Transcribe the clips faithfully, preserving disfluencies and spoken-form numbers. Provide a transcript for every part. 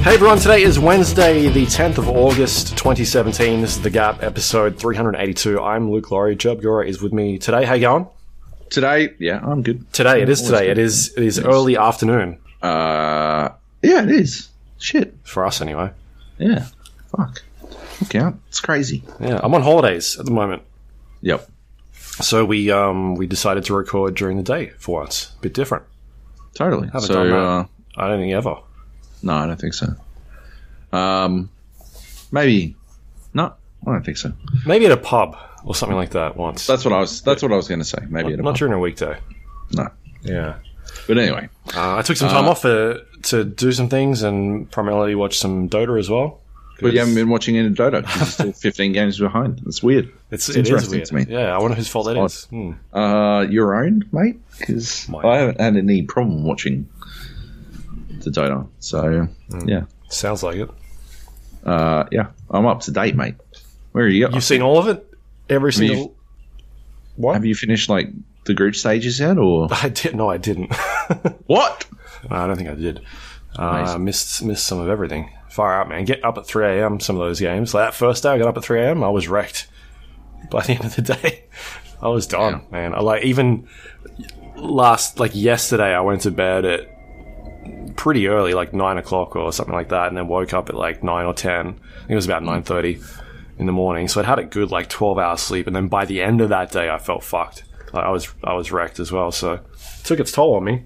Hey everyone, today is Wednesday, the tenth of August, twenty seventeen. This is The Gap, episode three hundred eighty-two. I'm Luke Lawrie. Joab Gilroy is with me today. How you going? Today, yeah, I'm good. Today, it is today. Good. It is It is yes. early afternoon. Uh, yeah, it is. Shit. For us, anyway. Yeah. Fuck. Okay, it's crazy. Yeah, I'm on holidays at the moment. Yep. So we um we decided to record during the day for once. A bit different. Totally. Haven't so, done that. Uh, I don't think ever. No, I don't think so. Um, maybe no, I don't think so. Maybe at a pub or something like that once. That's what I was. That's what I was going to say. Maybe not, at a not pub. during a weekday. No. Yeah. But anyway, uh, I took some time uh, off for, to do some things and primarily watch some Dota as well. But you haven't been watching any Dota. You're still fifteen games behind. It's weird. It's, it's it interesting is weird. to me. Yeah, I wonder whose fault that is. Hmm. Uh, your own, mate, because I haven't had any problem watching the Dota. So mm. yeah, sounds like it. Uh, yeah, I'm up to date, mate. Where are you? You've seen all of it, every single. Have you, what have you finished? Like the group stages yet, or I did? No, I didn't. What? No, I don't think I did. Uh, missed missed some of everything. Fire up, man. Get up at three a m some of those games. Like that first day I got up at three a m, I was wrecked. By the end of the day, I was done, yeah. man. I like even last like yesterday I went to bed at pretty early, like nine o'clock or something like that, and then woke up at like nine or ten. I think it was about nine thirty in the morning. So I'd had a good like twelve hours sleep, and then by the end of that day I felt fucked. Like I was I was wrecked as well, so it took its toll on me.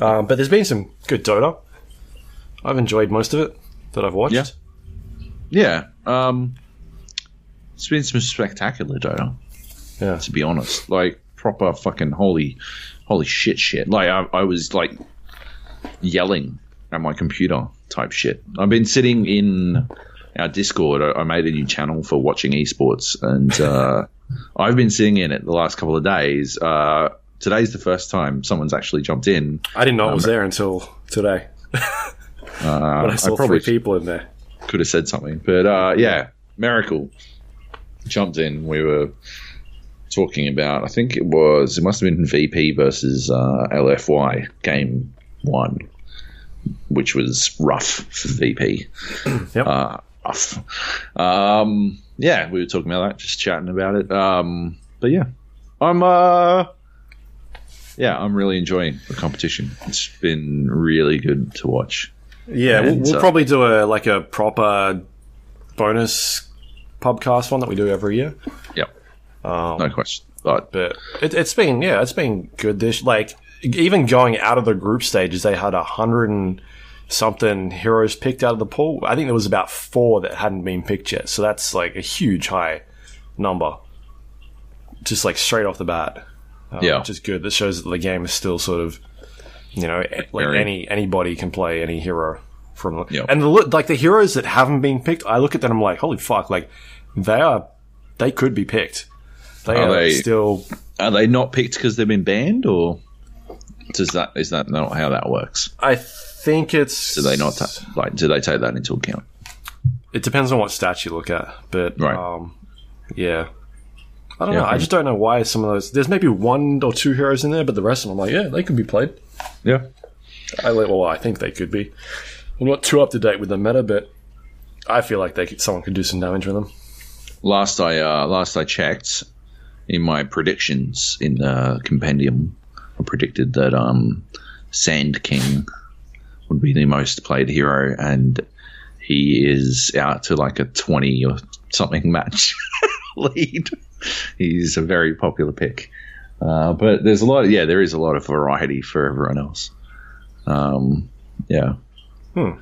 um, but there's been some good Dota. I've enjoyed most of it that I've watched. Yeah, yeah. Um, it's been some spectacular Dota. Yeah, to be honest, like proper fucking holy, holy shit, shit. Like I, I was like yelling at my computer type shit. I've been sitting in our Discord. I, I made a new channel for watching esports, and uh, I've been sitting in it the last couple of days. Uh, today's the first time someone's actually jumped in. I didn't know um, I was there until today. Uh, but I saw I probably three people in there. Could have said something, but uh, yeah, Miracle jumped in. We were talking about, I think it was, it must have been V P versus uh, L F Y game one, which was rough for V P. Yep. Uh, rough. Um, yeah, we were talking about that, just chatting about it. Um, but yeah, I'm. Uh, yeah, I'm really enjoying the competition. It's been really good to watch. Yeah, and we'll, we'll uh, probably do a like a proper bonus podcast one that we do every year. Yep, um, no question. But, but it, it's been yeah, it's been good. This like even going out of the group stages, they had a hundred and something heroes picked out of the pool. I think there was about four that hadn't been picked yet. So that's like a huge high number, just like straight off the bat. Um, yeah, which is good. That shows that the game is still sort of. You know, like any anybody can play any hero from, yep. and the like the heroes that haven't been picked. I look at them, I'm like, holy fuck! Like they are, they could be picked. They are, are they, still. Are they not picked because they've been banned, or does that is that not how that works? I think it's. Do they not ta- like? Do they take that into account? It depends on what stats you look at, but right. um, yeah. I don't yeah, know. I just don't know why some of those. There's maybe one or two heroes in there, but the rest of them, I'm like, yeah, they could be played. Yeah. I well, I think they could be. I'm not too up to date with the meta, but I feel like they could, someone could do some damage with them. Last I uh, last I checked, in my predictions in the compendium, I predicted that um, Sand King would be the most played hero, and he is out to like a twenty or something match lead. He's a very popular pick, uh, but there's a lot. Of, yeah, there is a lot of variety for everyone else. Um, yeah, hmm.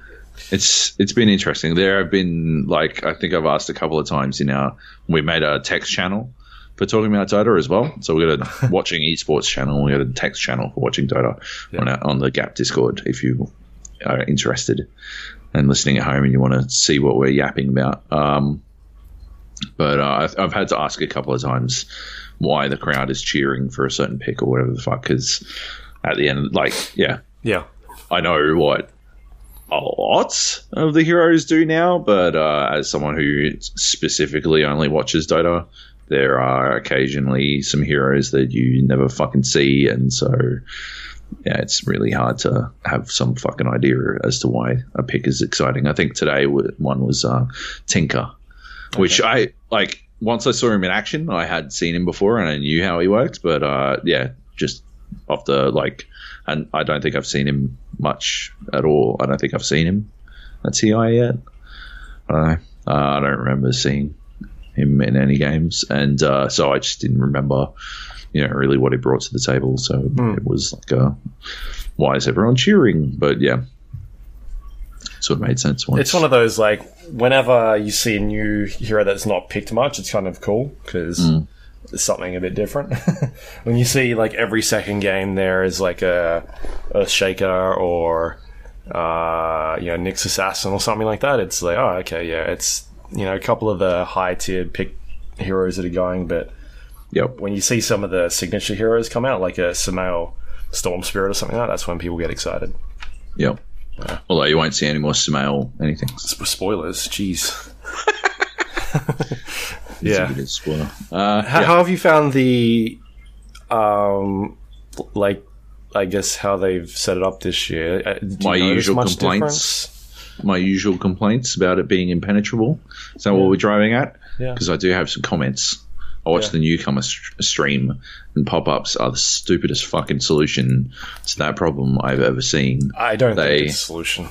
it's it's been interesting. There have been like I think I've asked a couple of times in our we made a text channel for talking about Dota as well. So we got a watching esports channel. We got a text channel for watching Dota yeah. on our, on the Gap Discord if you are interested and listening at home and you want to see what we're yapping about. Um, But uh, I've had to ask a couple of times why the crowd is cheering for a certain pick or whatever the fuck. Because at the end, like, yeah, yeah, I know what a lot of the heroes do now. But uh, as someone who specifically only watches Dota, there are occasionally some heroes that you never fucking see, and so yeah, it's really hard to have some fucking idea as to why a pick is exciting. I think today one was uh, Tinker, okay. which I like. Once I saw him in action, I had seen him before and I knew how he worked. But uh, yeah, just after like, and I don't think I've seen him much at all. I don't think I've seen him at T I yet. I don't know. Uh, I don't remember seeing him in any games, and uh, so I just didn't remember, you know, really what he brought to the table. So mm. it was like, uh, why is everyone cheering? But yeah, sort of made sense once. It's one of those like, whenever you see a new hero that's not picked much, it's kind of cool because mm. it's something a bit different. When you see like every second game there is like a Earthshaker or uh, you know, Nyx Assassin or something like that, it's like, oh, okay, yeah, it's, you know, a couple of the high tiered pick heroes that are going, but yep. when you see some of the signature heroes come out, like a Sumail Storm Spirit or something like that, that's when people get excited. Yep. Yeah. Although you won't see any more Sumail anything. Spoilers, jeez. Yeah. Spoiler. Uh, how, yeah. How have you found the, um, like, I guess how they've set it up this year? Do My you usual much complaints. Difference? My usual complaints about it being impenetrable. Is that yeah. what we're driving at? Yeah. Because I do have some comments. I watched yeah. the newcomer st- stream, and pop-ups are the stupidest fucking solution to that problem I've ever seen. I don't they, think it's a solution.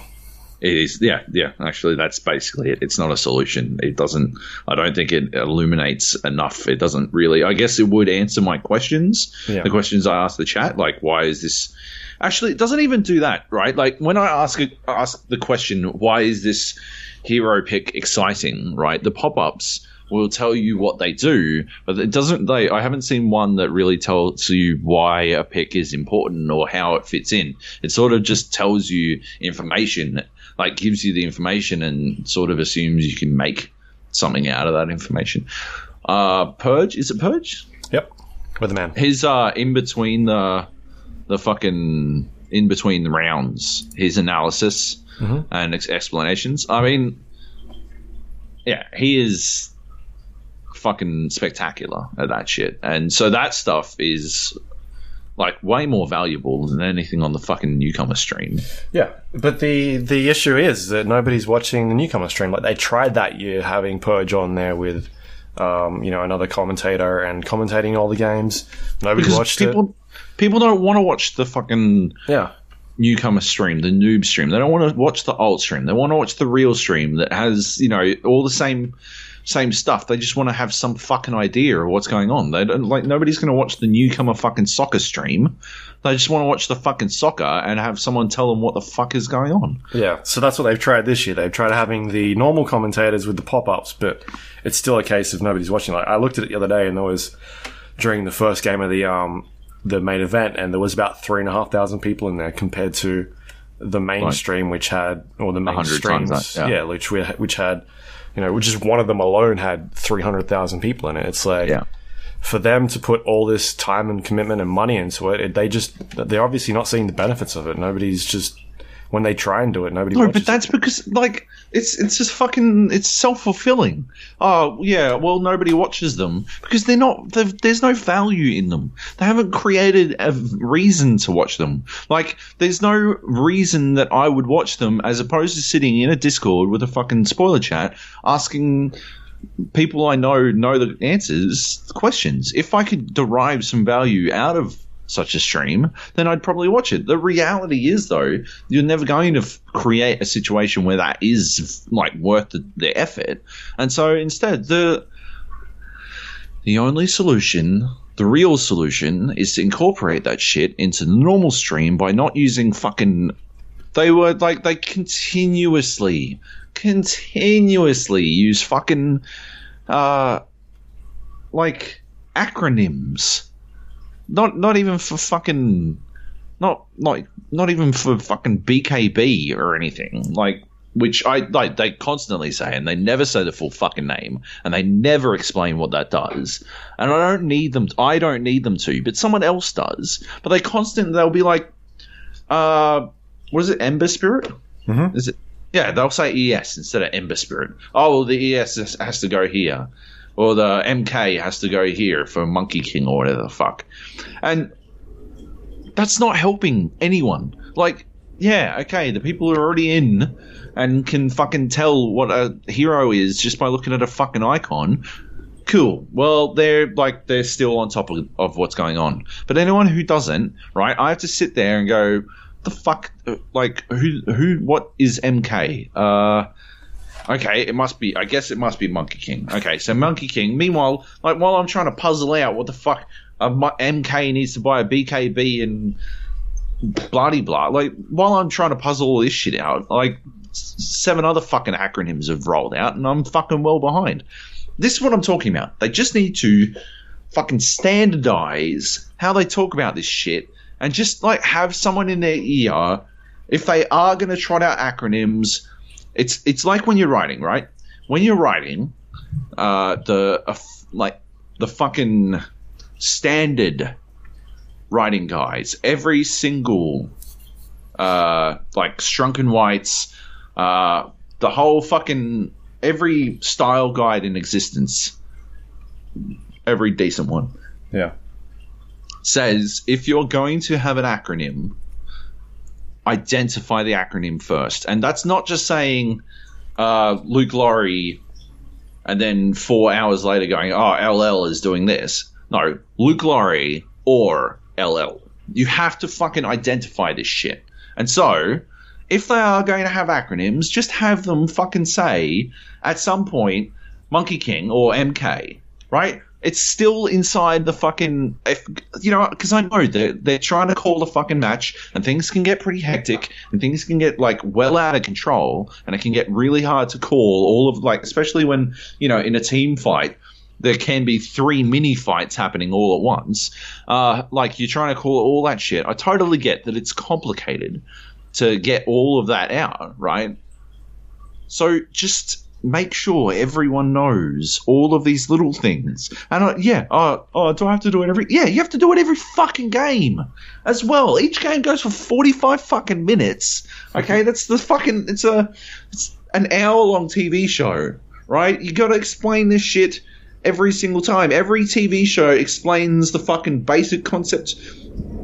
It is, yeah, yeah. Actually, that's basically it. It's not a solution. It doesn't. I don't think it illuminates enough. It doesn't really. I guess it would answer my questions. Yeah. The questions I asked the chat, like, why is this? Actually, it doesn't even do that, right? Like, when I ask ask the question, why is this hero pick exciting, right? The pop-ups will tell you what they do, but it doesn't. They I haven't seen one that really tells you why a pick is important or how it fits in. It sort of just tells you information, like gives you the information and sort of assumes you can make something out of that information. Uh, Purge, is it Purge? Yep, with a man. His uh, in between the. The fucking in between the rounds, his analysis mm-hmm. and ex- explanations. I mean, yeah, he is fucking spectacular at that shit, and so that stuff is like way more valuable than anything on the fucking newcomer stream. Yeah, but the the issue is that nobody's watching the newcomer stream. Like they tried that year having Purge on there with, um, you know, another commentator and commentating all the games. Nobody because watched people- it. People don't want to watch the fucking yeah. newcomer stream, the noob stream. They don't want to watch the old stream. They want to watch the real stream that has, you know, all the same same stuff. They just want to have some fucking idea of what's going on. They don't, like, nobody's going to watch the newcomer fucking soccer stream. They just want to watch the fucking soccer and have someone tell them what the fuck is going on. Yeah, so that's what they've tried this year. They've tried having the normal commentators with the pop-ups, but it's still a case of nobody's watching. Like, I looked at it the other day, and there was, during the first game of the um. the main event, and there was about three and a half thousand people in there compared to the mainstream, like, which had, or the mainstreams, that, yeah. yeah, which we, which had, you know, which is one of them alone had three hundred thousand people in it. It's like, yeah. for them to put all this time and commitment and money into it, it, they just they're obviously not seeing the benefits of it. Nobody's just when they try and do it, nobody. No, watches but that's it. Because like it's it's just fucking it's self fulfilling. Oh yeah, well nobody watches them because they're not. There's no value in them. They haven't created a reason to watch them. Like there's no reason that I would watch them as opposed to sitting in a Discord with a fucking spoiler chat asking people I know know the answers questions. If I could derive some value out of such a stream, then I'd probably watch it. The reality is, though, you're never going to f- create a situation where that is like worth the, the effort. And so instead, the the only solution, the real solution, is to incorporate that shit into the normal stream by not using fucking. They were like they continuously, continuously use fucking, uh, like acronyms. Not not even for fucking, not like not even for fucking B K B or anything like which I like they constantly say, and they never say the full fucking name, and they never explain what that does, and I don't need them. To, I don't need them to, but someone else does. But they constantly they'll be like, uh, what is it, Ember Spirit? Mm-hmm. Is it? Yeah, they'll say E S instead of Ember Spirit. Oh, well, the E S has to go here. Or the M K has to go here for Monkey King or whatever the fuck. And that's not helping anyone. Like, yeah, okay, the people are already in and can fucking tell what a hero is just by looking at a fucking icon. Cool. Well, they're like they're still on top of, of what's going on. But anyone who doesn't, right? I have to sit there and go, the fuck, like who, who, what is M K? Uh, okay, it must be. I guess it must be Monkey King. Okay, so Monkey King. Meanwhile, like while I'm trying to puzzle out what the fuck a M K needs to buy a B K B and bloody blah, like while I'm trying to puzzle all this shit out, like seven other fucking acronyms have rolled out, and I'm fucking well behind. This is what I'm talking about. They just need to fucking standardize how they talk about this shit and just, like, have someone in their ear. If they are going to trot out acronyms, it's it's like when you're writing, right? When you're writing, uh, the uh, like the fucking standard writing guides, every single, uh, like, Shrunken Whites, uh, the whole fucking... every style guide in existence, every decent one, yeah, says if you're going to have an acronym, identify the acronym first. And that's not just saying uh, Luke Lawrie and then four hours later going, oh, L L is doing this. No, Luke Lawrie or L L. You have to fucking identify this shit. And so... if they are going to have acronyms, just have them fucking say, at some point, Monkey King or M K, right? It's still inside the fucking... if, you know, because I know they're, they're trying to call the fucking match, and things can get pretty hectic, and things can get, like, well out of control, and it can get really hard to call all of, like, especially when, you know, in a team fight, there can be three mini-fights happening all at once. Uh, like, you're trying to call all that shit. I totally get that it's complicated to get all of that out, right? So just make sure everyone knows all of these little things. And I, yeah, oh, oh, do I have to do it every... yeah, you have to do it every fucking game as well. Each game goes for forty-five fucking minutes, okay? That's the fucking... It's, a, it's an hour-long T V show, right? You got to explain this shit every single time. Every T V show explains the fucking basic concept.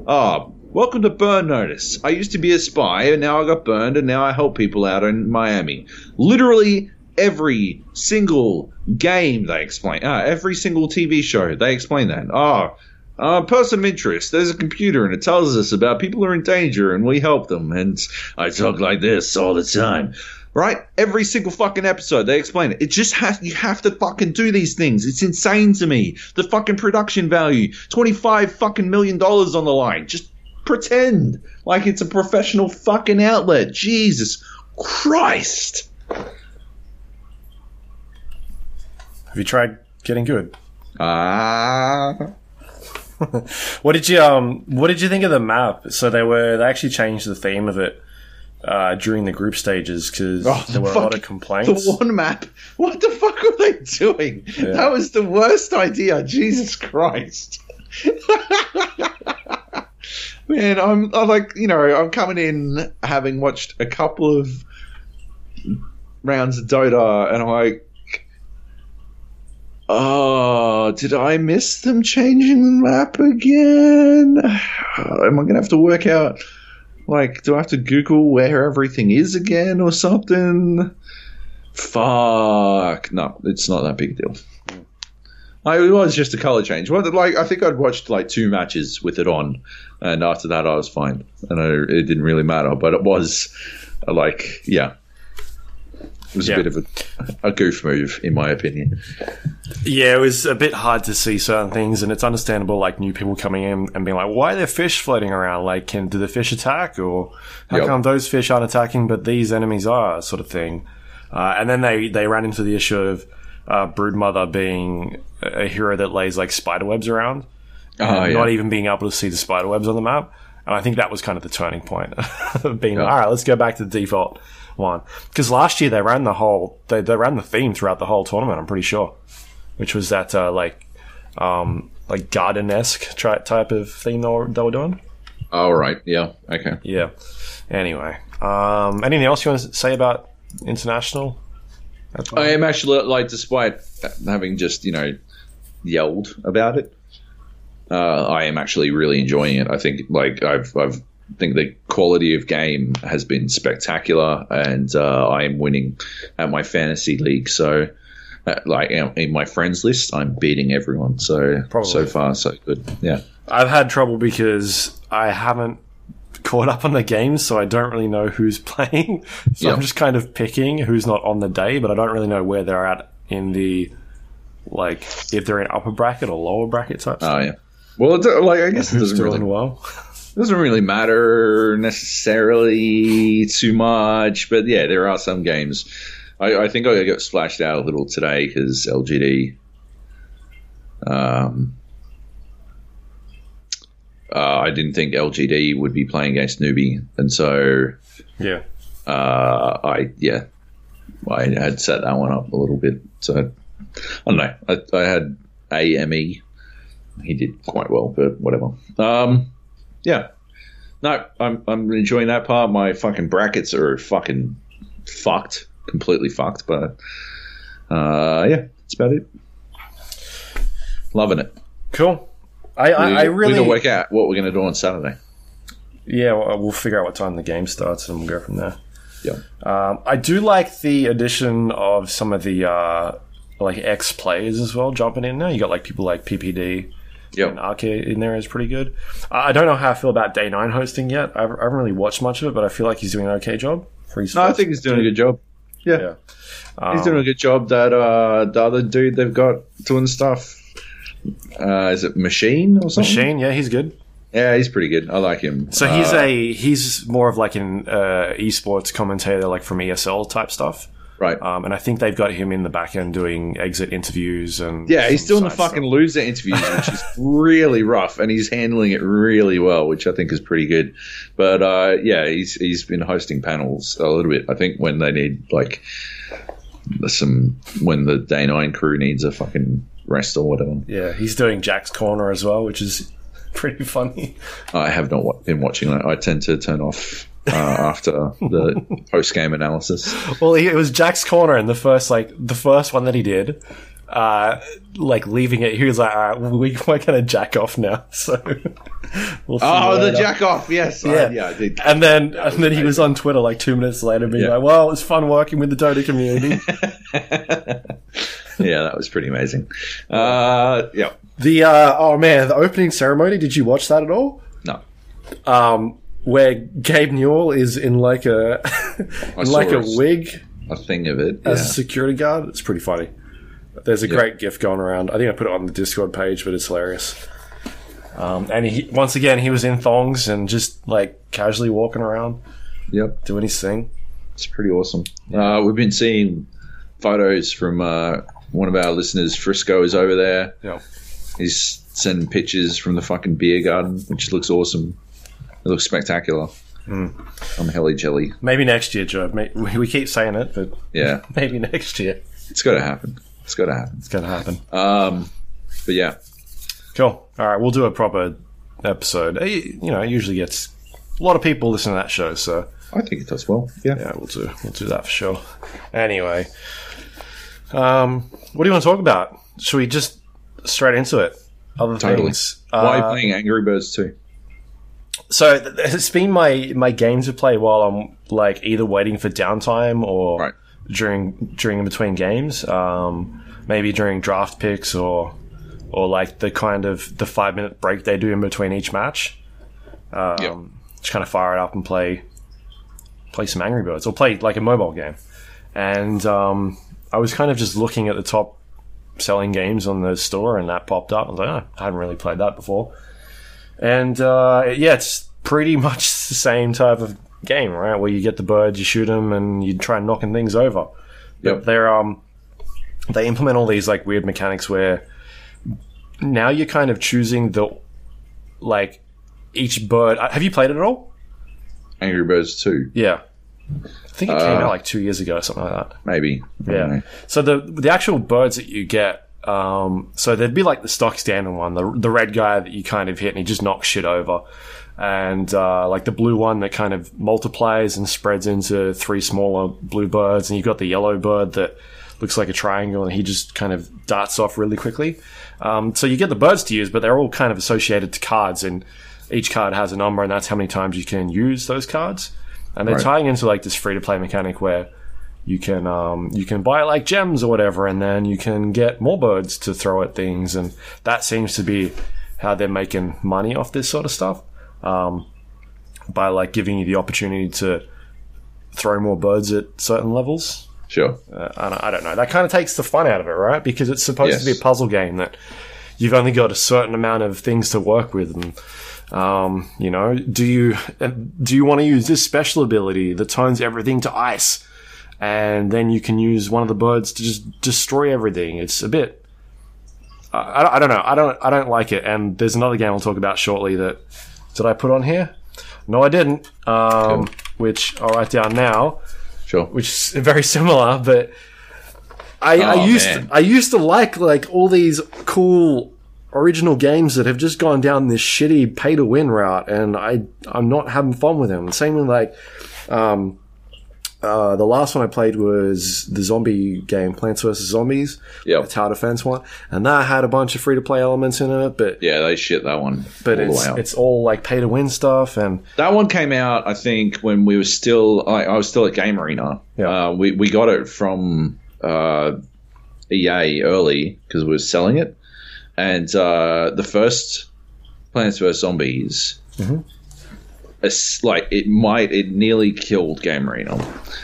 Oh, welcome to Burn Notice. I used to be a spy, and now I got burned, and now I help people out in Miami. Literally every single game they explain. Uh, every single T V show, they explain that. Oh, uh, person of interest. There's a computer, and it tells us about people who are in danger, and we help them. And I talk like this all the time. Right? Every single fucking episode, they explain it. It just has... you have to fucking do these things. It's insane to me. The fucking production value. twenty-five fucking million dollars on the line. Just... pretend like it's a professional fucking outlet. Jesus Christ. Have you tried getting good? Ah. Uh... what did you um what did you think of the map? So they were they actually changed the theme of it uh during the group stages cuz oh, there were fuck, a lot of complaints. The one map. What the fuck were they doing? Yeah. That was the worst idea. Jesus Christ. Man, I'm, I'm like, you know, I'm coming in having watched a couple of rounds of Dota, and I'm like, oh, did I miss them changing the map again? Am I going to have to work out, like, do I have to Google where everything is again or something? Fuck. No, it's not that big a deal. I, it was just a color change. Well, like I think I'd watched like two matches with it on, and after that I was fine, and I, it didn't really matter. But it was like, yeah, it was yeah. a bit of a, a goof move, in my opinion. Yeah, it was a bit hard to see certain things, and it's understandable. Like new people coming in and being like, "Why are there fish floating around? Like, can do the fish attack, or how yep. come those fish aren't attacking, but these enemies are?" Sort of thing. Uh, and then they they ran into the issue of uh, Broodmother being a hero that lays like spider webs around, oh, yeah. not even being able to see the spider webs on the map, and I think that was kind of the turning point. being yeah. like, all right, let's go back to the default one, because last year they ran the whole they they ran the theme throughout the whole tournament. I'm pretty sure, which was that uh, like um, like garden-esque tri- type of theme they were, they were doing. Oh right, yeah, okay, yeah. Anyway, um, anything else you want to say about international? I am actually like, despite having just you know. yelled about it. uh, I am actually really enjoying it. I think like I've I've think the quality of game has been spectacular, and uh, I am winning at my fantasy league. So, uh, like you know, in my friends list, I'm beating everyone. So Probably. so far so good. Yeah, I've had trouble because I haven't caught up on the game, so I don't really know who's playing. So yep. I'm just kind of picking who's not on the day, but I don't really know where they're at in the, like, if they're in upper bracket or lower bracket type stuff. Oh yeah. Well, it's, like I guess it doesn't really well. It doesn't really matter necessarily too much, but yeah, there are some games. I, I think I got splashed out a little today because L G D. Um. Uh, I didn't think L G D would be playing against Newbie, and so yeah, uh, I yeah, I had set that one up a little bit. So I don't know. I, I had A M E. He did quite well, but whatever. Um, yeah, no, I'm I'm enjoying that part. My fucking brackets are fucking fucked, completely fucked. But uh, yeah, that's about it. Loving it. Cool. I, I, I really... We're going to work out what we're going to do on Saturday. Yeah, we'll, we'll figure out what time the game starts and we'll go from there. Yeah. Um, I do like the addition of some of the, uh, like, ex-players as well jumping in now. You got, like, people like P P D yep. and Arcade in there is pretty good. Uh, I don't know how I feel about Day nine hosting yet. I, I haven't really watched much of it, but I feel like he's doing an okay job. For his no, I think he's doing a good job. Yeah. yeah. Um, he's doing a good job. That uh, the other dude they've got doing stuff... Uh, is it Machine or something? Machine, yeah, he's good. Yeah, he's pretty good. I like him. So he's uh, a he's more of like an uh, esports commentator, like from E S L type stuff, right? Um, and I think they've got him in the back end doing exit interviews and yeah, he's doing the fucking stuff. Loser interviews, which is really rough, and he's handling it really well, which I think is pretty good. But uh, yeah, he's he's been hosting panels a little bit. I think when they need like some when the Day nine crew needs a fucking. Rest or whatever. Yeah, he's doing Jack's Corner as well, which is pretty funny. I have not w- been watching that. I tend to turn off uh, after the post-game analysis. Well, he, it was Jack's Corner in the first, like the first one that he did. Uh, like leaving it, he was like, all right, we, we're going to jack off now. So, we'll oh, the jack off, yes, yeah, I, yeah. I did. And then, and then he was on Twitter like two minutes later, being yeah. like, "Well, it was fun working with the Dota community." Yeah, that was pretty amazing. Uh, yeah, the uh, oh man, the opening ceremony. Did you watch that at all? No. Um, where Gabe Newell is in like a in like a wig, a thing of it as yeah. a security guard. It's pretty funny. There's a yep. great GIF going around. I think I put it on the Discord page, but it's hilarious. Um, and he, once again, he was in thongs and just like casually walking around, yep, doing his thing. It's pretty awesome. Yeah. Uh, we've been seeing photos from uh, one of our listeners. Frisco is over there. Yep. He's sending pictures from the fucking beer garden, which looks awesome. It looks spectacular. Mm. I'm helly jelly. Maybe next year, Joe. We keep saying it, but yeah, maybe next year. It's got to happen. It's got to happen. It's got to happen. Um, but yeah. Cool. All right. We'll do a proper episode. You know, it usually gets a lot of people listening to that show, so. I think it does well. Yeah. Yeah, we'll do, we'll do that for sure. Anyway. Um, what do you want to talk about? Should we just straight into it? Other totally. things. Why uh, are you playing Angry Birds two? So, it's been my, my game to play while I'm, like, either waiting for downtime or... Right. during during in between games, um, maybe during draft picks or or like the kind of the five minute break they do in between each match. Um, yep. Just kind of fire it up and play play some Angry Birds or play like a mobile game. And um, I was kind of just looking at the top selling games on the store and that popped up. I was like, oh, I hadn't really played that before. And uh, yeah, it's pretty much the same type of game, right, where you get the birds, you shoot them, and you try knocking things over. Yep. But they're um, they implement all these like weird mechanics where now you're kind of choosing the like each bird. Have you played it at all? Angry Birds two. Yeah, I think it uh, came out like two years ago or something like that. Maybe. Yeah. So the the actual birds that you get, um, so there'd be like the stock standard one, the the red guy that you kind of hit and he just knocks shit over. And uh, like the blue one that kind of multiplies and spreads into three smaller blue birds, and you've got the yellow bird that looks like a triangle, and he just kind of darts off really quickly. Um, so you get the birds to use, but they're all kind of associated to cards, and each card has a number, and that's how many times you can use those cards. And they're right. tying into like this free-to-play mechanic where you can um, you can buy like gems or whatever, and then you can get more birds to throw at things, and that seems to be how they're making money off this sort of stuff, um, by like giving you the opportunity to throw more birds at certain levels. Sure. Uh, and I don't know. That kind of takes the fun out of it, right? Because it's supposed yes. to be a puzzle game that you've only got a certain amount of things to work with, and um, you know, do you do you want to use this special ability that turns everything to ice? And then you can use one of the birds to just destroy everything. It's a bit... I, I don't know. I don't I don't like it. And there's another game I'll talk about shortly that... Did I put on here? No, I didn't. Um, okay. Which I'll write down now. Sure. Which is very similar, but... I, oh, I used to, I used to like like all these cool original games that have just gone down this shitty pay-to-win route. And I, I'm not having fun with them. Same with, like... Um, Uh, the last one I played was the zombie game, Plants versus. Zombies, yep. the tower defense one, and that had a bunch of free-to-play elements in it. But yeah, they shit that one. But all it's it's all like pay-to-win stuff, and that one came out, I think, when we were still I, I was still at Game Arena. Yep. Uh, we we got it from uh, E A early because we were selling it, and uh, the first Plants versus. Zombies. Mm-hmm. It's like it might it nearly killed Game Arena,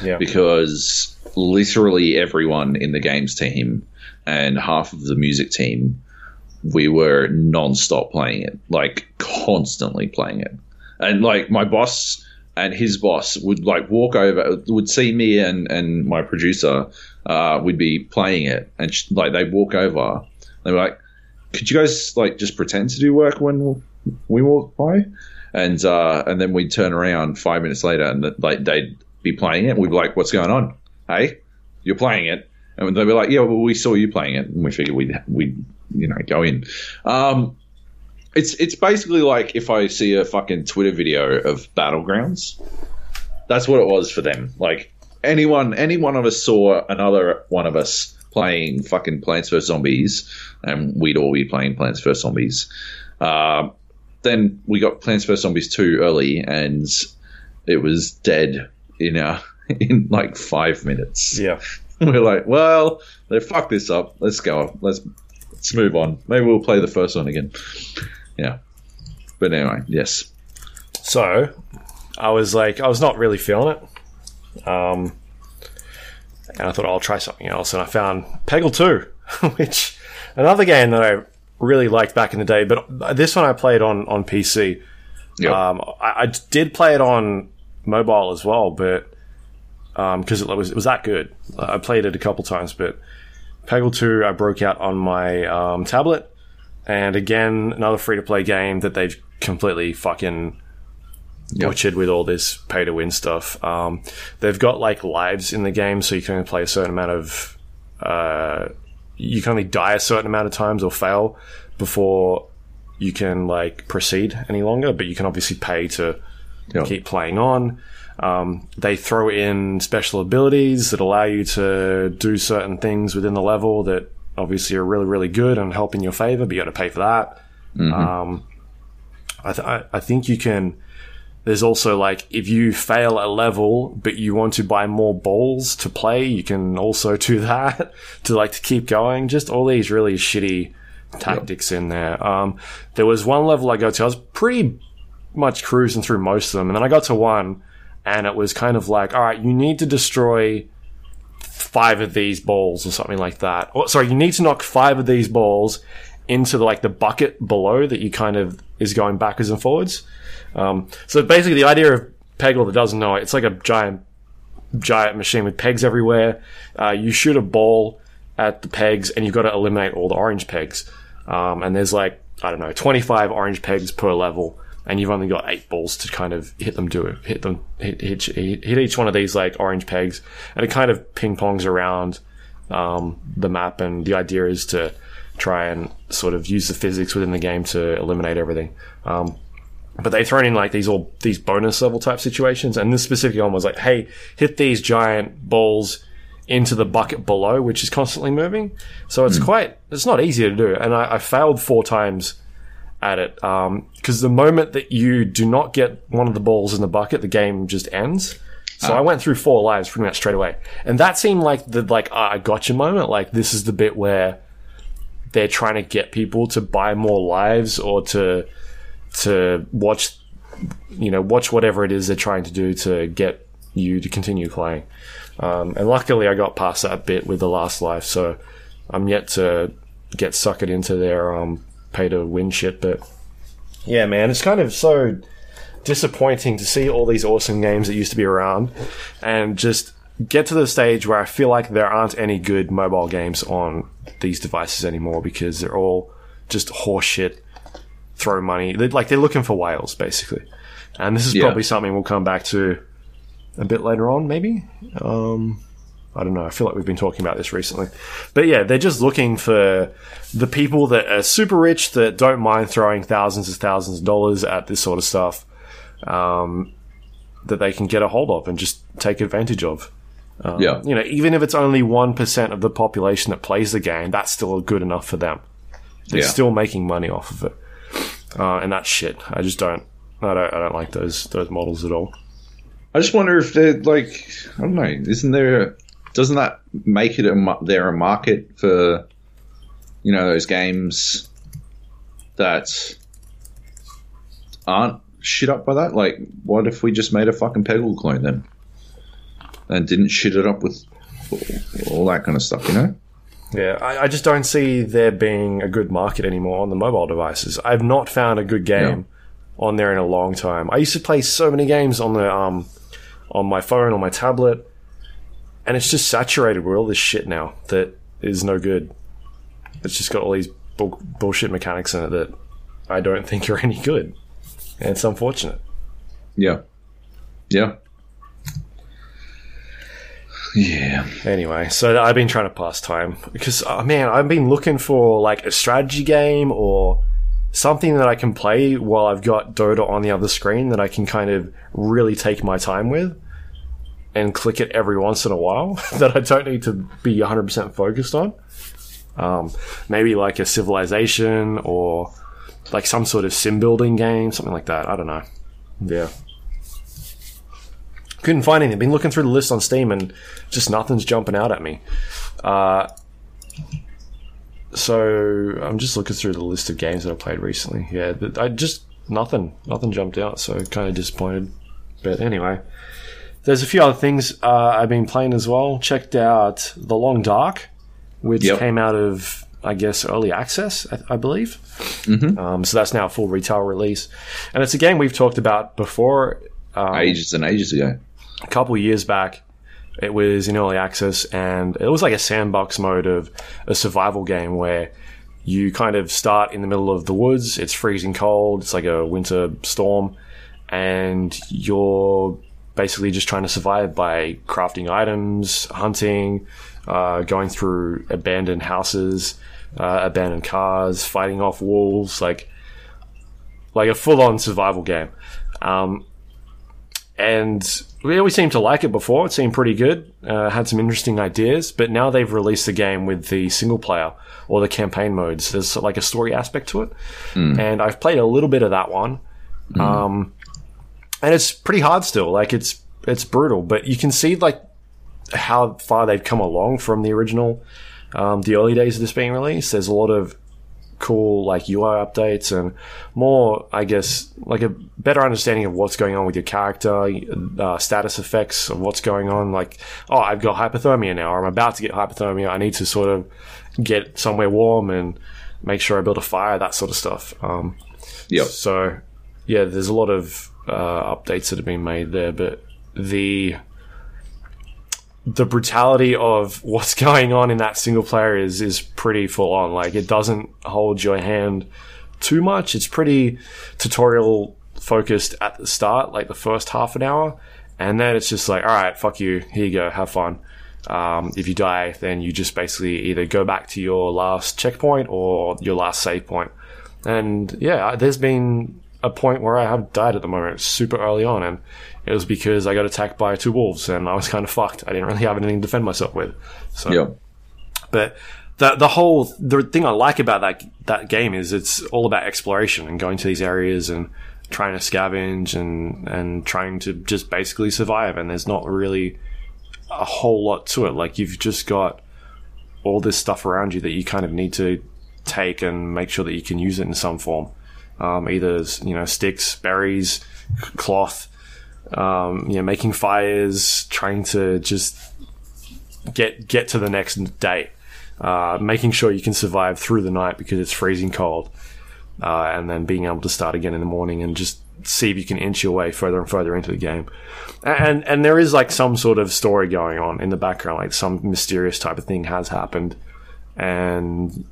yeah. because literally everyone in the games team and half of the music team, we were non-stop playing it, like constantly playing it. And like my boss and his boss would like walk over, would see me and and my producer, uh, would be playing it, and sh- like they'd walk over, they were like, "Could you guys like just pretend to do work when we walk by?" And uh, and then we'd turn around five minutes later, and like they'd be playing it. And we'd be like, "What's going on? Hey, you're playing it." And they'd be like, "Yeah, well, we saw you playing it, and we figured we'd we you know go in." Um, it's it's basically like if I see a fucking Twitter video of Battlegrounds, that's what it was for them. Like anyone, any one of us saw another one of us playing fucking Plants versus. Zombies, and we'd all be playing Plants versus. Zombies. Uh, Then we got Plants versus. Zombies two early, and it was dead in our, in like five minutes. Yeah, we we're like, well, they fucked this up. Let's go. Let's let's move on. Maybe we'll play the first one again. Yeah, but anyway, yes. So I was like, I was not really feeling it, um, and I thought I'll try something else. And I found Peggle two, which another game that I. really liked back in the day, but this one I played on, on P C. Yep. Um, I, I did play it on mobile as well, but because um, it was it was that good. I played it a couple times, but Peggle two I broke out on my um, tablet, and again, another free-to-play game that they've completely fucking yep. butchered with all this pay-to-win stuff. Um, they've got like lives in the game, so you can only play a certain amount of... Uh, you can only die a certain amount of times or fail before you can like proceed any longer, but you can obviously pay to yep. keep playing on. Um, they throw in special abilities that allow you to do certain things within the level that obviously are really, really good and help in your favor, but you got to pay for that. Mm-hmm. Um, I, th- I think you can... There's also, like, if you fail a level, but you want to buy more balls to play, you can also do that to, like, to keep going. Just all these really shitty tactics yep. in there. Um, there was one level I got to. I was pretty much cruising through most of them. And then I got to one, and it was kind of like, all right, you need to destroy five of these balls or something like that. Or, sorry, you need to knock five of these balls into, the, like, the bucket below that you kind of is going backwards and forwards. Um, so basically the idea of Peggle that doesn't know it, it's like a giant giant machine with pegs everywhere. Uh, you shoot a ball at the pegs and you've got to eliminate all the orange pegs. Um, and there's like, I don't know, twenty-five orange pegs per level, and you've only got eight balls to kind of hit them, do it, hit them, hit, hit, hit each one of these like orange pegs, and it kind of ping pongs around, um, the map. And the idea is to try and sort of use the physics within the game to eliminate everything. Um, But they've thrown in like these all these bonus level type situations, and this specific one was like, "Hey, hit these giant balls into the bucket below, which is constantly moving. So it's mm. quite, it's not easy to do. And I, I failed four times at it. Um, because the moment that you do not get one of the balls in the bucket, the game just ends. So oh. I went through four lives pretty much straight away. And that seemed like the, like, I gotcha moment. Like, this is the bit where they're trying to get people to buy more lives or to, to watch, you know, watch whatever it is they're trying to do to get you to continue playing. Um, and luckily I got past that bit with the last life, so I'm yet to get suckered into their um, pay-to-win shit. But yeah, man, it's kind of so disappointing to see all these awesome games that used to be around and just get to the stage where I feel like there aren't any good mobile games on these devices anymore because they're all just horseshit, throw money. They're, like, they're looking for whales, basically. And this is yeah. probably something we'll come back to a bit later on, maybe? Um, I don't know. I feel like we've been talking about this recently. But yeah, they're just looking for the people that are super rich, that don't mind throwing thousands and thousands of dollars at this sort of stuff, um, that they can get a hold of and just take advantage of. Um, yeah. You know, even if it's only one percent of the population that plays the game, that's still good enough for them. They're yeah. still making money off of it. Uh, and that's shit. I just don't I, don't... I don't like those those models at all. I just wonder if they're like... I don't know. Isn't there... Doesn't that make it a, there a market for, you know, those games that aren't shit up by that? Like, what if we just made a fucking Peggle clone then? And didn't shit it up with all that kind of stuff, you know? Yeah, I, I just don't see there being a good market anymore on the mobile devices. I've not found a good game yeah. on there in a long time. I used to play so many games on the um, on my phone, on my tablet, and it's just saturated with all this shit now that is no good. It's just got all these bull- bullshit mechanics in it that I don't think are any good. And it's unfortunate. Yeah. Yeah. Yeah. Anyway, so I've been trying to pass time because, oh, man, I've been looking for like a strategy game or something that I can play while I've got Dota on the other screen that I can kind of really take my time with and click it every once in a while that I don't need to be one hundred percent focused on. Um, maybe like a Civilization or like some sort of sim building game, something like that. I don't know. Yeah. Couldn't find anything. Been looking through the list on Steam and just nothing's jumping out at me. Uh, so I'm just looking through the list of games that I played recently. Yeah, I just nothing, nothing jumped out. So kind of disappointed. But anyway, there's a few other things uh, I've been playing as well. Checked out The Long Dark, which yep. came out of, I guess, early access, I, I believe. Mm-hmm. Um, so that's now a full retail release, and it's a game we've talked about before, um, ages and ages ago. A couple of years back, it was in early access, and it was like a sandbox mode of a survival game where you kind of start in the middle of the woods. It's freezing cold. It's like a winter storm, and you're basically just trying to survive by crafting items, hunting, uh, going through abandoned houses, uh, abandoned cars, fighting off wolves, like like a full-on survival game. Um, and we always seemed to like it before. It seemed pretty good. Uh, had some interesting ideas. But now they've released the game with the single player or the campaign modes. There's like a story aspect to it. Mm. And I've played a little bit of that one. Mm. Um, and it's pretty hard still. Like, it's it's brutal. But you can see, like, how far they've come along from the original, um, the early days of this being released. There's a lot of cool, like, U I updates and more, I guess, like a better understanding of what's going on with your character, uh, status effects of what's going on. Like, oh, I've got hypothermia now, or I'm about to get hypothermia. I need to sort of get somewhere warm and make sure I build a fire, that sort of stuff. Um, yeah. So, yeah, there's a lot of uh, updates that have been made there, but the the brutality of what's going on in that single player is is pretty full on. Like, it doesn't hold your hand too much. It's pretty tutorial focused at the start, like the first half an hour, and then it's just like, all right, fuck you, here you go, have fun. Um, if you die, then you just basically either go back to your last checkpoint or your last save point. And yeah, there's been a point where I have died at the moment, super early on, and it was because I got attacked by two wolves and I was kind of fucked. I didn't really have anything to defend myself with. So, yeah. But the the whole the thing I like about that that game is it's all about exploration and going to these areas and trying to scavenge and and trying to just basically survive. And there's not really a whole lot to it. Like, you've just got all this stuff around you that you kind of need to take and make sure that you can use it in some form. Um, either, you know, sticks, berries, cloth, um, you know, making fires, trying to just get get to the next day, uh, making sure you can survive through the night because it's freezing cold, uh, and then being able to start again in the morning and just see if you can inch your way further and further into the game. And and there is, like, some sort of story going on in the background, like some mysterious type of thing has happened, and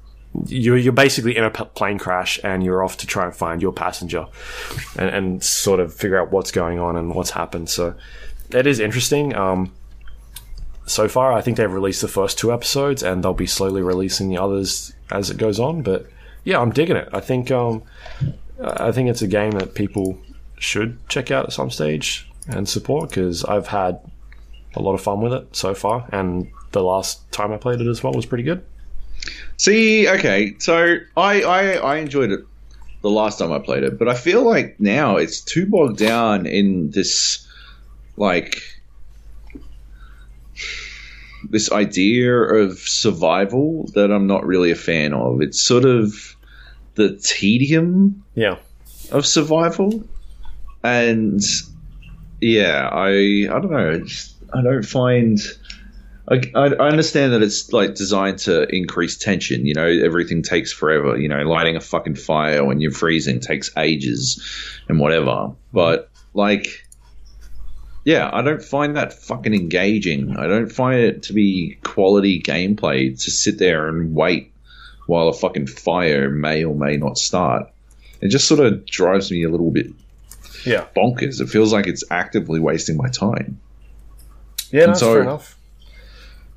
you're you're basically in a plane crash and you're off to try and find your passenger and, and sort of figure out what's going on and what's happened. So that is interesting. Um, so far, I think they've released the first two episodes and they'll be slowly releasing the others as it goes on. But yeah, I'm digging it. I think um, I think it's a game that people should check out at some stage and support, because I've had a lot of fun with it so far, and the last time I played it as well was pretty good. See, okay, so I, I I enjoyed it the last time I played it, but I feel like now it's too bogged down in this, like, this idea of survival that I'm not really a fan of. It's sort of the tedium yeah. of survival, and yeah, I I don't know, I don't find... I, I understand that it's, like, designed to increase tension. You know, everything takes forever. You know, lighting a fucking fire when you're freezing takes ages and whatever. But, like, yeah, I don't find that fucking engaging. I don't find it to be quality gameplay to sit there and wait while a fucking fire may or may not start. It just sort of drives me a little bit yeah. bonkers. It feels like it's actively wasting my time. Yeah, that's no, so, fair enough.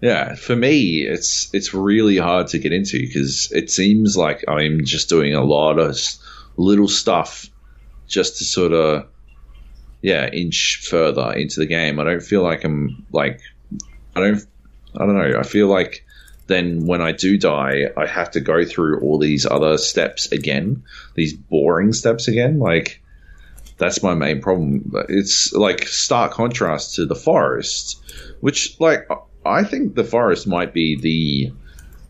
Yeah, for me, it's it's really hard to get into, because it seems like I'm just doing a lot of little stuff just to sort of, yeah, inch further into the game. I don't feel like I'm, like, I don't, I don't know. I feel like then when I do die, I have to go through all these other steps again, these boring steps again. Like, that's my main problem. It's, like, stark contrast to The Forest, which, like... I think The Forest might be the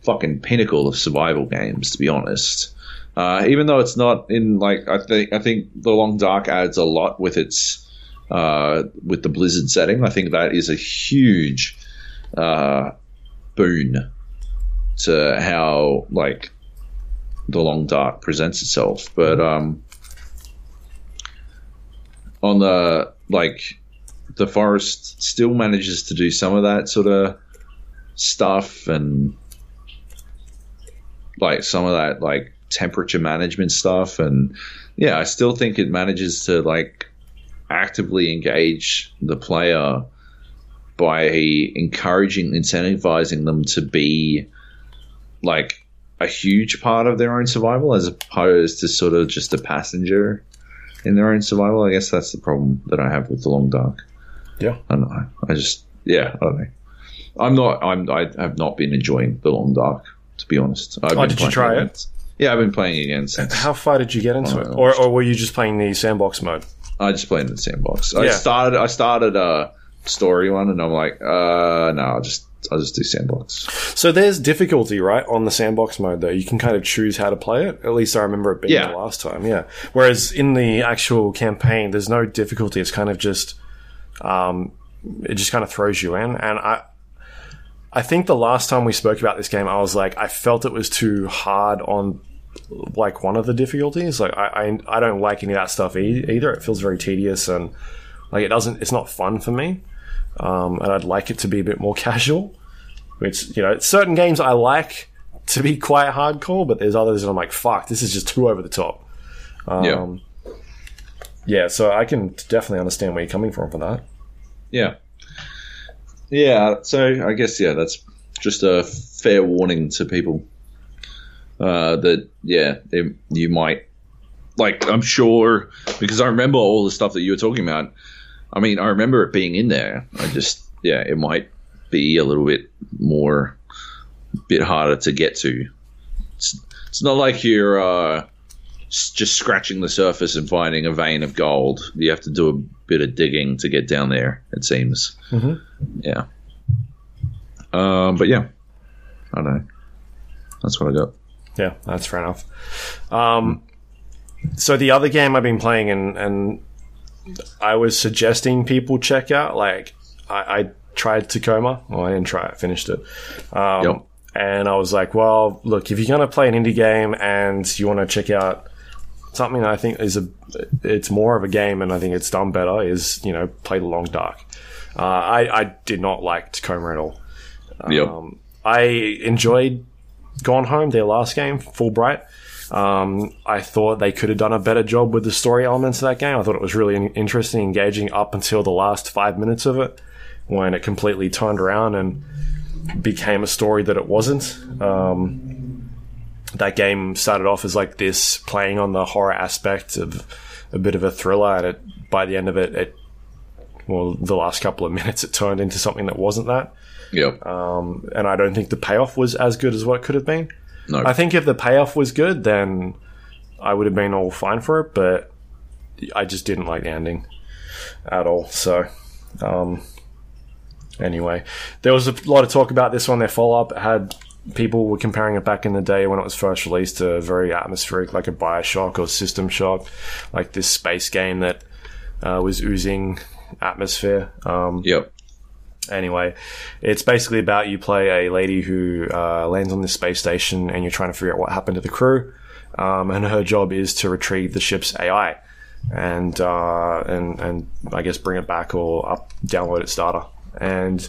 fucking pinnacle of survival games, to be honest. Uh, even though it's not in, like, I think I think The Long Dark adds a lot with its uh, with the Blizzard setting. I think that is a huge uh, boon to how, like, The Long Dark presents itself. But um, on the, like. The Forest still manages to do some of that sort of stuff, and, like, some of that, like, temperature management stuff, and yeah, I still think it manages to, like, actively engage the player by encouraging, incentivizing them to be, like, a huge part of their own survival as opposed to sort of just a passenger in their own survival. I guess that's the problem that I have with The Long Dark. Yeah, I don't know. I just, yeah, I don't know. I'm not. I'm. I have not been enjoying The Long Dark, to be honest. I've oh, did you try it? it? Yeah, I've been playing it again since. How far did you get into it, or or were you just playing the sandbox mode? I just played in the sandbox. Yeah. I started. I started a story one, and I'm like, uh, no, I'll just I'll just do sandbox. So there's difficulty, right, on the sandbox mode though. You can kind of choose how to play it. At least I remember it being yeah. the last time. Yeah. Whereas in the actual campaign, there's no difficulty. It's kind of just. Um, it just kind of throws you in, and I, I think the last time we spoke about this game, I was like, I felt it was too hard on, like, one of the difficulties. Like, I, I, I don't like any of that stuff e- either. It feels very tedious, and, like, it doesn't. It's not fun for me, um, and I'd like it to be a bit more casual. Which, you know, certain games I like to be quite hardcore, but there's others that I'm like, fuck, this is just too over the top. Um, yeah. Yeah, so I can definitely understand where you're coming from for that. Yeah. Yeah, so I guess, yeah, that's just a fair warning to people uh, that, yeah, it, you might like, I'm sure, because I remember all the stuff that you were talking about. I mean, I remember it being in there. I just, yeah, it might be a little bit more, bit harder to get to. It's, it's not like you're uh, just scratching the surface and finding a vein of gold. You have to do a bit of digging to get down there, it seems. Mm-hmm. Yeah. Um, but yeah, I don't know. That's what I got. Yeah, that's fair enough. Um, so the other game I've been playing and, and I was suggesting people check out, like I, I tried Tacoma. Well, I didn't try it, finished it. Um, yep. And I was like, well, look, if you're going to play an indie game and you want to check out something I think is a, it's more of a game and I think it's done better is, you know, play The Long Dark. Uh, I, I did not like Tacoma at all. Um, yep. I enjoyed Gone Home, their last game, Fulbright. Um, I thought they could have done a better job with the story elements of that game. I thought it was really interesting, engaging up until the last five minutes of it when it completely turned around and became a story that it wasn't. Um, that game started off as like this, playing on the horror aspect of a bit of a thriller, and it, by the end of it, it, well, the last couple of minutes, it turned into something that wasn't that. Yeah. Um, and I don't think the payoff was as good as what it could have been. No. I think if the payoff was good, then I would have been all fine for it, but I just didn't like the ending at all. So, um, anyway, there was a lot of talk about this one. Their follow-up had people were comparing it back in the day when it was first released to very atmospheric, like a Bioshock or System Shock, like this space game that uh, was oozing atmosphere. Um, yep. Anyway, it's basically about you play a lady who uh, lands on this space station and you're trying to figure out what happened to the crew. Um, and her job is to retrieve the ship's A I and, uh, and and I guess bring it back or up, download its data. And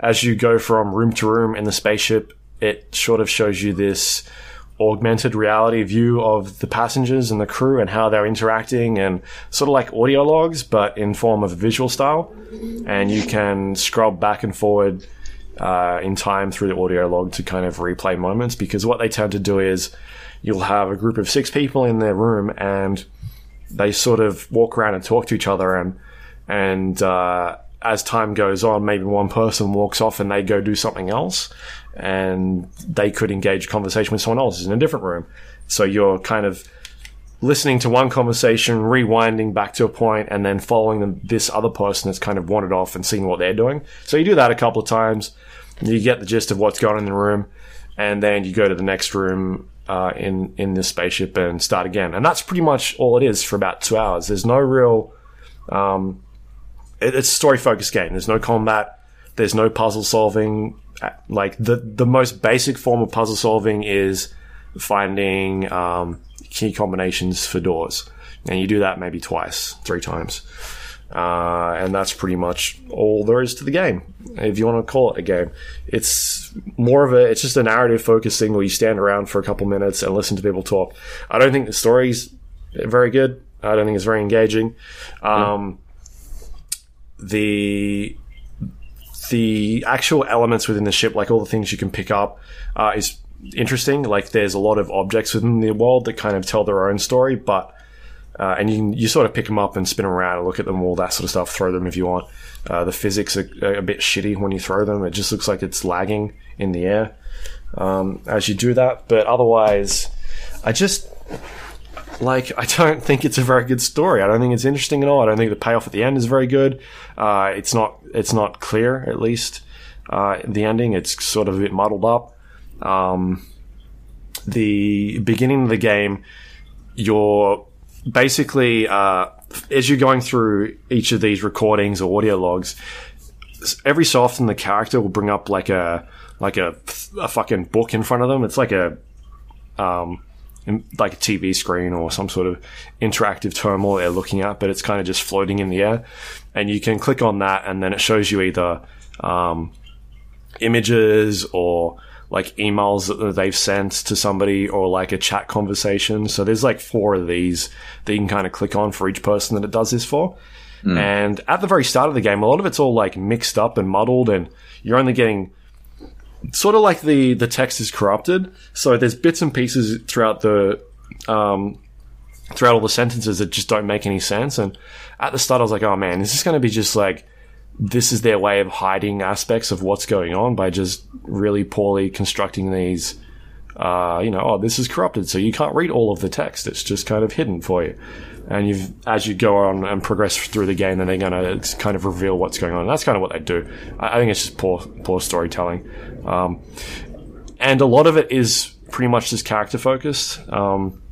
as you go from room to room in the spaceship, it sort of shows you this augmented reality view of the passengers and the crew and how they're interacting, and sort of like audio logs but in form of a visual style, and you can scrub back and forward uh, in time through the audio log to kind of replay moments, because what they tend to do is you'll have a group of six people in their room and they sort of walk around and talk to each other, and and uh, as time goes on, maybe one person walks off and they go do something else, and they could engage conversation with someone else in a different room. So you're kind of listening to one conversation, rewinding back to a point, and then following them, this other person that's kind of wandered off and seeing what they're doing. So you do that a couple of times, you get the gist of what's going on in the room, and then you go to the next room uh, in, in this spaceship and start again. And that's pretty much all it is for about two hours. There's no real... Um, it, it's a story-focused game. There's no combat. There's no puzzle-solving. Like, the, the most basic form of puzzle solving is finding um, key combinations for doors. And you do that maybe twice, three times. Uh, and that's pretty much all there is to the game, if you want to call it a game. It's more of a... It's just a narrative-focused thing where you stand around for a couple minutes and listen to people talk. I don't think the story's very good. I don't think it's very engaging. Um, yeah. The... The actual elements within the ship, like all the things you can pick up, uh, is interesting. Like, there's a lot of objects within the world that kind of tell their own story, but uh, and you can, you sort of pick them up and spin them around and look at them, all that sort of stuff, throw them if you want. Uh, the physics are, are a bit shitty when you throw them. It just looks like it's lagging in the air um, as you do that. But otherwise, I just... Like, I don't think it's a very good story. I don't think it's interesting at all. I don't think the payoff at the end is very good. Uh, it's not it's not clear, at least, uh, the ending. It's sort of a bit muddled up. Um, the beginning of the game, you're basically, uh, as you're going through each of these recordings or audio logs, every so often the character will bring up like a, like a, a fucking book in front of them. It's like a... Um, like a T V screen or some sort of interactive terminal they're looking at, but it's kind of just floating in the air. And you can click on that and then it shows you either um, images or like emails that they've sent to somebody or like a chat conversation. So there's like four of these that you can kind of click on for each person that it does this for. Mm. And at the very start of the game, a lot of it's all like mixed up and muddled, and you're only getting... Sort of like the, the text is corrupted, so there's bits and pieces throughout the um, throughout all the sentences that just don't make any sense. And at the start, I was like, oh, man, is this going to be just like, this is their way of hiding aspects of what's going on by just really poorly constructing these, uh, you know, oh, this is corrupted, so you can't read all of the text. It's just kind of hidden for you. And you've, as you go on and progress through the game, then they're going to kind of reveal what's going on. And that's kind of what they do. I, I think it's just poor, poor storytelling. Um, and a lot of it is pretty much just character-focused. Um,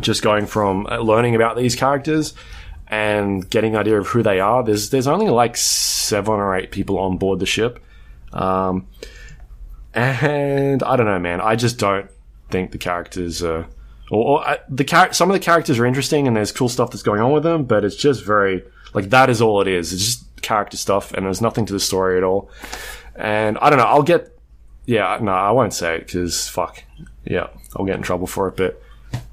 just going from learning about these characters and getting an idea of who they are. There's there's only like seven or eight people on board the ship. Um, and I don't know, man. I just don't think the characters are... Or, or uh, the char- some of the characters are interesting and there's cool stuff that's going on with them, but it's just very... Like, that is all it is. It's just character stuff and there's nothing to the story at all. And I don't know. I'll get... Yeah, no, I won't say it because, fuck. Yeah, I'll get in trouble for it, but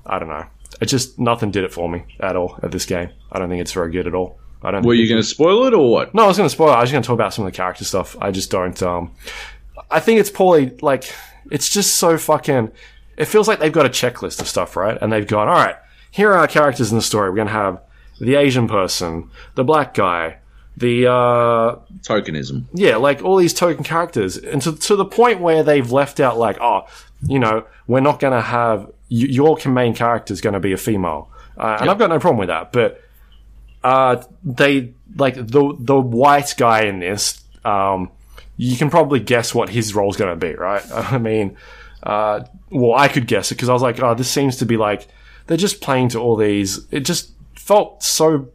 I don't know. It just, nothing did it for me at all at this game. I don't think it's very good at all. I don't. Were you going to spoil it or what? No, I was going to spoil it. I was going to talk about some of the character stuff. I just don't... Um, I think it's poorly, like, it's just so fucking... It feels like they've got a checklist of stuff, right? And they've gone, all right, here are our characters in the story. We're going to have the Asian person, the black guy, the... uh tokenism. Yeah, like all these token characters. And to, to the point where they've left out like, oh, you know, we're not going to have... Your main character is going to be a female, uh, and yep. I've got no problem with that. But uh, they like the the white guy in this. Um, you can probably guess what his role's going to be, right? I mean, uh, well, I could guess it because I was like, oh, this seems to be like they're just playing to all these. It just felt so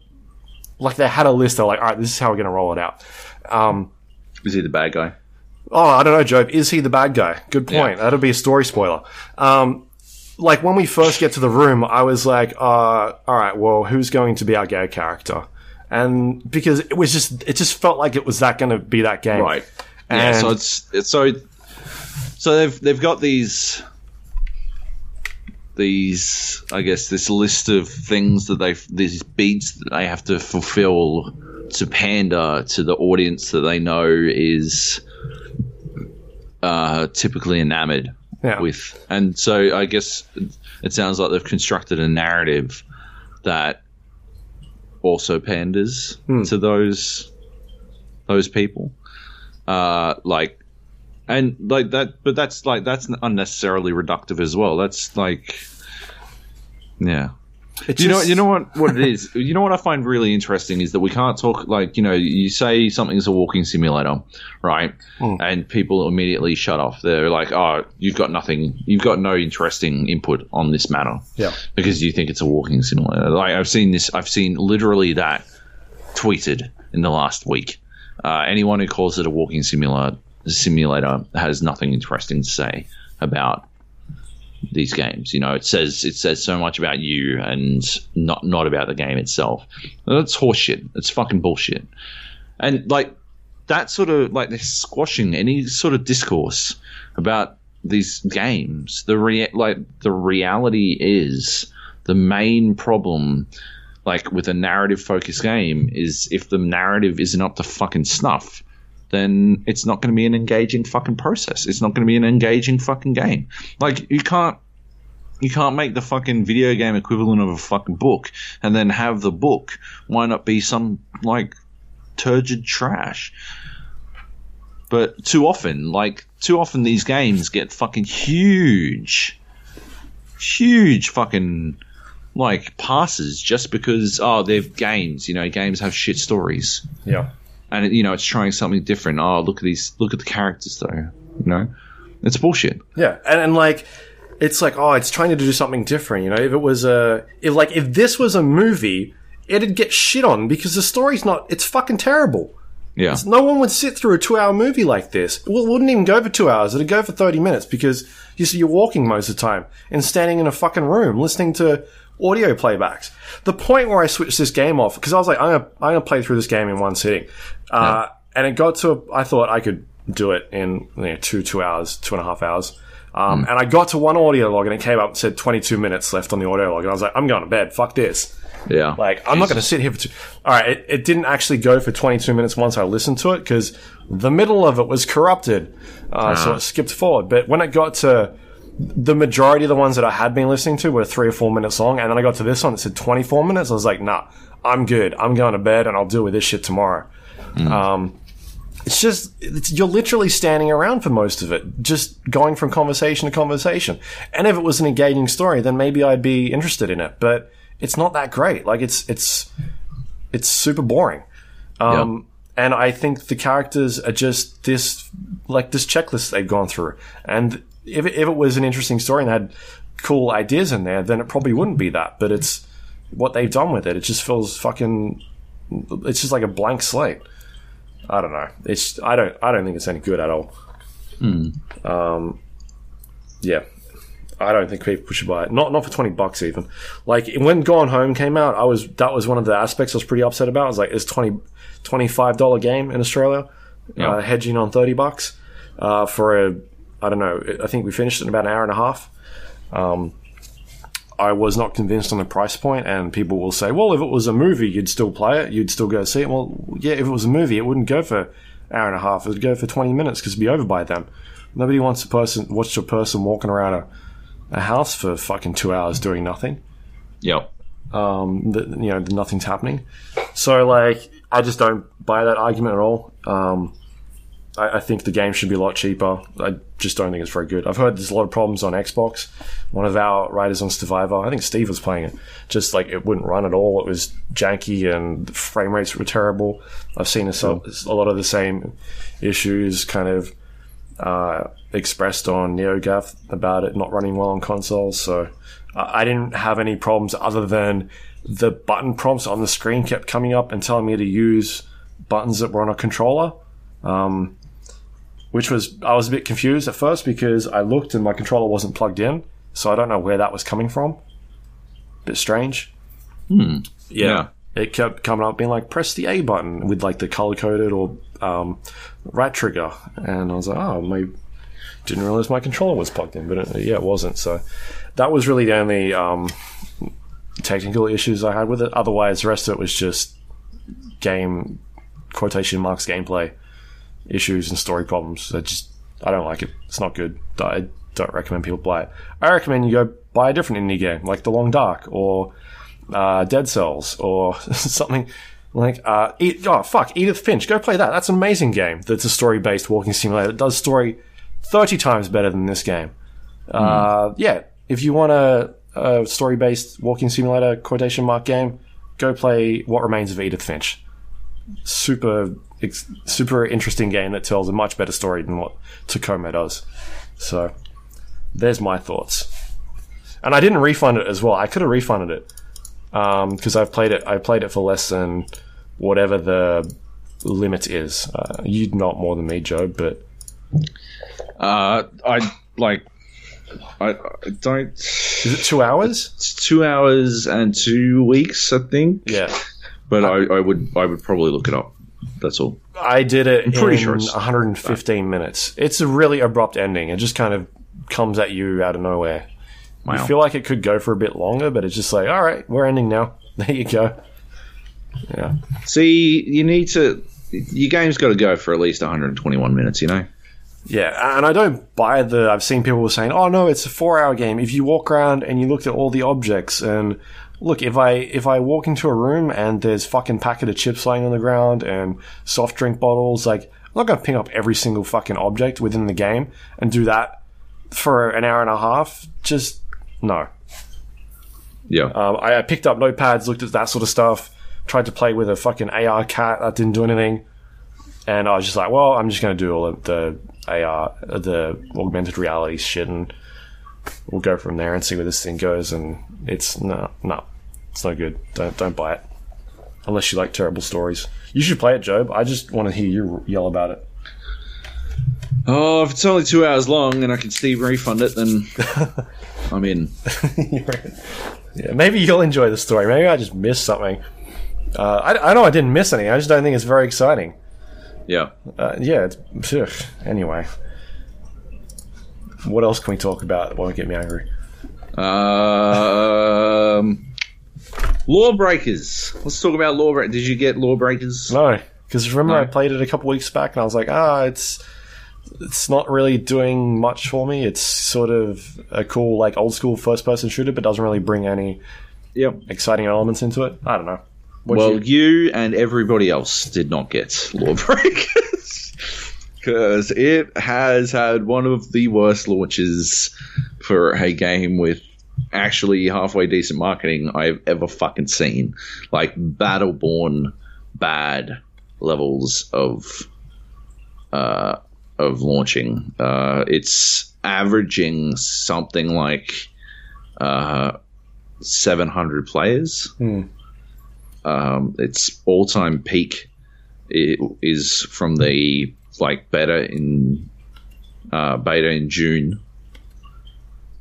like they had a list. They're like, all right, this is how we're going to roll it out. Um, is he the bad guy? Oh, I don't know, Job. Is he the bad guy? Good point. Yeah. That'll be a story spoiler. Um, Like, when we first get to the room, I was like, uh, all right, well, who's going to be our gay character? And because it was just, it just felt like it was that going to be that game. Right. And yeah, so it's, it's, so, so they've, they've got these, these, I guess, this list of things that they, these beats that they have to fulfill to pander to the audience that they know is, uh, typically enamored. Yeah. With and so I guess it sounds like they've constructed a narrative that also panders mm. to those those people, uh, like and like that. But that's like that's unnecessarily reductive as well. That's like, yeah. It's you just- know, you know what what it is. You know what I find really interesting is that we can't talk like you know you say something's a walking simulator, right? Mm. And people immediately shut off. They're like, "Oh, you've got nothing. You've got no interesting input on this matter." Yeah, because you think it's a walking simulator. Like I've seen this. I've seen literally that tweeted in the last week. Uh, anyone who calls it a walking simulator simulator has nothing interesting to say about these games. You know, it says it says so much about you and not not about the game itself. That's horseshit. It's fucking bullshit. And like that sort of like they're squashing any sort of discourse about these games. The rea- like the reality is the main problem like with a narrative focused game is if the narrative isn't up to fucking snuff, then it's not going to be an engaging fucking process. It's not going to be an engaging fucking game. Like, you can't you can't make the fucking video game equivalent of a fucking book and then have the book wind up be some, like, turgid trash. But too often, like, too often these games get fucking huge, huge fucking, like, passes just because, oh, they're games. You know, games have shit stories. Yeah. And, you know, it's trying something different. Oh, look at these, look at the characters, though. You know? It's bullshit. Yeah. And, and like, it's like, oh, it's trying to do something different. You know, if it was a, if like, if this was a movie, it'd get shit on because the story's not, it's fucking terrible. Yeah. It's, no one would sit through a two hour movie like this. Well, it wouldn't even go for two hours. It'd go for thirty minutes because you see, you're walking most of the time and standing in a fucking room listening to audio playbacks. The point where I switched this game off, because I was like, I'm gonna, I'm gonna play through this game in one sitting. Uh, yeah. And it got to, a, I thought I could do it in you know, two, two hours, two and a half hours. Um, mm. And I got to one audio log and it came up and said twenty-two minutes left on the audio log. And I was like, I'm going to bed. Fuck this. Yeah. Like, I'm Jesus. not going to sit here for two. All right. It, it didn't actually go for twenty-two minutes once I listened to it because the middle of it was corrupted. Uh, ah. So it skipped forward. But when it got to the majority of the ones that I had been listening to were three or four minutes long, and then I got to this one that said twenty-four minutes. I was like, nah, I'm good. I'm going to bed, and I'll deal with this shit tomorrow. Mm. Um, it's just, it's, you're literally standing around for most of it, just going from conversation to conversation. And if it was an engaging story, then maybe I'd be interested in it, but it's not that great. Like, it's, it's, it's super boring. Um, yep. And I think the characters are just this, like, this checklist they've gone through. And if it, if it was an interesting story and had cool ideas in there, then it probably wouldn't be that. But it's what they've done with it. It just feels fucking. It's just like a blank slate. I don't know. It's I don't I don't think it's any good at all. Mm. Um, yeah, I don't think people should buy it. Not not for twenty bucks even. Like when Gone Home came out, I was that was one of the aspects I was pretty upset about. I was like, it's twenty. twenty-five dollars game in Australia, yep. uh, hedging on thirty bucks uh, for a, I don't know, I think we finished it in about an hour and a half. Um, I was not convinced on the price point, and people will say, well, if it was a movie, you'd still play it, you'd still go see it. Well, yeah, if it was a movie, it wouldn't go for an hour and a half, it would go for twenty minutes because it'd be over by then. Nobody wants a person, watch a person walking around a, a house for fucking two hours doing nothing. Yep. Um, the, you know, nothing's happening. So, like, I just don't buy that argument at all. Um, I, I think the game should be a lot cheaper. I just don't think it's very good. I've heard there's a lot of problems on Xbox. One of our writers on Survivor, I think Steve was playing it, just like it wouldn't run at all. It was janky and the frame rates were terrible. I've seen this, yeah. a, a lot of the same issues kind of uh, expressed on NeoGAF about it not running well on consoles. So uh, I didn't have any problems other than the button prompts on the screen kept coming up and telling me to use buttons that were on a controller, um, which was, I was a bit confused at first because I looked and my controller wasn't plugged in, so I don't know where that was coming from. Bit strange. Hmm. Yeah. yeah. It kept coming up being like, press the A button with like the color-coded or um, right trigger. And I was like, oh, maybe didn't realize my controller was plugged in, but it, yeah, it wasn't. So that was really the only... Um, technical issues I had with it. Otherwise, the rest of it was just game, quotation marks, gameplay issues and story problems. I just, I don't like it. It's not good. I don't recommend people buy it. I recommend you go buy a different indie game, like The Long Dark or uh, Dead Cells or something like, uh, e- oh, fuck, Edith Finch. Go play that. That's an amazing game. That's a story-based walking simulator. It does story thirty times better than this game. Mm. Uh, yeah, if you want to... a story-based walking simulator quotation mark game, go play What Remains of Edith Finch. Super ex- super interesting game that tells a much better story than what Tacoma does. So there's my thoughts. And I didn't refund it as well. I could have refunded it because um, I've played it I played it for less than whatever the limit is. Uh, you'd not more than me, Joe, but... Uh, I, like... I, I don't. Is it two hours? It's two hours and two weeks, I think. Yeah, but I, I, I would, I would probably look it up. That's all. I did it I'm pretty in sure it's one hundred fifteen that. minutes. It's a really abrupt ending. It just kind of comes at you out of nowhere. Wow. You feel like it could go for a bit longer, but it's just like, all right, we're ending now. There you go. Yeah. See, you need to. Your game's got to go for at least one hundred twenty-one minutes. You know. Yeah, and I don't buy the... I've seen people saying, oh, no, it's a four-hour game. If you walk around and you looked at all the objects and... Look, if I if I walk into a room and there's fucking packet of chips lying on the ground and soft drink bottles, like, I'm not going to ping up every single fucking object within the game and do that for an hour and a half. Just, no. Yeah. Um, I, I picked up notepads, looked at that sort of stuff, tried to play with a fucking A R cat. That didn't do anything. And I was just like, well, I'm just going to do all of the... A R, the augmented reality shit, and we'll go from there and see where this thing goes. And it's no, no, it's no good. Don't don't buy it unless you like terrible stories. You should play it, Job. I just want to hear you yell about it. Oh, if it's only two hours long and I can Steam refund it, then I'm in. Yeah, maybe you'll enjoy the story. Maybe I just missed something. Uh, I I know I didn't miss anything. I just don't think it's very exciting. Yeah. Uh, yeah. It's, ugh, anyway. What else can we talk about that won't get me angry? Um, Lawbreakers. Let's talk about Lawbreakers. Did you get Lawbreakers? No. Because remember no. I played it a couple weeks back and I was like, ah, it's it's not really doing much for me. It's sort of a cool, like, old-school first-person shooter, but doesn't really bring any yep. exciting elements into it. I don't know. What'd well, you-, you and everybody else did not get Lawbreakers, because it has had one of the worst launches for a game with actually halfway decent marketing I've ever fucking seen. Like, Battleborn bad levels of... Uh, of launching. Uh, it's averaging something like uh, seven hundred players. Mm. Um, its all-time peak it is from the like beta in uh, beta in June,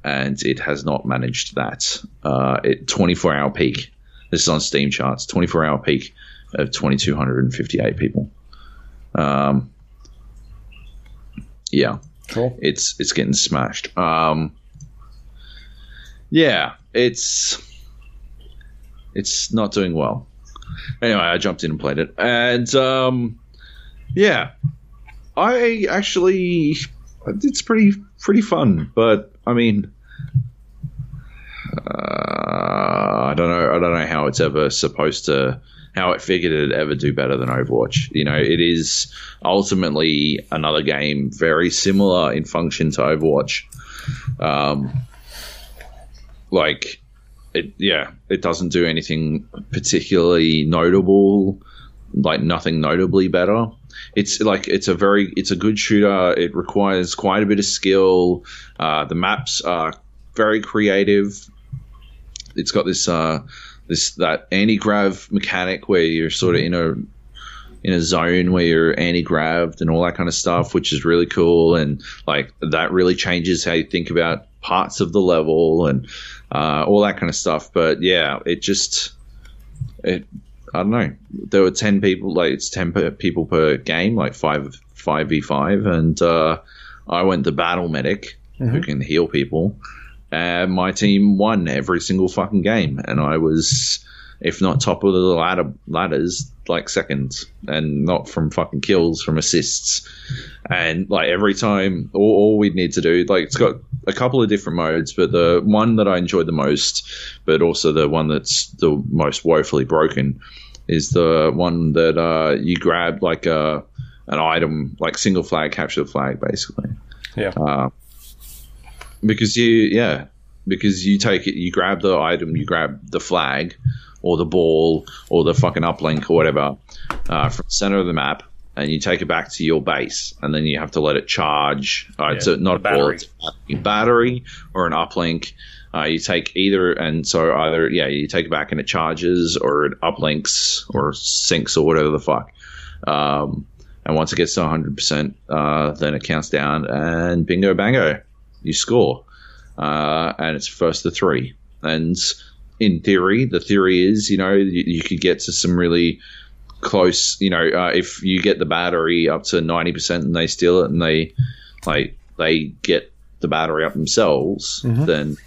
and it has not managed that. Uh, it twenty-four hour peak. This is on Steam charts. twenty-four hour peak of two thousand two hundred fifty-eight people. Um. Yeah, cool. It's it's getting smashed. Um, yeah, it's it's not doing well. Anyway, I jumped in and played it, and um, yeah, I actually it's pretty pretty fun. But I mean, uh, I don't know. I don't know how it's ever supposed to. How it figured it'd ever do better than Overwatch. You know, it is ultimately another game very similar in function to Overwatch. Um, like, it, yeah, it doesn't do anything particularly notable, like nothing notably better. It's like it's a very it's a good shooter. It requires quite a bit of skill. Uh, the maps are very creative. It's got this. Uh, This that anti-grav mechanic where you're sort of in a in a zone where you're anti-gravved and all that kind of stuff, which is really cool, and like that really changes how you think about parts of the level and uh, all that kind of stuff. But yeah, it just it I don't know. There were ten people, like it's ten per, people per game, like five five v five, and uh, I went the Battle Medic, mm-hmm. who can heal people. Uh, my team won every single fucking game, and I was, if not top of the ladder ladders, like second, and not from fucking kills, from assists. And like every time, all, all we'd need to do, like it's got a couple of different modes, but the one that I enjoyed the most, but also the one that's the most woefully broken, is the one that uh, you grab like a an item, like single flag, capture the flag, basically. Yeah. Uh, Because you, yeah, because you take it, you grab the item, you grab the flag or the ball or the fucking uplink or whatever uh, from the center of the map, and you take it back to your base, and then you have to let it charge. Uh, yeah, it's a, not a ball, it's a battery or an uplink. Uh, you take either, and so either, yeah, you take it back and it charges or it uplinks or syncs or whatever the fuck. Um, and once it gets to one hundred percent, uh, then it counts down and bingo bango. You score, uh, and it's first to three. And in theory, the theory is, you know, you, you could get to some really close, you know, uh, if you get the battery up to ninety percent and they steal it and they, like, they get the battery up themselves, mm-hmm. then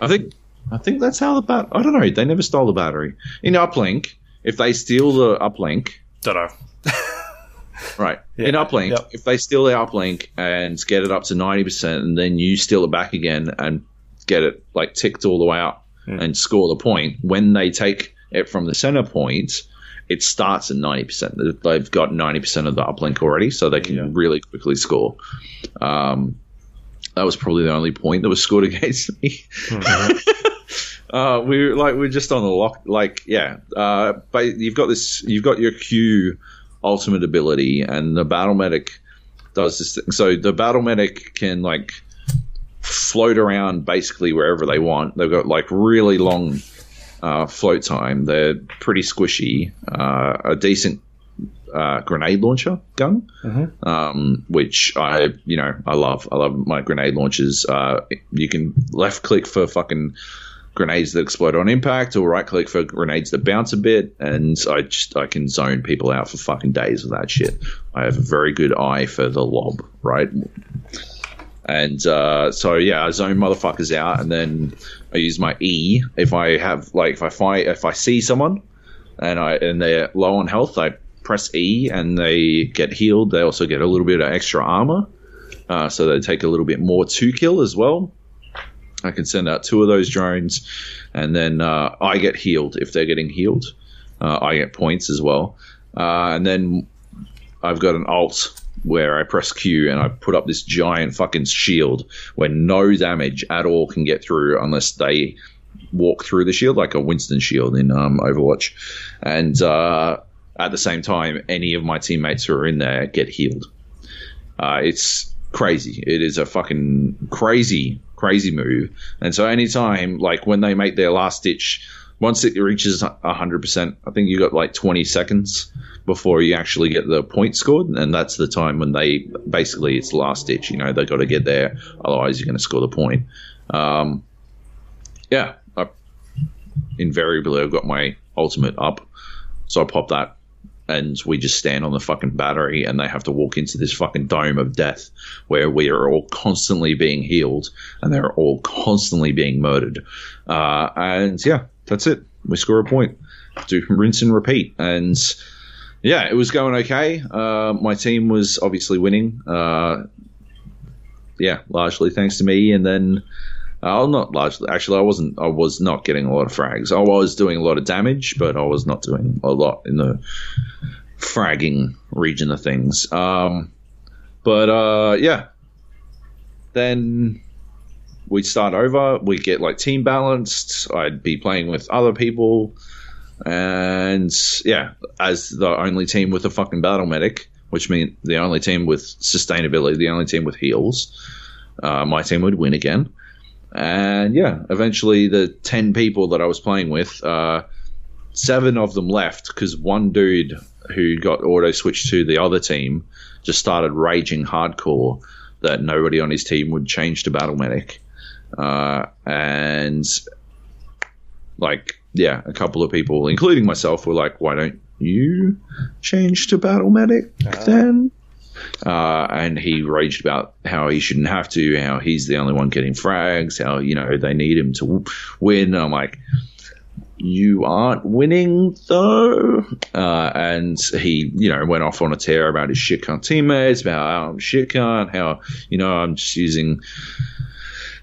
I think I think that's how the bat. I don't know. They never stole the battery in uplink. If they steal the uplink, don't know. Right. Yeah, in uplink, yep. if they steal the uplink and get it up to ninety percent, and then you steal it back again and get it like ticked all the way up mm. and score the point, when they take it from the center point, it starts at ninety percent. They've got ninety percent of the uplink already, so they can yeah. really quickly score. Um, that was probably the only point that was scored against me. Mm-hmm. Uh, we were, like we we're just on the lock. Like yeah, uh, but you've got this. You've got your Q. Ultimate ability, and the Battle Medic does this thing. So the Battle Medic can like float around basically wherever they want. They've got like really long uh, float time. They're pretty squishy. Uh, a decent uh, grenade launcher gun, mm-hmm. um, which I you know I love. I love my grenade launchers. Uh, you can left click for fucking grenades that explode on impact, or right click for grenades that bounce a bit, and I just I can zone people out for fucking days with that shit. I have a very good eye for the lob, right? And uh, so yeah, I zone motherfuckers out, and then I use my E if I have like if I fight if I see someone and I and they're low on health, I press E and they get healed, they also get a little bit of extra armor. Uh, so they take a little bit more to kill as well. I can send out two of those drones, and then uh, I get healed. If they're getting healed, uh, I get points as well. Uh, and then I've got an alt where I press Q and I put up this giant fucking shield where no damage at all can get through unless they walk through the shield, like a Winston shield in um, Overwatch. And uh, at the same time, any of my teammates who are in there get healed. Uh, it's crazy. It is a fucking crazy crazy move. And so anytime, like when they make their last ditch, once it reaches one hundred percent, I think you got like twenty seconds before you actually get the point scored, and that's the time when they basically, it's last ditch, you know, they got to get there, otherwise you're going to score the point. Um, yeah, I invariably I've got my ultimate up, so I pop that and we just stand on the fucking battery, and they have to walk into this fucking dome of death where we are all constantly being healed and they're all constantly being murdered. Uh, and yeah, that's it. We score a point. Do rinse and repeat. And yeah, it was going okay. Uh, my team was obviously winning. Uh, yeah, largely thanks to me. And then, uh, not largely. Actually, I wasn't. I was not getting a lot of frags. I was doing a lot of damage, but I was not doing a lot in the fragging region of things. Um, but uh, yeah, then we start over. We get like team balanced. I'd be playing with other people, and yeah, as the only team with a fucking battle medic, which means the only team with sustainability, the only team with heals, uh, my team would win again. And yeah, eventually the ten people that I was playing with, uh, seven of them left because one dude who got auto switched to the other team just started raging hardcore that nobody on his team would change to Battle Medic. Uh, and like, yeah, a couple of people, including myself, were like, why don't you change to Battle Medic uh. then? Uh, and he raged about how he shouldn't have to, how he's the only one getting frags, how, you know, they need him to win. And I'm like, you aren't winning though. Uh, and he, you know, went off on a tear about his shitcunt teammates, about how I'm shitcunt, how, you know, I'm just using,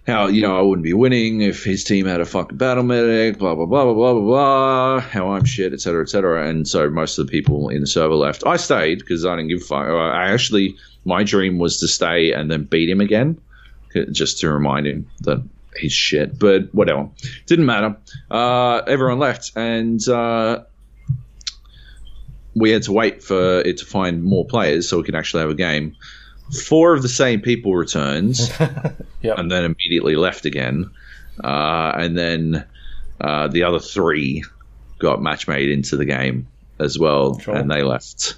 how, you know, I wouldn't be winning if his team had a fucking battle medic, blah, blah, blah, blah, blah, blah, blah, how I'm shit, et cetera, et cetera. And so most of the people in the server left. I stayed because I didn't give a fuck. I actually, my dream was to stay and then beat him again just to remind him that he's shit. But whatever. Didn't matter. Uh, everyone left, and uh, we had to wait for it to find more players so we could actually have a game. Four of the same people returned, yep. And then immediately left again. Uh, and then uh, the other three got match made into the game as well, sure. And they left.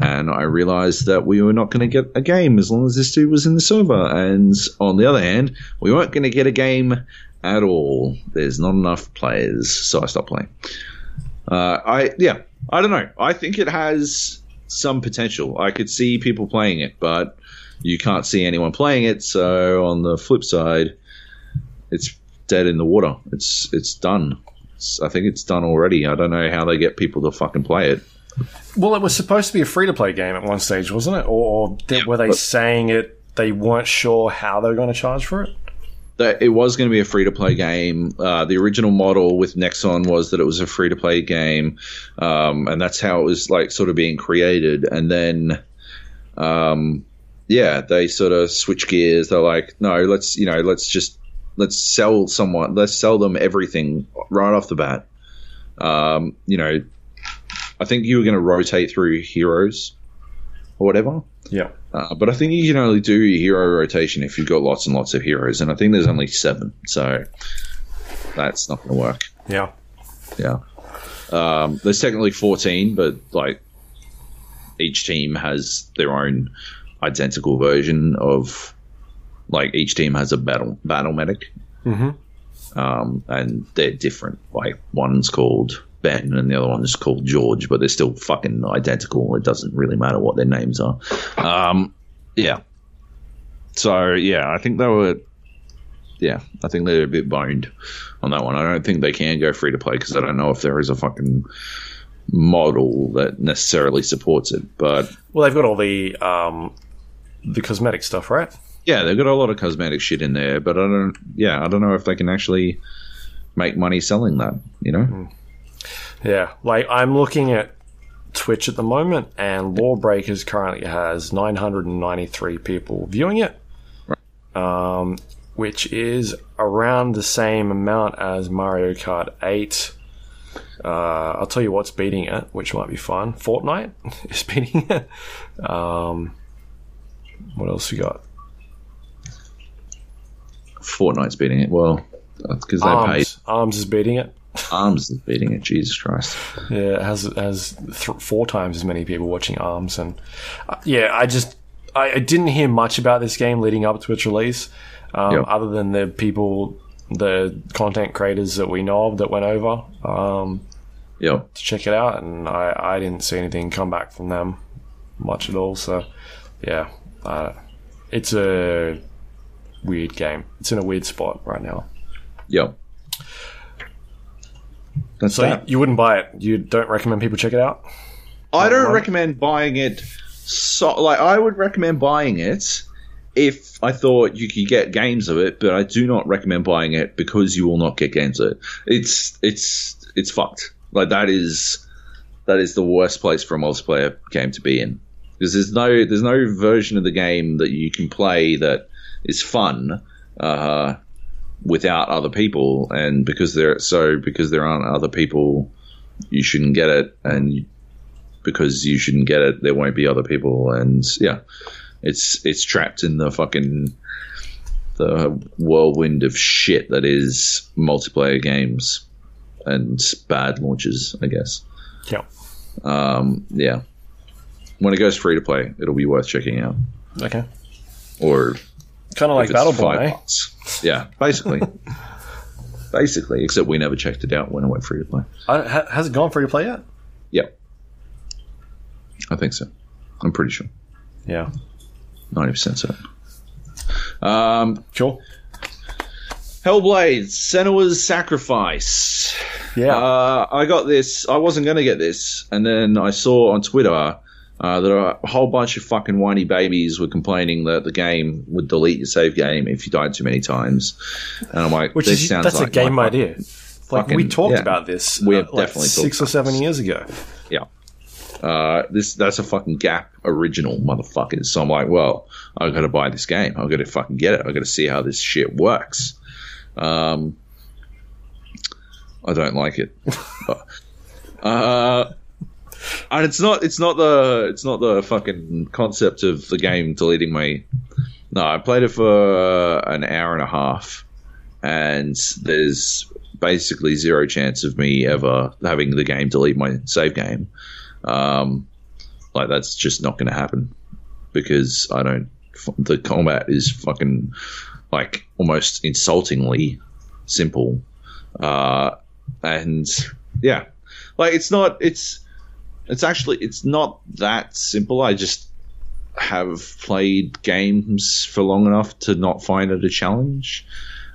And I realized that we were not going to get a game as long as this dude was in the server. And on the other hand, we weren't going to get a game at all. There's not enough players, so I stopped playing. Uh, I yeah, I don't know. I think it has some potential. I could see people playing it, but you can't see anyone playing it, so on the flip side, it's dead in the water. It's it's done. It's, I think it's done already. I don't know how they get people to fucking play it. Well, it was supposed to be a free-to-play game at one stage, wasn't it? Or, or they, yeah, were they but, saying it? They weren't sure how they were going to charge for it? That it was going to be a free-to-play game. Uh, the original model with Nexon was that it was a free-to-play game, um, and that's how it was like sort of being created. And then... Um, yeah, they sort of switch gears. They're like, no, let's, you know, let's just, let's sell someone, let's sell them everything right off the bat. Um, you know, I think you were going to rotate through heroes or whatever. Yeah. Uh, but I think you can only do your hero rotation if you've got lots and lots of heroes. And I think there's only seven. So that's not going to work. Yeah. Yeah. Um, there's technically fourteen, but like each team has their own identical version of, like, each team has a battle battle medic, mm-hmm. um, and they're different. Like, one's called Ben and the other one is called George, but they're still fucking identical. It doesn't really matter what their names are. Um, yeah. So yeah, I think they were. Yeah, I think they're a bit boned on that one. I don't think they can go free to play because I don't know if there is a fucking model that necessarily supports it. But well, they've got all the um, the cosmetic stuff, right? Yeah, they've got a lot of cosmetic shit in there, but I don't. Yeah, I don't know if they can actually make money selling that. You know? Mm. Yeah, like I'm looking at Twitch at the moment, and Lawbreakers currently has nine hundred ninety-three people viewing it, right. um, which is around the same amount as Mario Kart eight. Uh, I'll tell you what's beating it, which might be fun. Fortnite is beating it. Um, what else we got? Fortnite's beating it. Well, that's because they paid. Arms is beating it. Arms is beating it. Jesus Christ. Yeah, it has, it has th- four times as many people watching Arms. And uh, yeah, I just I, I didn't hear much about this game leading up to its release, um, yep. other than the people, the content creators that we know of that went over um, yep. to check it out. And I, I didn't see anything come back from them much at all. So yeah, uh, it's a weird game. It's in a weird spot right now. Yep. That's so that. You wouldn't buy it. You don't recommend people check it out? I don't like? recommend buying it. So, like, I would recommend buying it if I thought you could get games of it, but I do not recommend buying it because you will not get games of it. It's it's it's fucked. Like that is that is the worst place for a multiplayer game to be in, because there's no there's no version of the game that you can play that is fun. Uh, without other people, and because there so because there aren't other people, you shouldn't get it, and you, because you shouldn't get it, there won't be other people, and yeah, it's it's trapped in the fucking the whirlwind of shit that is multiplayer games and bad launches, I guess. Yeah. Um, yeah. When it goes free to play, it'll be worth checking out. Okay. Or kind of like Battleborn, eh? Yeah, basically. basically, except we never checked it out when it went free to play. Ha- has it gone free to play yet? Yeah. I think so. I'm pretty sure. Yeah. ninety percent certain. Um, sure. Hellblade, Senua's Sacrifice. Yeah. Uh, I got this. I wasn't going to get this. And then I saw on Twitter... Uh, there are a whole bunch of fucking whiny babies were complaining that the game would delete your save game if you died too many times. And I'm like, Which this is, sounds that's like a game like idea. Fucking, like fucking, we talked yeah, about this we have uh, definitely like six or seven this. years ago. Yeah. Uh, this that's a fucking Gap original, motherfuckers. So I'm like, well, I've got to buy this game. I've got to fucking get it. I've got to see how this shit works. Um, I don't like it. but, uh... And it's not it's not the it's not the fucking concept of the game deleting my. No, I played it for an hour and a half, and there's basically zero chance of me ever having the game delete my save game. Um, like that's just not going to happen because I don't. The combat is fucking like almost insultingly simple, uh, and yeah, like it's not it's. It's actually, it's not that simple. I just have played games for long enough to not find it a challenge.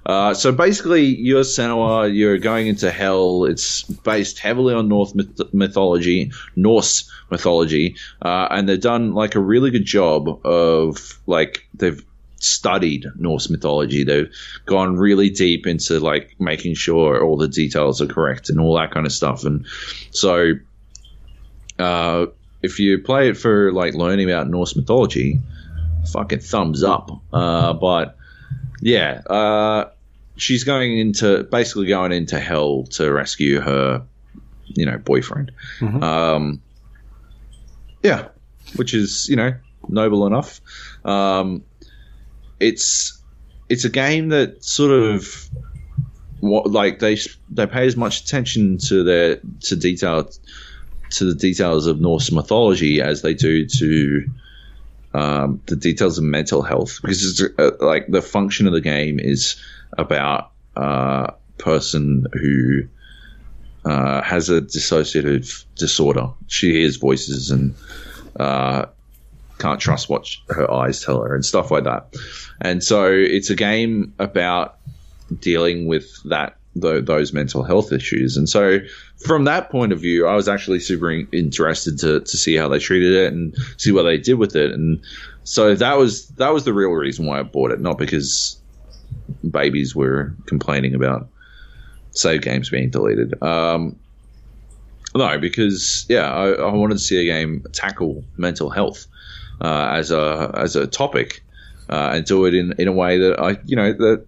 Uh, so basically, you're Senua, you're going into hell. It's based heavily on Norse myth- mythology, Norse mythology, uh, and they've done like a really good job of like they've studied Norse mythology. They've gone really deep into like making sure all the details are correct and all that kind of stuff. And so. Uh, if you play it for like learning about Norse mythology, fucking thumbs up. Uh, but yeah, uh, she's going into basically going into hell to rescue her, you know, boyfriend. Mm-hmm. Um, yeah, which is you know noble enough. Um, it's it's a game that sort of what, like they they pay as much attention to their to detail. to the details of Norse mythology as they do to um, the details of mental health, because it's uh, like the function of the game is about a person who uh, has a dissociative disorder. She hears voices and uh, can't trust what her eyes tell her and stuff like that. And so it's a game about dealing with that the, those mental health issues. And so from that point of view, I was actually super in- interested to, to see how they treated it and see what they did with it. And so that was that was the real reason why I bought it, not because babies were complaining about save games being deleted. Um, no, because, yeah, I, I wanted to see a game tackle mental health uh, as a as a topic uh, and do it in, in a way that, I you know, that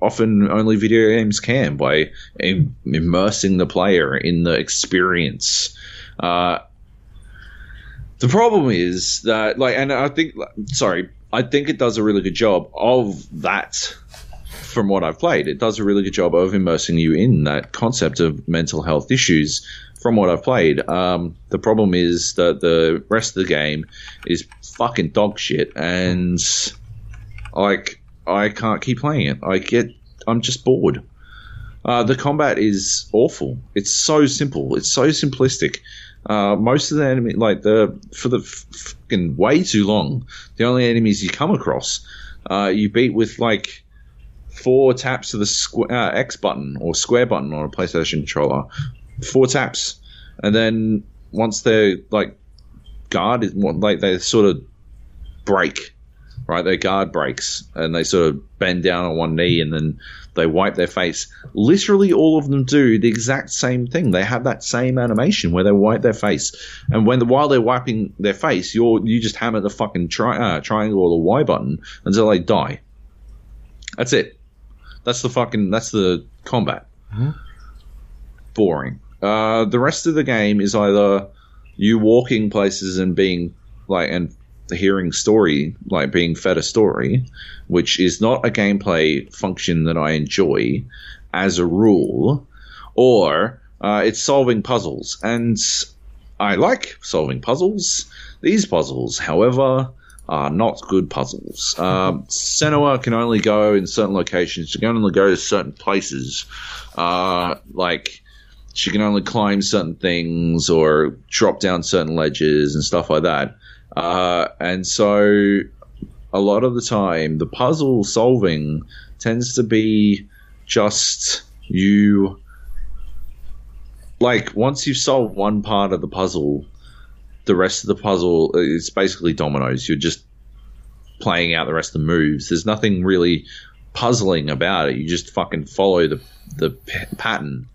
often only video games can, by im- immersing the player in the experience. Uh, the problem is that, like, and I think, sorry, I think it does a really good job of that. From what I've played, it does a really good job of immersing you in that concept of mental health issues. From what I've played, um, the problem is that the rest of the game is fucking dog shit, and like I can't keep playing it. I get, I'm just bored. Uh, the combat is awful. It's so simple. It's so simplistic. Uh, most of the enemy, like the for the fucking way too long, the only enemies you come across, uh, you beat with like four taps of the squ- uh, X button or square button on a PlayStation controller. Four taps, and then once they're like guard is like they sort of break, right? Their guard breaks and they sort of bend down on one knee and then they wipe their face. Literally all of them do the exact same thing. They have that same animation where they wipe their face, and when the, while they're wiping their face, you're you just hammer the fucking tri- uh, triangle or the Y button until they die. That's it. That's the fucking, that's the combat. Huh? Boring. Uh, the rest of the game is either you walking places and being like, and hearing story, like being fed a story, which is not a gameplay function that I enjoy as a rule, or uh, it's solving puzzles. And I like solving puzzles. These puzzles, however, are not good puzzles. Um, Senua can only go in certain locations. She can only go to certain places. Uh, like, she can only climb certain things or drop down certain ledges and stuff like that. Uh, and so a lot of the time, the puzzle solving tends to be just you... Like, once you've solved one part of the puzzle... The rest of the puzzle, it's basically dominoes. You're just playing out the rest of the moves. There's nothing really puzzling about it. You just fucking follow the the p- pattern.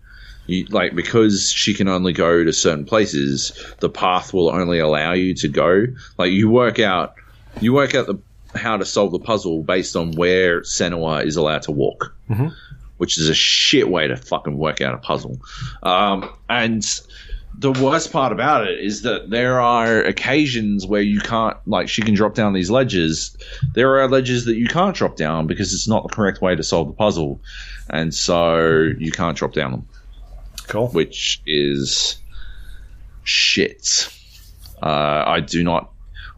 You, like, because she can only go to certain places, the path will only allow you to go. Like, you work out, you work out the how to solve the puzzle based on where Senua is allowed to walk, mm-hmm. which is a shit way to fucking work out a puzzle. Um, and... The worst part about it is that there are occasions where you can't, like, she can drop down these ledges. There are ledges that you can't drop down because it's not the correct way to solve the puzzle. And so you can't drop down them. Cool. Which is shit. Uh, I do not,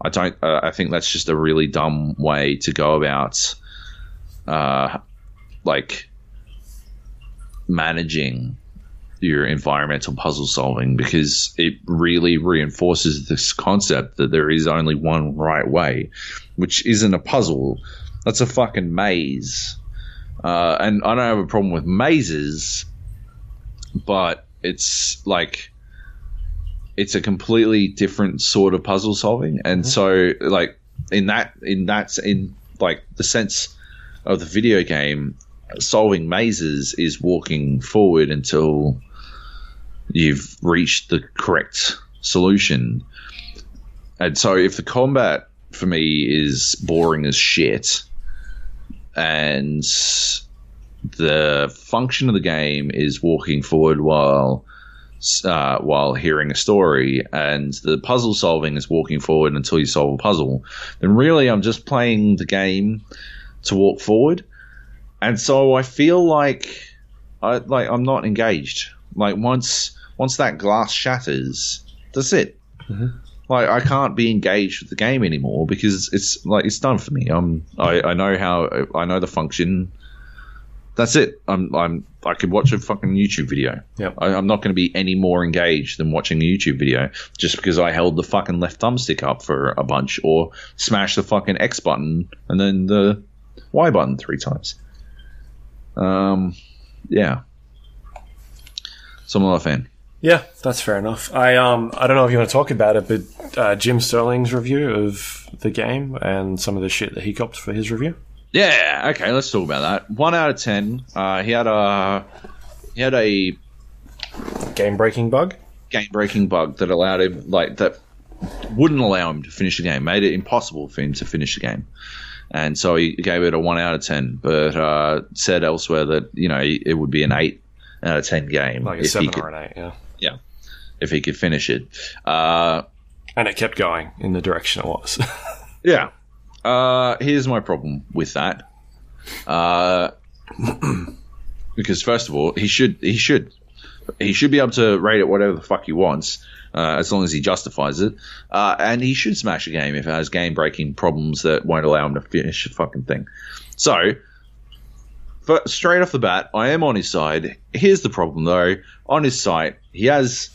I don't, uh, I think that's just a really dumb way to go about, uh, like, managing your environmental puzzle solving, because it really reinforces this concept that there is only one right way, which isn't a puzzle. That's a fucking maze. Uh, and I don't have a problem with mazes, but it's like, it's a completely different sort of puzzle solving. And mm-hmm. so like in that, in that, in like the sense of the video game, solving mazes is walking forward until you've reached the correct solution. And so if the combat for me is boring as shit and the function of the game is walking forward while uh, while hearing a story, and the puzzle solving is walking forward until you solve a puzzle, then really I'm just playing the game to walk forward. And so I feel like I like I'm not engaged. Like once once that glass shatters, that's it. Mm-hmm. Like I can't be engaged with the game anymore because it's like it's done for me. Um, I, I know how I know the function. That's it. I'm I'm I could watch a fucking YouTube video. Yep. I, I'm not going to be any more engaged than watching a YouTube video just because I held the fucking left thumbstick up for a bunch or smashed the fucking X button and then the Y button three times. Um, yeah. so I'm not a fan. Yeah, that's fair enough. I um I don't know if you want to talk about it, but uh, Jim Sterling's review of the game and some of the shit that he copped for his review. Yeah, okay, let's talk about that. One out of ten. Uh, he had a he had a game breaking bug. Game breaking bug that allowed him like that wouldn't allow him to finish the game, made it impossible for him to finish the game. And so he gave it a one out of ten, but uh, said elsewhere that, you know, it would be an eight out of ten game. Like a seven or an eight, yeah. Yeah, if he could finish it. Uh, and it kept going in the direction it was. Yeah. Uh, here's my problem with that. Uh, because, first of all, he should he should, he should be able to rate it whatever the fuck he wants, uh, as long as he justifies it. Uh, and he should smash a game if it has game-breaking problems that won't allow him to finish the fucking thing. So... But straight off the bat, I am on his side. Here's the problem, though. On his site, he has...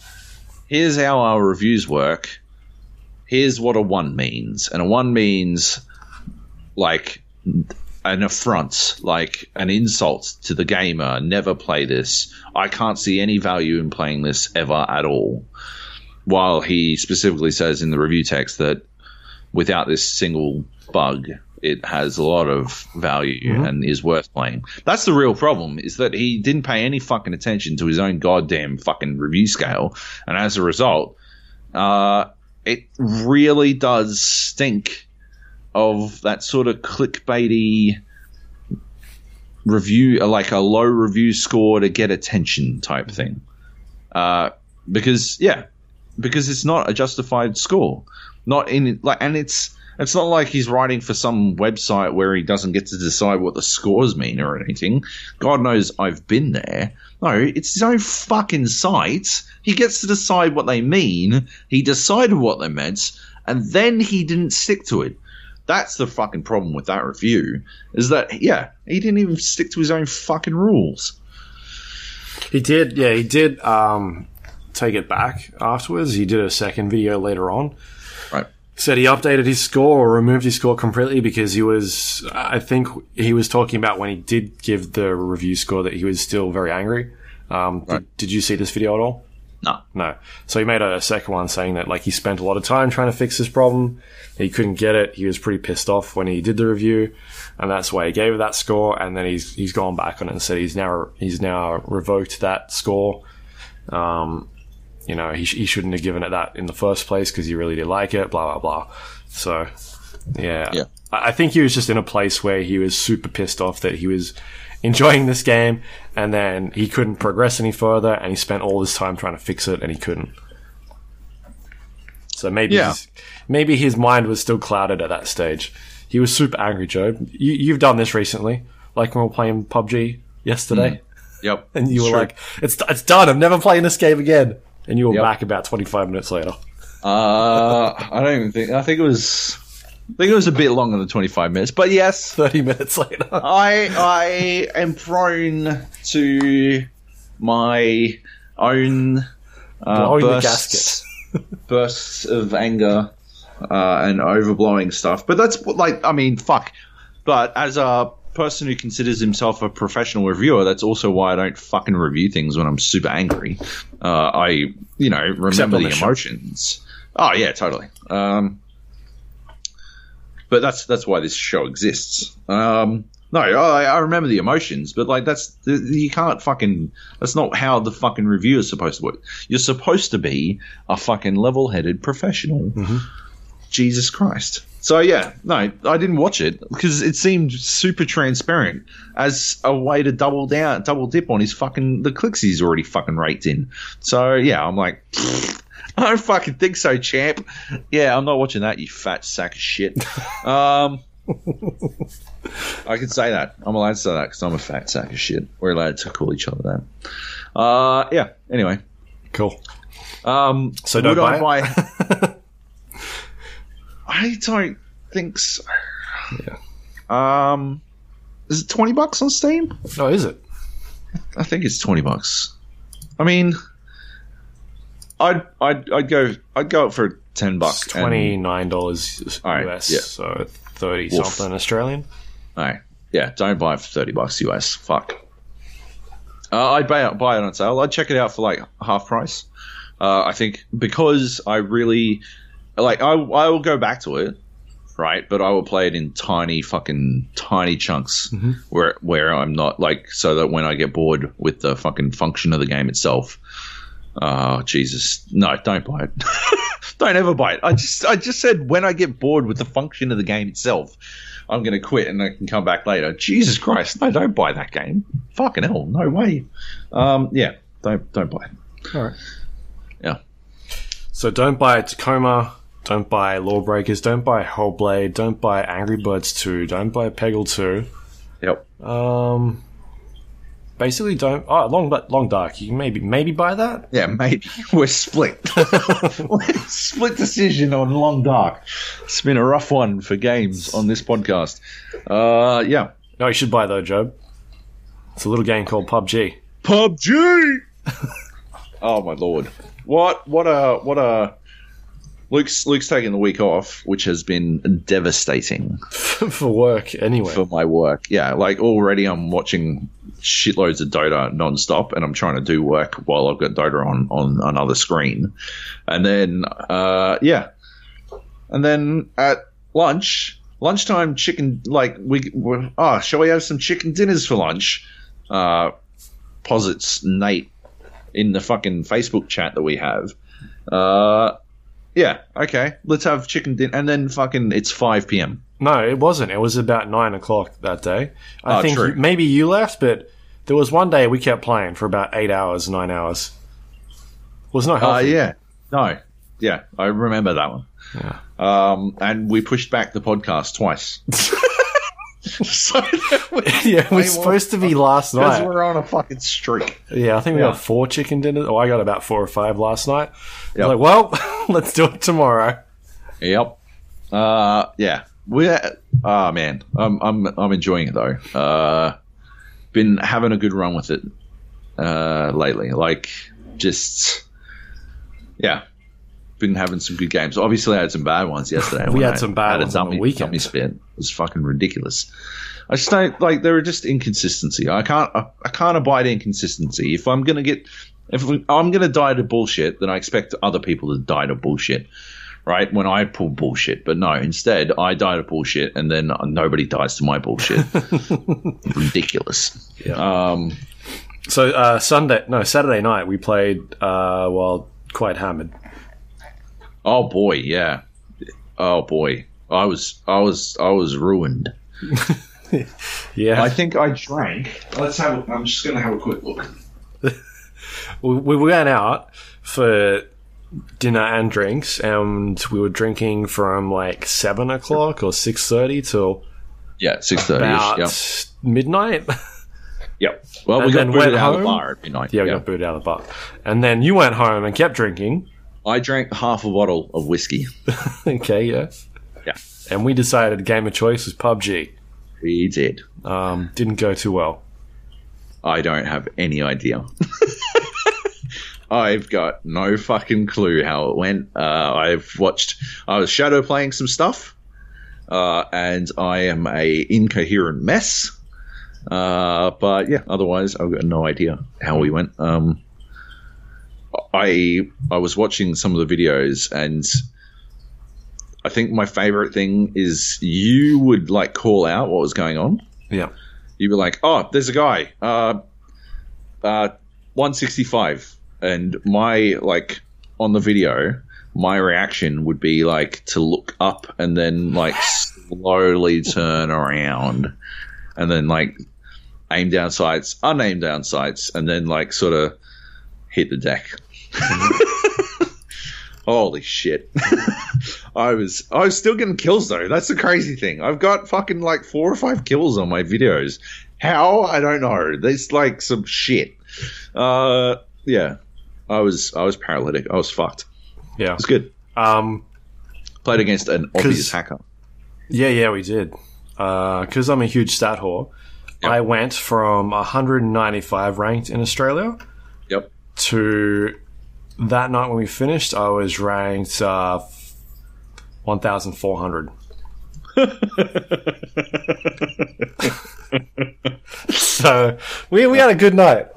Here's how our reviews work. Here's what a one means. And a one means, like, an affront, like an insult to the gamer. Never play this. I can't see any value in playing this ever at all. While he specifically says in the review text that without this single bug... it has a lot of value mm-hmm. and is worth playing. That's the real problem, is that he didn't pay any fucking attention to his own goddamn fucking review scale. And as a result, uh, it really does stink of that sort of clickbaity review, like a low review score to get attention type thing. Uh, because, yeah, because it's not a justified score. Not in like, and it's... It's not like he's writing for some website where he doesn't get to decide what the scores mean or anything. God knows I've been there. No, it's his own fucking site. He gets to decide what they mean. He decided what they meant, and then he didn't stick to it. That's the fucking problem with that review, is that, yeah, he didn't even stick to his own fucking rules. He did, yeah, he did um, take it back afterwards. He did a second video later on. Right. Said he updated his score or removed his score completely because he was, I think he was talking about when he did give the review score that he was still very angry. Um, right. did, did you see this video at all? No. No. So he made a second one saying that like he spent a lot of time trying to fix this problem. He couldn't get it. He was pretty pissed off when he did the review, and that's why he gave it that score. And then he's he's gone back on it and said he's now he's now revoked that score. Um You know, he, sh- he shouldn't have given it that in the first place because he really did like it, blah, blah, blah. So, yeah. yeah. I-, I think he was just in a place where he was super pissed off that he was enjoying this game, and then he couldn't progress any further, and he spent all this time trying to fix it, and he couldn't. So maybe yeah. his, maybe his mind was still clouded at that stage. He was super angry, Job. You- you've done this recently, like when we were playing P U B G yesterday. Mm. Yep. And you it's were true. like, it's, it's done. I'm never playing this game again. And you were yep. back about twenty-five minutes later. uh, I don't even think. I think it was. I think it was a bit longer than twenty-five minutes. But yes, thirty minutes later. I I am prone to my own uh, blowing bursts, the gasket. bursts of anger uh, and overblowing stuff. But that's like, I mean, fuck. But as a person who considers himself a professional reviewer, that's also why I don't fucking review things when I'm super angry. Uh, I, you know, remember the emotions. Oh yeah, totally. Um, but that's that's why this show exists. Um, no, I, I remember the emotions, but like that's you can't fucking. That's not how the fucking review is supposed to work. You're supposed to be a fucking level-headed professional. Mm-hmm. Jesus Christ. So, yeah, no, I didn't watch it because it seemed super transparent as a way to double down, double dip on his fucking, the clicks he's already fucking raked in. So, yeah, I'm like, I don't fucking think so, champ. Yeah, I'm not watching that, you fat sack of shit. Um, I can say that. I'm allowed to say that because I'm a fat sack of shit. We're allowed to call each other that. Uh, yeah, anyway. Cool. Um, so, don't buy, buy it? I don't think so. Yeah. Um, is it twenty bucks on Steam? No, is it? I think it's twenty bucks. I mean, I'd I'd I'd go I'd go up for ten bucks. Twenty nine dollars U S, right, yeah. So thirty Oof. something Australian. All right. Yeah, don't buy it for thirty bucks U S. Fuck. Uh, I'd buy it, buy it on sale. I'd check it out for like half price. Uh, I think because I really like, I I will go back to it, right? But I will play it in tiny fucking tiny chunks, mm-hmm. where where I'm not like, so that when I get bored with the fucking function of the game itself, oh Jesus, no, don't buy it. Don't ever buy it. I just I just said when I get bored with the function of the game itself, I'm going to quit and I can come back later. Jesus Christ, no, don't buy that game. Fucking hell, no way. Um, yeah, don't don't buy it. All right. Yeah. So don't buy Tacoma, don't buy Lawbreakers, don't buy Hellblade, don't buy Angry Birds two, don't buy Peggle two. Yep. Um... Basically, don't. Oh, long, long dark. You can maybe, maybe buy that. Yeah, maybe we're split. Split decision on Long Dark. It's been a rough one for games on this podcast. Uh, yeah. No, you should buy it though, Job. It's a little game called P U B G. P U B G. Oh my lord! What? What a! What a! Luke's Luke's taking the week off, which has been devastating for work. Anyway, for my work, yeah. Like already, I'm watching shitloads of Dota nonstop, and I'm trying to do work while I've got Dota on, on another screen. And then, uh, yeah. And then at lunch, lunchtime chicken, like, we, we're, oh, shall we have some chicken dinners for lunch? Uh, posits Nate in the fucking Facebook chat that we have. Uh, yeah, okay, let's have chicken dinner. And then fucking, it's five p.m. No, it wasn't. It was about nine o'clock that day. I oh, think you, maybe you left, but there was one day we kept playing for about eight hours, nine hours. It was not healthy. Uh, yeah, no, yeah, I remember that one. Yeah. Um, and we pushed back the podcast twice. So yeah, it was supposed to be last night because we're on a fucking streak. Yeah, I think we yeah. got four chicken dinners. Oh, I got about four or five last night. Yep. Like, well, let's do it tomorrow. Yep. Uh, yeah. We ah oh man, I'm I'm I'm enjoying it though. Uh, been having a good run with it uh, lately. Like just yeah, been having some good games. Obviously, I had some bad ones yesterday. we had I some bad had ones a dummy, on the weekend. Dummy spin. It was fucking ridiculous. I just don't like. There are just inconsistency. I can't I, I can't abide inconsistency. If I'm gonna get if I'm gonna die to bullshit, then I expect other people to die to bullshit. Right, when I pull bullshit, but no, instead I die to bullshit and then nobody dies to my bullshit. Ridiculous. Yeah. Um, so uh, Sunday, no, Saturday night we played uh, while quite hammered. Oh boy, yeah. Oh boy, I was, I was, I was ruined. Yeah. I think I drank. Let's have. I'm just gonna have a quick look. We went out for dinner and drinks, and we were drinking from like seven o'clock or six thirty till yeah six thirty about yep. midnight. Yep. Well, we and got booted out of the bar at midnight. Yeah, we yep. got booted out of the bar, and then you went home and kept drinking. I drank half a bottle of whiskey. Okay. Yeah. Yeah. And we decided game of choice was P U B G. We did. Um, didn't go too well. I don't have any idea. I've got no fucking clue how it went. Uh, I've watched... I was shadow playing some stuff, uh, and I am a incoherent mess. Uh, but, yeah, otherwise, I've got no idea how we went. Um, I I was watching some of the videos, and I think my favorite thing is you would, like, call out what was going on. Yeah. You were like, oh, there's a guy. Uh, uh, one sixty-five. And my, like, on the video, my reaction would be, like, to look up and then, like, slowly turn around and then, like, aim down sights, unaim down sights, and then, like, sort of hit the deck. Holy shit. I was I was still getting kills, though. That's the crazy thing. I've got fucking, like, four or five kills on my videos. How? I don't know. There's, like, some shit. Uh, yeah. I was I was paralytic. I was fucked. Yeah, it was good. Um, Played against an obvious hacker. Yeah, yeah, we did. Because uh, I'm a huge stat whore. Yep. I went from one ninety-five ranked in Australia. Yep. To that night when we finished, I was ranked uh, one thousand four hundred. So we we had a good night.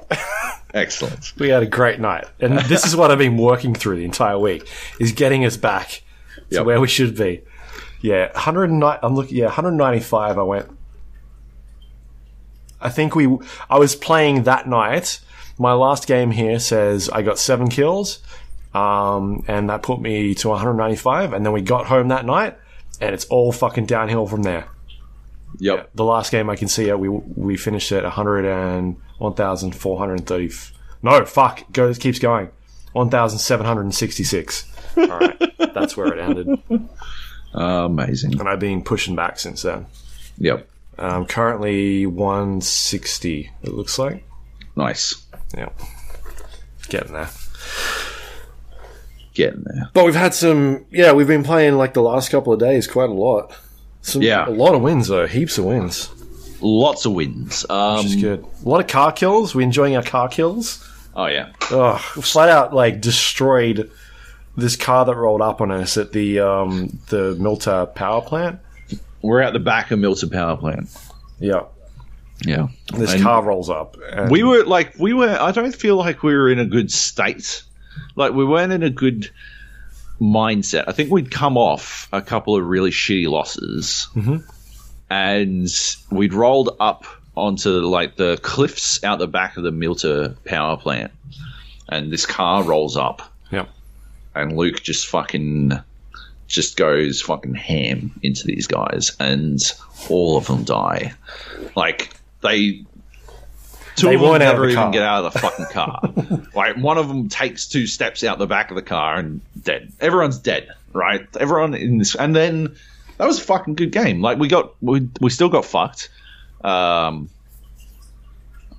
Excellent. We had a great night. And this is what I've been working through the entire week, is getting us back to yep. where we should be. Yeah, one hundred nine I'm looking yeah, one hundred ninety-five I went. I think we I was playing that night. My last game here says I got seven kills. Um, and that put me to one hundred ninety-five, and then we got home that night, and it's all fucking downhill from there. Yep. Yeah, the last game I can see, we we finished at one hundred and one thousand four hundred thirty. No, fuck, it goes keeps going. one thousand seven hundred sixty-six. All right, that's where it ended. Amazing. And I've been pushing back since then. Yep. Um, currently one sixty. It looks like. Nice. Yeah. Getting there. Getting there. But we've had some, yeah, we've been playing like the last couple of days quite a lot. Some, yeah. A lot of wins, though. Heaps of wins. Lots of wins. Um, Which is good. A lot of car kills. We're enjoying our car kills. Oh, yeah. Ugh, flat out, like, destroyed this car that rolled up on us at the um, the Milta power plant. We're out the back of Milta power plant. Yeah. Yeah. This and car rolls up. And- we were, like, we were, I don't feel like we were in a good state. Like, we weren't in a good mindset. I think we'd come off a couple of really shitty losses. Mm-hmm. And we'd rolled up onto, like, the cliffs out the back of the Milta power plant. And this car rolls up. Yep. And Luke just fucking just goes fucking ham into these guys. And all of them die. Like, they... Two they of them never even car. Get out of the fucking car. Like, one of them takes two steps out the back of the car and dead. Everyone's dead, right? Everyone in this... And then that was a fucking good game. Like, we got... We, we still got fucked. Um,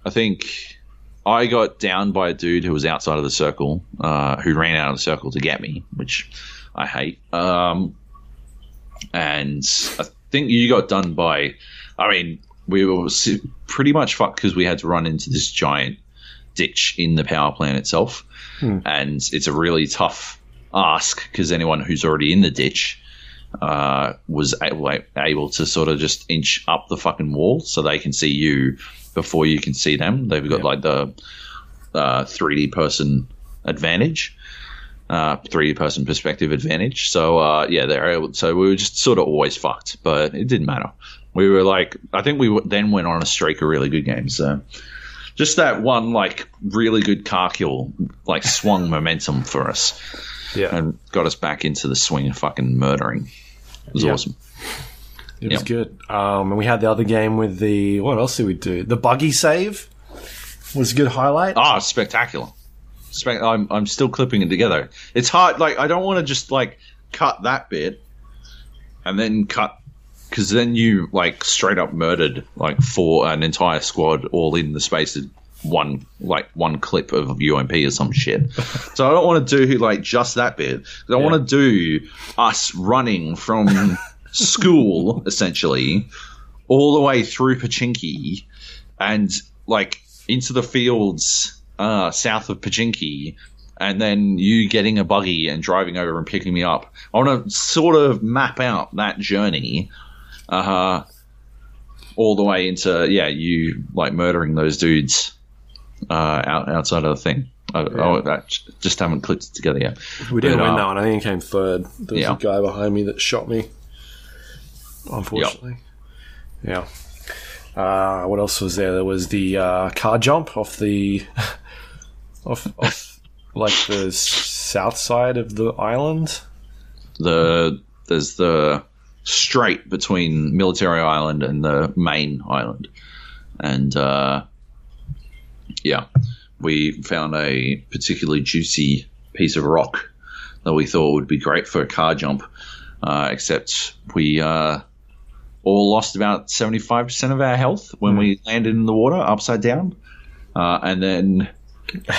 I think I got downed by a dude who was outside of the circle, uh, who ran out of the circle to get me, which I hate. Um, and I think you got done by... I mean... We were pretty much fucked because we had to run into this giant ditch in the power plant itself. Hmm. And it's a really tough ask because anyone who's already in the ditch uh, was able, able to sort of just inch up the fucking wall so they can see you before you can see them. They've got yeah. like the uh, three D person advantage, uh, three D person perspective advantage. So, uh, yeah, they're able. So we were just sort of always fucked, but it didn't matter. We were like, I think we then went on a streak of really good games. So, just that one, like, really good car kill, like, swung momentum for us. Yeah. And got us back into the swing of fucking murdering. It was yeah. awesome. It yeah. was good. Um, and we had the other game with the, what else did we do? The buggy save was a good highlight. Ah, oh, spectacular. Spe- I'm, I'm still clipping it together. It's hard, like, I don't want to just, like, cut that bit and then cut. Because then you, like, straight up murdered, like, for an entire squad all in the space of one, like, one clip of U M P or some shit. So I don't want to do, like, just that bit. I yeah. want to do us running from school, essentially, all the way through Pachinki and, like, into the fields uh, south of Pachinki, and then you getting a buggy and driving over and picking me up. I want to sort of map out that journey. Uh huh. All the way into yeah, you like murdering those dudes uh, out outside of the thing. I, yeah. I, I just haven't clipped it together yet. We didn't but, win uh, that one. I think it came third. There was yeah. a guy behind me that shot me. Unfortunately. Yep. Yeah. Uh, what else was there? There was the uh, car jump off the off off like the south side of the island. The there's the. Straight between Military Island and the main island. And, uh, yeah, we found a particularly juicy piece of rock that we thought would be great for a car jump, uh, except we uh, all lost about seventy-five percent of our health when mm. we landed in the water upside down. Uh, and then...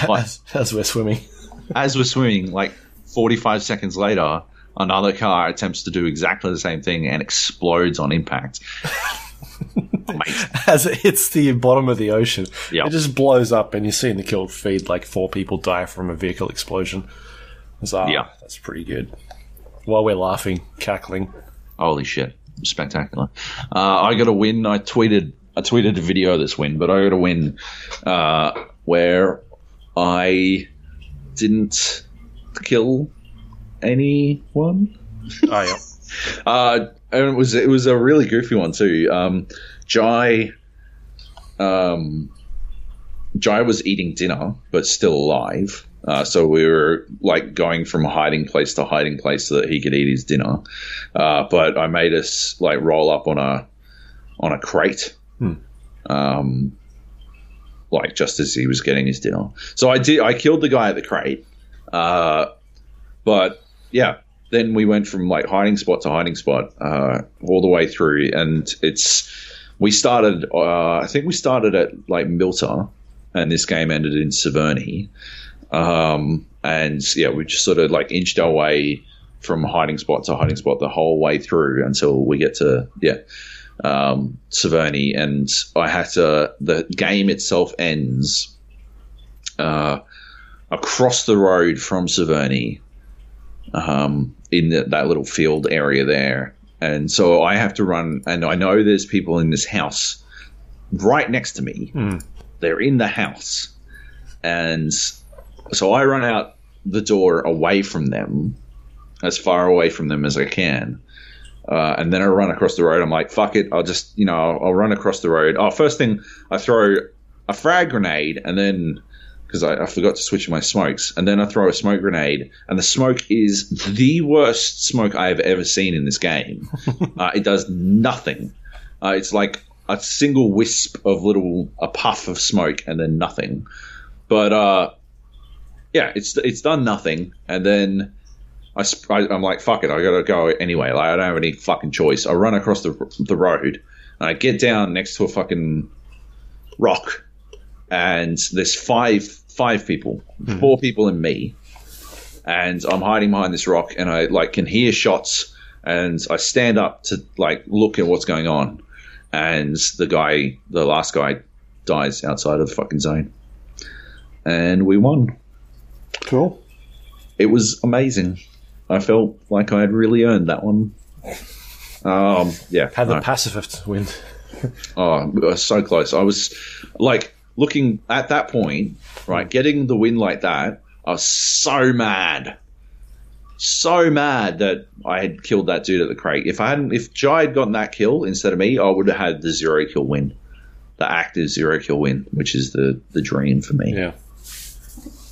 Like, as, as we're swimming. As we're swimming, like forty-five seconds later... Another car attempts to do exactly the same thing and explodes on impact. As it hits the bottom of the ocean, yep. It just blows up, and you see in the killed feed like four people die from a vehicle explosion. So, yeah, that's pretty good. While we're laughing, cackling, holy shit, spectacular! Uh, I got a win. I tweeted I tweeted a video this win, but I got a win uh, where I didn't kill anyone. Oh yeah. Uh, and it was it was a really goofy one too. Um, Jai, um, Jai was eating dinner, but still alive. Uh, so we were like going from hiding place to hiding place so that he could eat his dinner. Uh, but I made us like roll up on a on a crate, hmm. um, like just as he was getting his dinner. So I did. I killed the guy at the crate, uh, but yeah. Then we went from like hiding spot to hiding spot uh, all the way through, and it's we started. Uh, I think we started at like Milta, and this game ended in Severny, um, and yeah, we just sort of like inched our way from hiding spot to hiding spot the whole way through until we get to yeah um, Severny, and I had to. The game itself ends uh, across the road from Severny. Um, in the, that little field area there. And so I have to run, and I know there's people in this house right next to me. Mm. They're in the house. And so I run out the door away from them, as far away from them as I can. Uh, and then I run across the road. I'm like, fuck it. I'll just, you know, I'll, I'll run across the road. Oh, first thing, I throw a frag grenade, and then... because I, I forgot to switch my smokes. And then I throw a smoke grenade, and the smoke is the worst smoke I have ever seen in this game. Uh, it does nothing. Uh, it's like a single wisp of little, a puff of smoke, and then nothing. But, uh, yeah, it's it's done nothing. And then I, I, I'm like, fuck it, I gotta go anyway. Like, I don't have any fucking choice. I run across the, the road, and I get down next to a fucking rock. And there's five five people, mm. four people and me. And I'm hiding behind this rock, and I like can hear shots, and I stand up to like look at what's going on. And the guy, the last guy, dies outside of the fucking zone. And we won. Cool. It was amazing. I felt like I had really earned that one. Um, yeah. Had the no. pacifist win. Oh, so close. I was like... looking at that point, right, getting the win like that, I was so mad. So mad that I had killed that dude at the crate. If I hadn't, if Jai had gotten that kill instead of me, I would have had the zero kill win. The active zero kill win, which is the, the dream for me. Yeah.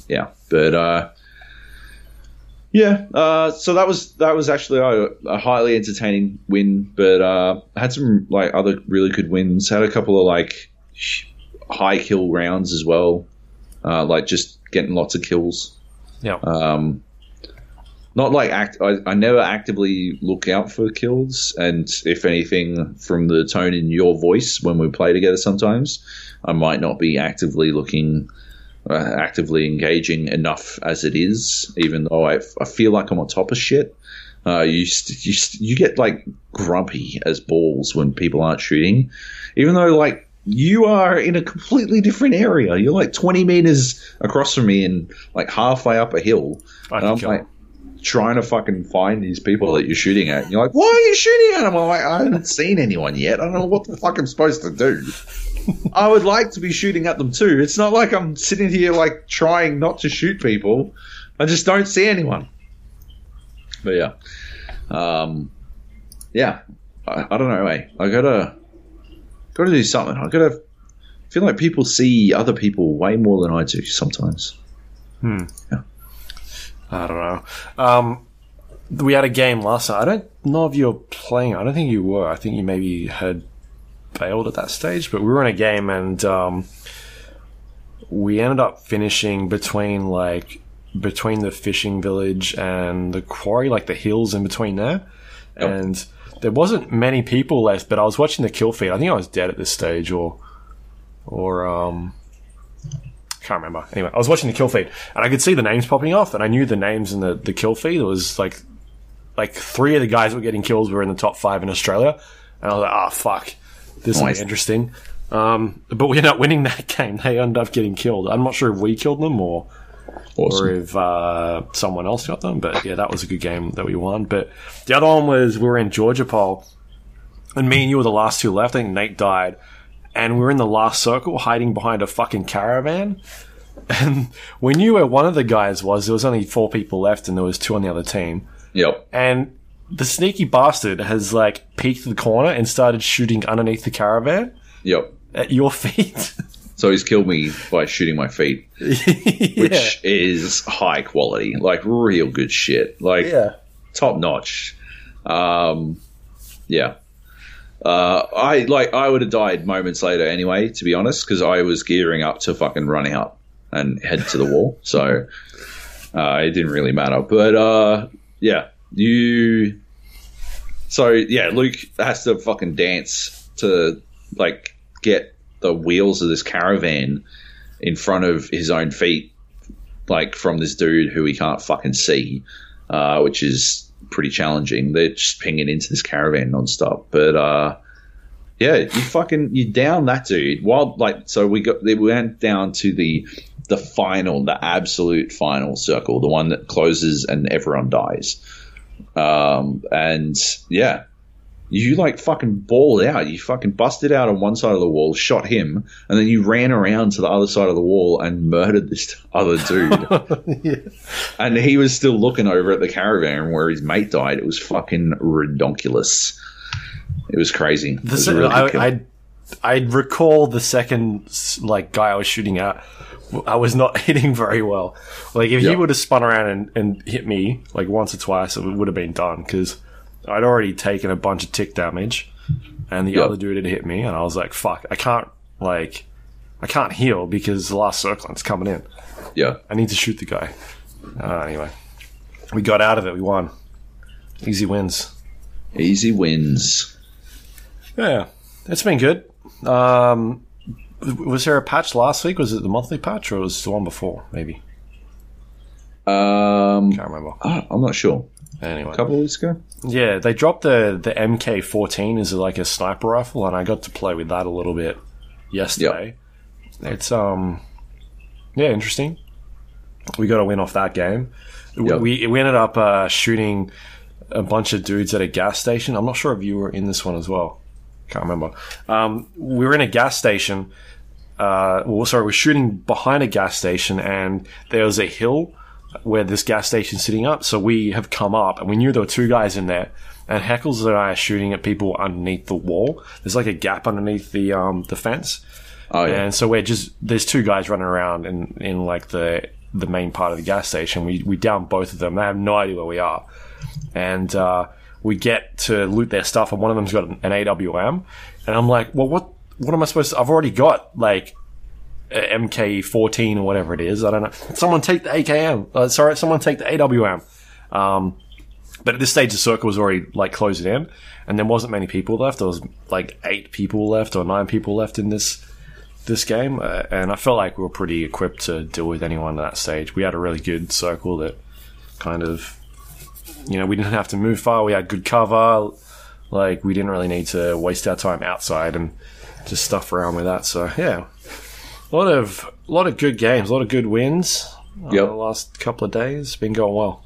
Yeah. But, uh, yeah. Uh, so that was, that was actually a, a highly entertaining win, but, uh, I had some, like, other really good wins. Had a couple of, like, sh- high kill rounds as well, uh, like just getting lots of kills. Yeah. Um, not like act. I, I never actively look out for kills, and if anything, from the tone in your voice when we play together, sometimes I might not be actively looking, uh, actively engaging enough as it is. Even though I, I feel like I'm on top of shit. Uh, you, st- you, st- you get like grumpy as balls when people aren't shooting, even though like. You are in a completely different area. You're like twenty meters across from me and like halfway up a hill. I and I'm like him. Trying to fucking find these people that you're shooting at. And you're like, why are you shooting at them? I'm like, I haven't seen anyone yet. I don't know what the fuck I'm supposed to do. I would like to be shooting at them too. It's not like I'm sitting here like trying not to shoot people. I just don't see anyone. But yeah. Um, yeah. I, I don't know, eh? I gotta... Got to do something. I gotta feel like people see other people way more than I do sometimes. Hmm. Yeah. I don't know. Um, we had a game last night. I don't know if you were playing. I don't think you were. I think you maybe had bailed at that stage. But we were in a game, and um, we ended up finishing between like between the fishing village and the quarry, like the hills in between there, yep. and. There wasn't many people left, but I was watching the kill feed. I think I was dead at this stage, or, or um, can't remember. Anyway, I was watching the kill feed, and I could see the names popping off, and I knew the names in the, the kill feed. It was like, like three of the guys that were getting kills were in the top five in Australia, and I was like, ah, oh, fuck, this nice. Is interesting. Um, but we ended up winning that game. They ended up getting killed. I'm not sure if we killed them or, awesome. Or if uh, someone else got them. But, yeah, that was a good game that we won. But the other one was we were in Georgia Pole, and me and you were the last two left. I think Nate died, and we were in the last circle hiding behind a fucking caravan. And we knew where one of the guys was. There was only four people left, and there was two on the other team. Yep. And the sneaky bastard has, like, peeked the corner and started shooting underneath the caravan. Yep. At your feet. So he's killed me by shooting my feet, yeah. Which is high quality. Like, real good shit. Like, yeah. Top notch. Um, yeah. Uh, I like I would have died moments later anyway, to be honest, because I was gearing up to fucking run out and head to the wall. So uh, it didn't really matter. But uh, yeah, you. So yeah, Luke has to fucking dance to like get the wheels of this caravan in front of his own feet, like from this dude who he can't fucking see, uh, which is pretty challenging. They're just pinging into this caravan nonstop, but uh yeah, you fucking you down that dude. While like, so we got we went down to the the final, the absolute final circle, the one that closes and everyone dies. Um and yeah, you like fucking balled out. You fucking busted out on one side of the wall, shot him, and then you ran around to the other side of the wall and murdered this other dude. Yeah. And he was still looking over at the caravan where his mate died. It was fucking redonkulous. It was crazy. It was really I, I, I recall the second like guy I was shooting at, I was not hitting very well. Like if yep. he would have spun around and, and hit me like once or twice, it would have been done because I'd already taken a bunch of tick damage, and the yep. other dude had hit me, and I was like, fuck, I can't, like, I can't heal because the last circling's coming in. Yeah. I need to shoot the guy. Uh, anyway, we got out of it. We won. Easy wins. Easy wins. Yeah. It's been good. Um, was there a patch last week? Was it the monthly patch, or was it the one before, maybe? Um, Can't remember. I, I'm not sure. Anyway, a couple of weeks ago, yeah, they dropped the the M K fourteen as like a sniper rifle, and I got to play with that a little bit yesterday. Yep. It's um, yeah, interesting. We got a win off that game. Yep. We we ended up uh, shooting a bunch of dudes at a gas station. I'm not sure if you were in this one as well. Can't remember. Um, we were in a gas station. Uh, well, sorry, we're shooting behind a gas station, and there was a hill where this gas station's sitting up, so we have come up, and we knew there were two guys in there, and Heckles and I are shooting at people underneath the wall. There's like a gap underneath the um the fence. Oh yeah. And so we're just there's two guys running around in in like the the main part of the gas station. We we down both of them. They have no idea where we are, and uh we get to loot their stuff, and one of them's got an A W M, and I'm like, well, what what am I supposed to? I've already got like M K fourteen or whatever it is. I don't know. Someone take the A K M. Uh, sorry, someone take the A W M. Um, but at this stage, the circle was already like closing in, and there wasn't many people left. There was like eight people left or nine people left in this this game, uh, and I felt like we were pretty equipped to deal with anyone at that stage. We had a really good circle that kind of, you know, we didn't have to move far. We had good cover. Like, we didn't really need to waste our time outside and just stuff around with that. So yeah. A lot of a lot of good games, a lot of good wins over yep. the last couple of days. Been going well.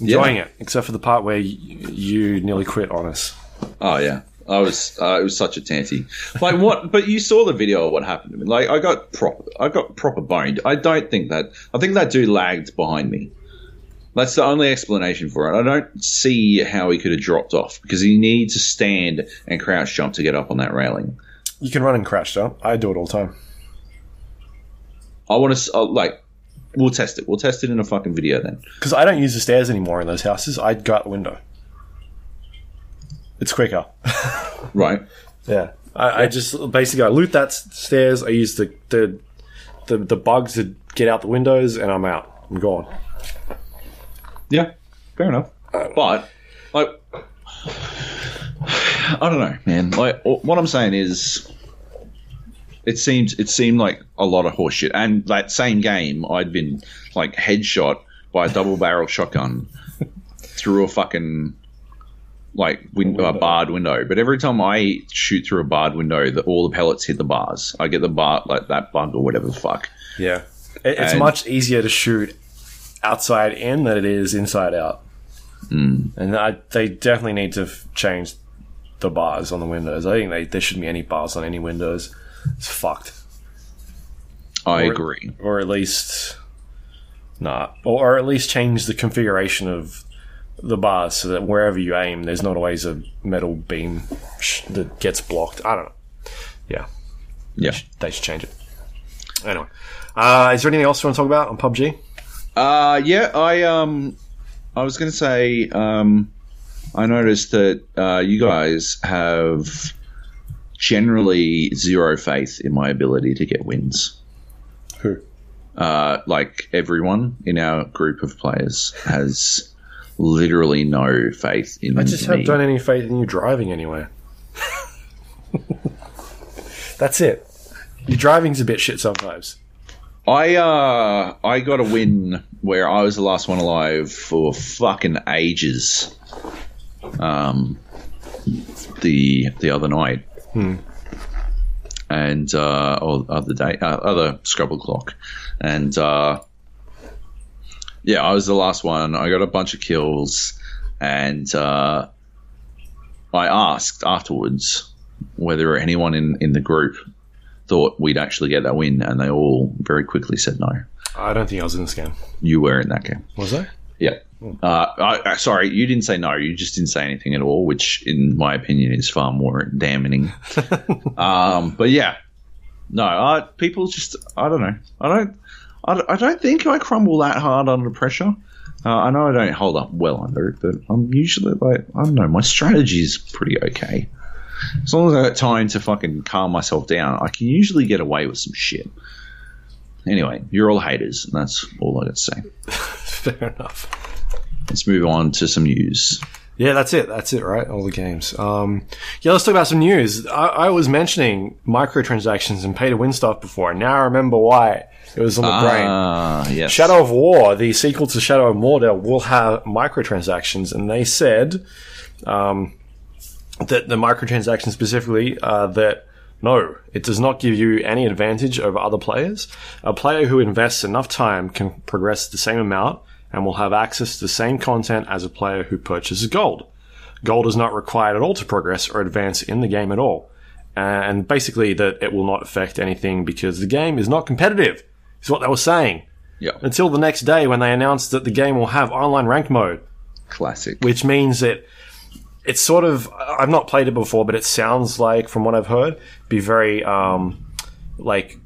Enjoying yeah. it, except for the part where you, you nearly quit on us. Oh, yeah. I was, uh, it was such a tanty. Like, what? But you saw the video of what happened to me. Like, I got proper, I got proper boned. I don't think that, I think that dude lagged behind me. That's the only explanation for it. I don't see how he could have dropped off, because he needs to stand and crouch jump to get up on that railing. You can run and crash down. I do it all the time. I want to, uh, like, we'll test it. We'll test it in a fucking video then. Because I don't use the stairs anymore in those houses. I go out the window. It's quicker. Right. Yeah. I, yeah. I just, basically, I loot that stairs. I use the, the, the, the bugs to get out the windows, and I'm out. I'm gone. Yeah. Fair enough. But, like... I don't know, man. Like, what I'm saying is, it seems it seemed like a lot of horseshit. And that same game, I'd been like headshot by a double barrel shotgun through a fucking like window, a barred window. But every time I shoot through a barred window, that all the pellets hit the bars. I get the bar like that bug or whatever the fuck. Yeah, it, it's and, much easier to shoot outside in than it is inside out. Mm. And I, they definitely need to f- change the bars on the windows. I think they, there shouldn't be any bars on any windows. It's fucked. I or agree. At, or at least... Nah. Or, or at least change the configuration of the bars so that wherever you aim, there's not always a metal beam that gets blocked. I don't know. Yeah. Yeah. They should, they should change it. Anyway. Uh, is there anything else you want to talk about on P U B G? Uh, yeah, I um, I was going to say... Um, I noticed that uh, you guys have generally zero faith in my ability to get wins. Who? Uh, like, everyone in our group of players has literally no faith in me. I just haven't done any faith in you driving anywhere. That's it. Your driving's a bit shit sometimes. I uh, I got a win where I was the last one alive for fucking ages. Um, the the other night, hmm. and uh, or other day, uh, other Scrabble clock, and uh, yeah, I was the last one. I got a bunch of kills, and uh, I asked afterwards whether anyone in, in the group thought we'd actually get that win, and they all very quickly said no. I don't think I was in this game. You were in that game. Was I? Yeah. Uh, I, sorry, you didn't say no. You just didn't say anything at all, which, in my opinion, is far more damning. um, but yeah, no, I, people just—I don't know. I don't. I, I don't think I crumble that hard under pressure. Uh, I know I don't hold up well under it, but I'm usually like I don't know. My strategy is pretty okay. As long as I got time to fucking calm myself down, I can usually get away with some shit. Anyway, you're all haters, and that's all I got to say. Fair enough. Let's move on to some news. Yeah, that's it. That's it, right? All the games. Um, yeah, let's talk about some news. I, I was mentioning microtransactions and pay-to-win stuff before, and now I remember why it was on the ah, brain. Yes. Shadow of War, the sequel to Shadow of Mordor, will have microtransactions, and they said um, that the microtransactions specifically uh, that no, it does not give you any advantage over other players. A player who invests enough time can progress the same amount and will have access to the same content as a player who purchases gold. Gold is not required at all to progress or advance in the game at all. And basically that it will not affect anything because the game is not competitive, is what they were saying. Yeah. Until the next day when they announced that the game will have online ranked mode. Classic. Which means that it's sort of... I've not played it before, but it sounds like, from what I've heard, be very, um, like...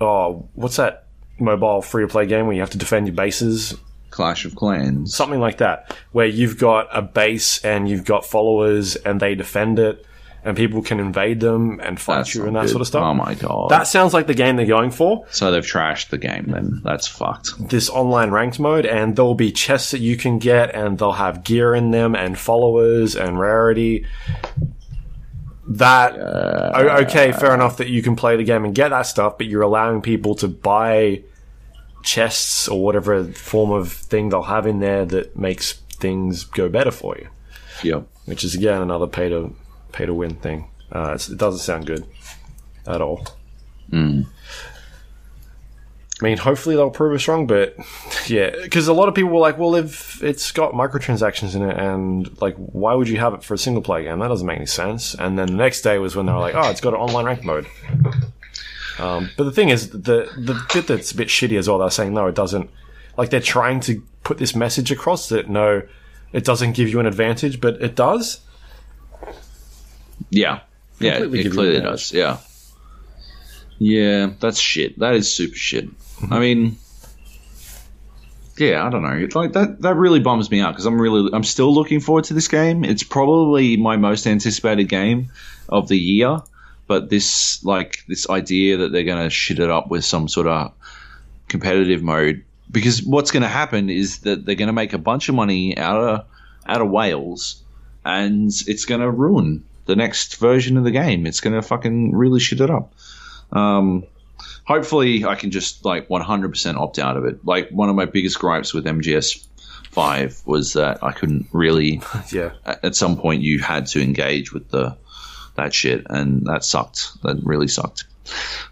Oh, what's that mobile free-to-play game where you have to defend your bases... Clash of Clans. Something like that, where you've got a base and you've got followers and they defend it and people can invade them and fight that's you and that good. Sort of stuff. Oh, my God. That sounds like the game they're going for. So they've trashed the game then. That's fucked. This online ranked mode, and there'll be chests that you can get and they'll have gear in them and followers and rarity. That, yeah. Okay, fair enough that you can play the game and get that stuff, but you're allowing people to buy... chests or whatever form of thing they'll have in there that makes things go better for you. Yeah. Which is, again, another pay to pay to win thing. Uh, it doesn't sound good at all. Mm. I mean, hopefully they'll prove us wrong, but yeah. Because a lot of people were like, well, if it's got microtransactions in it and, like, why would you have it for a single-player game? That doesn't make any sense. And then the next day was when they were like, oh, it's got an online ranked mode. Um, but the thing is, the the bit that's a bit shitty as well, they're saying, no, it doesn't... Like, they're trying to put this message across that, no, it doesn't give you an advantage, but it does. Yeah. Yeah, it, it clearly does, yeah. Yeah, that's shit. That is super shit. Mm-hmm. I mean... Yeah, I don't know. Like that, that really bums me out because I'm really, I'm still looking forward to this game. It's probably my most anticipated game of the year. But this, like, this idea that they're going to shit it up with some sort of competitive mode, because what's going to happen is that they're going to make a bunch of money out of out of Wales, and it's going to ruin the next version of the game. It's going to fucking really shit it up. Um, hopefully, I can just like one hundred percent opt out of it. Like one of my biggest gripes with M G S five was that I couldn't really. Yeah. At some point, you had to engage with the. That shit, and that sucked. That really sucked.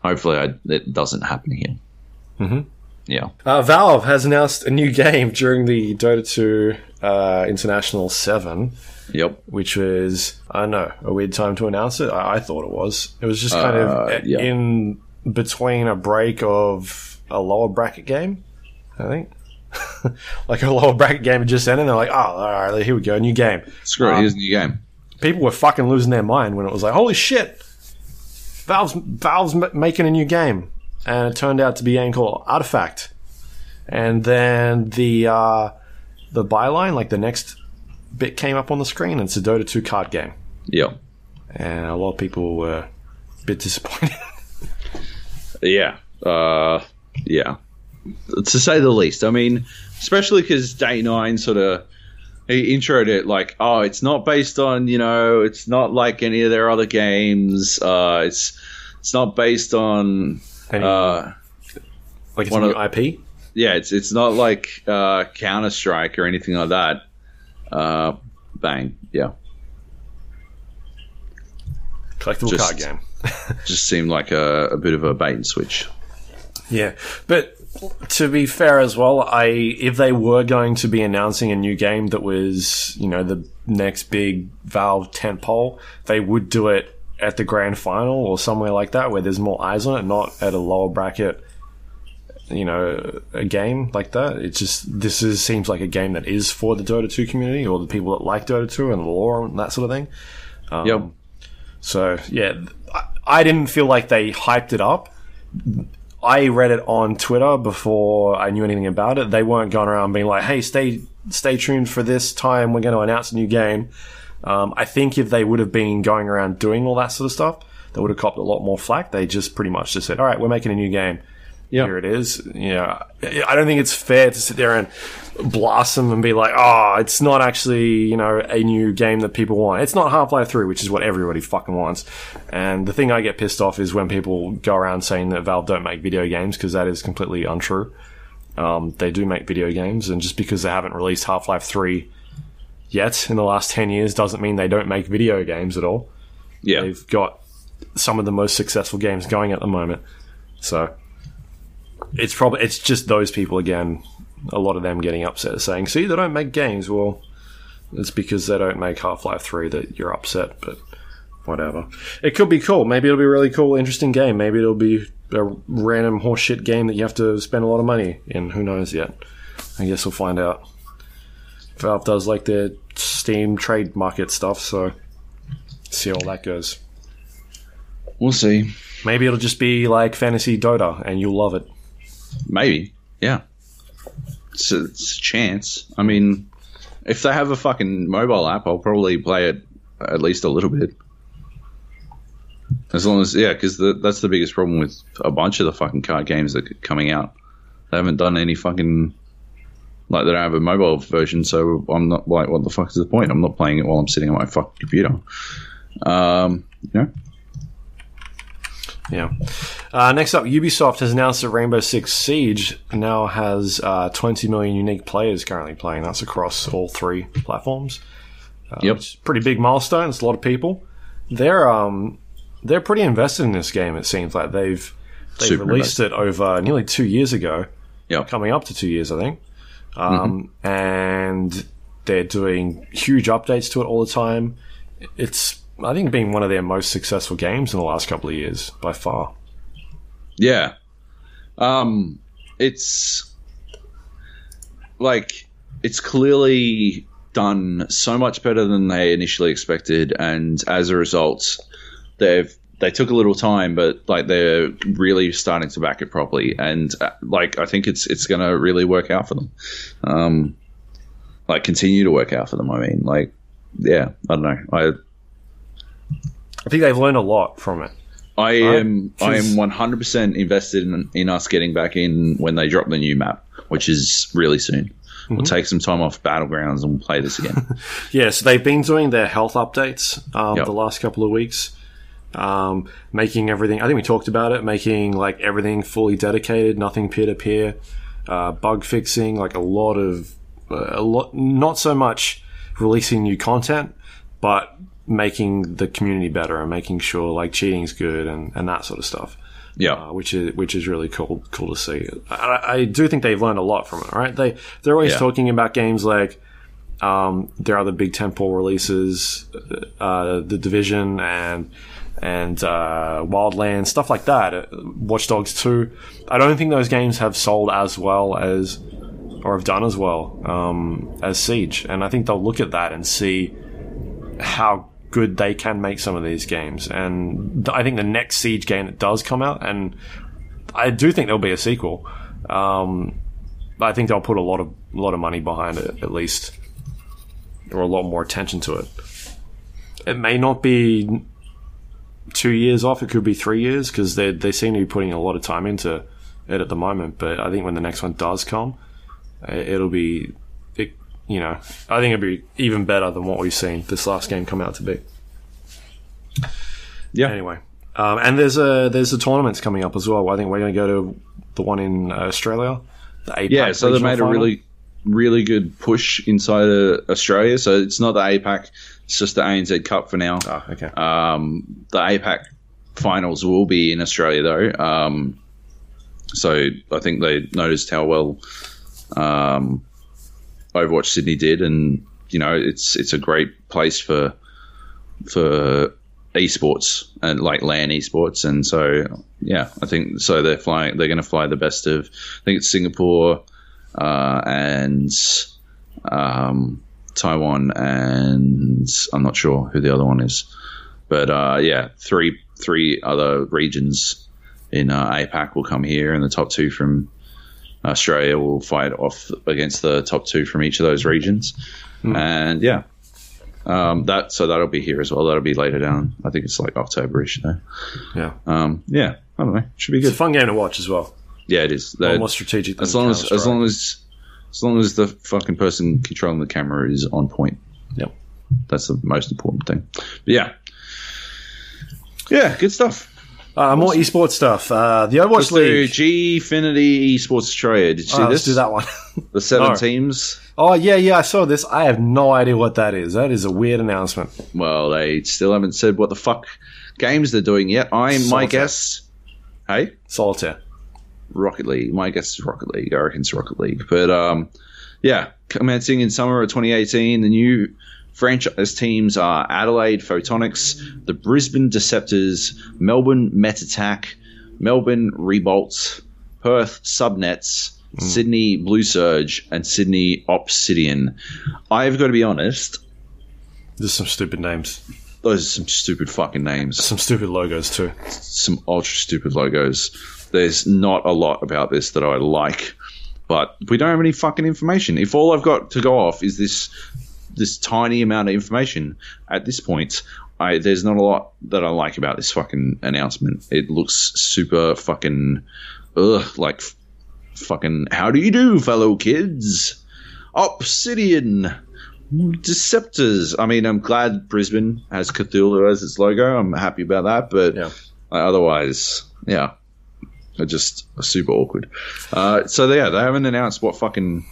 Hopefully, I, it doesn't happen here. Mm-hmm. yeah. Uh, Valve has announced a new game during the Dota two uh, International seven. Yep. Which was, I don't know, a weird time to announce it. I, I thought it was. It was just kind uh, of yeah. in between a break of a lower bracket game, I think. Like a lower bracket game had just ended, and they're like, oh, all right, here we go, new game. Screw um, it, here's a new game. People were fucking losing their mind when it was like, holy shit, Valve's, Valve's m- making a new game. And it turned out to be a game called Artifact. And then the uh, the byline, like the next bit came up on the screen, and it's a Dota two card game. Yeah. And a lot of people were a bit disappointed. yeah. Uh, yeah. To say the least. I mean, especially because Day nine sort of introed it like, oh, it's not based on, you know, it's not like any of their other games. Uh, it's it's not based on... Any, uh, like it's a new of, I P? Yeah, it's it's not like uh, Counter-Strike or anything like that. Uh, bang, yeah. Collectible just, card game. Just seemed like a, a bit of a bait and switch. Yeah, but... To be fair as well, I if they were going to be announcing a new game that was, you know, the next big Valve tentpole, they would do it at the grand final or somewhere like that where there's more eyes on it, not at a lower bracket, you know, a game like that. It's just, this is, seems like a game that is for the Dota two community or the people that like Dota two and the lore and that sort of thing. Um, yep. So, yeah, I, I didn't feel like they hyped it up. I read it on Twitter before I knew anything about it. They weren't going around being like, hey, stay stay tuned for this time. We're going to announce a new game. Um, I think if they would have been going around doing all that sort of stuff, they would have copped a lot more flack. They just pretty much just said, all right, we're making a new game. Yep. Here it is. You know, I don't think it's fair to sit there and blast them and be like, oh, it's not actually, you know, a new game that people want. It's not Half-Life three, which is what everybody fucking wants. And the thing I get pissed off is when people go around saying that Valve don't make video games, because that is completely untrue. Um, they do make video games, and just because they haven't released Half-Life three yet in the last ten years doesn't mean they don't make video games at all. Yeah. They've got some of the most successful games going at the moment. So... It's probably it's just those people again. A lot of them getting upset, saying, "See, they don't make games." Well, it's because they don't make Half-Life three that you're upset. But whatever, it could be cool. Maybe it'll be a really cool, interesting game. Maybe it'll be a random horseshit game that you have to spend a lot of money in. Who knows yet? I guess we'll find out. Valve does like their Steam trade market stuff, so see how that goes. We'll see. Maybe it'll just be like Fantasy Dota, and you'll love it. Maybe, yeah. It's a, it's a chance. I mean, if they have a fucking mobile app, I'll probably play it at least a little bit. As long as, yeah, because that's the biggest problem with a bunch of the fucking card games that are coming out. They haven't done any fucking, like, they don't have a mobile version, so I'm not like, what the fuck is the point? I'm not playing it while I'm sitting on my fucking computer. Um, you know? Yeah. Uh, next up, Ubisoft has announced that Rainbow Six Siege now has uh, twenty million unique players currently playing. That's across all three platforms. Uh, yep. It's a pretty big milestone. It's a lot of people. They're um they're pretty invested in this game. It seems like they've they've Super released invested. It over nearly two years ago. Yeah. Coming up to two years, I think. Um, mm-hmm. And they're doing huge updates to it all the time. It's. I think being one of their most successful games in the last couple of years by far. Yeah. Um, it's like, it's clearly done so much better than they initially expected. And as a result, they've, they took a little time, but like they're really starting to back it properly. And uh, like, I think it's, it's going to really work out for them. Um, like continue to work out for them. I mean, like, yeah, I don't know. I, I think they've learned a lot from it. I am um, I am one hundred percent invested in, in us getting back in when they drop the new map, which is really soon. Mm-hmm. We'll take some time off Battlegrounds and we'll play this again. Yeah, so they've been doing their health updates um, yep. the last couple of weeks, um, making everything... I think we talked about it, making like everything fully dedicated, nothing peer-to-peer, uh, bug fixing, like a lot of... Uh, a lot, not so much releasing new content, but... making the community better and making sure like cheating's good and, and that sort of stuff. yeah, uh, which is which is really cool cool to see. I, I do think they've learned a lot from it. Right? They they're always yeah. talking about games like um, there are the big tentpole releases, uh, The Division and and uh, Wildlands, stuff like that. Watch Dogs two. I don't think those games have sold as well as, or have done as well um, as Siege, and I think they'll look at that and see how good they can make some of these games. And th- I think the next Siege game that does come out, and I do think there'll be a sequel, um, I think they'll put a lot of a lot of money behind it, at least, or a lot more attention to it. It may not be two years off; it could be three years because they they seem to be putting a lot of time into it at the moment. But I think when the next one does come, it'll be, it, you know, I think it'll be even better than what we've seen this last game come out to be. Yeah. Anyway, um, and there's a there's the tournaments coming up as well. I think we're going to go to the one in Australia, the A PAC. Yeah, so they made final. a really, really good push inside of Australia. So it's not the A PAC, it's just the A N Z Cup for now. Oh, okay. Um, the A PAC finals will be in Australia though. Um, so I think they noticed how well Um, Overwatch Sydney did, and you know it's it's a great place for for esports and like LAN esports, and so yeah, I think so. They're flying. They're going to fly the best of. I think it's Singapore uh, and um, Taiwan, and I'm not sure who the other one is, but uh, yeah, three three other regions in uh, A PAC will come here, and the top two from Australia will fight off against the top two from each of those regions. Mm. And yeah, um, that so that'll be here as well. That'll be later down. I think it's like October-ish though. Yeah. Um, yeah. I don't know. Should be good. It's a fun game to watch as well. Yeah, it is. They're, more strategic than as long as as long as as long as the fucking person controlling the camera is on point. Yep. That's the most important thing. But yeah. Yeah, good stuff. Uh, more awesome. esports stuff. Uh, the Overwatch League. Gfinity Esports Australia. Did you see oh, this? Let's do that one. The seven oh. teams. Oh, yeah, yeah. I saw this. I have no idea what that is. That is a weird announcement. Well, they still haven't said what the fuck games they're doing yet. I, Solitaire. my guess. Hey? Solitaire. Rocket League. My guess is Rocket League. I reckon it's Rocket League. But um, yeah, commencing in summer of twenty eighteen, the new franchise teams are Adelaide Photonics, the Brisbane Deceptors, Melbourne MetaTac, Melbourne Rebolts, Perth Subnets, mm. Sydney Blue Surge, and Sydney Obsidian. I've got to be honest. There's some stupid names. Those are some stupid fucking names. Some stupid logos too. Some ultra stupid logos. There's not a lot about this that I like, but we don't have any fucking information. If all I've got to go off is this... this tiny amount of information at this point, I there's not a lot that I like about this fucking announcement. It looks super fucking ugh, like f- fucking how do you do, fellow kids? Obsidian Deceptors. I mean, I'm glad Brisbane has Cthulhu as its logo. I'm happy about that, but yeah. Otherwise, yeah, just super awkward. Uh, so yeah, they haven't announced what fucking.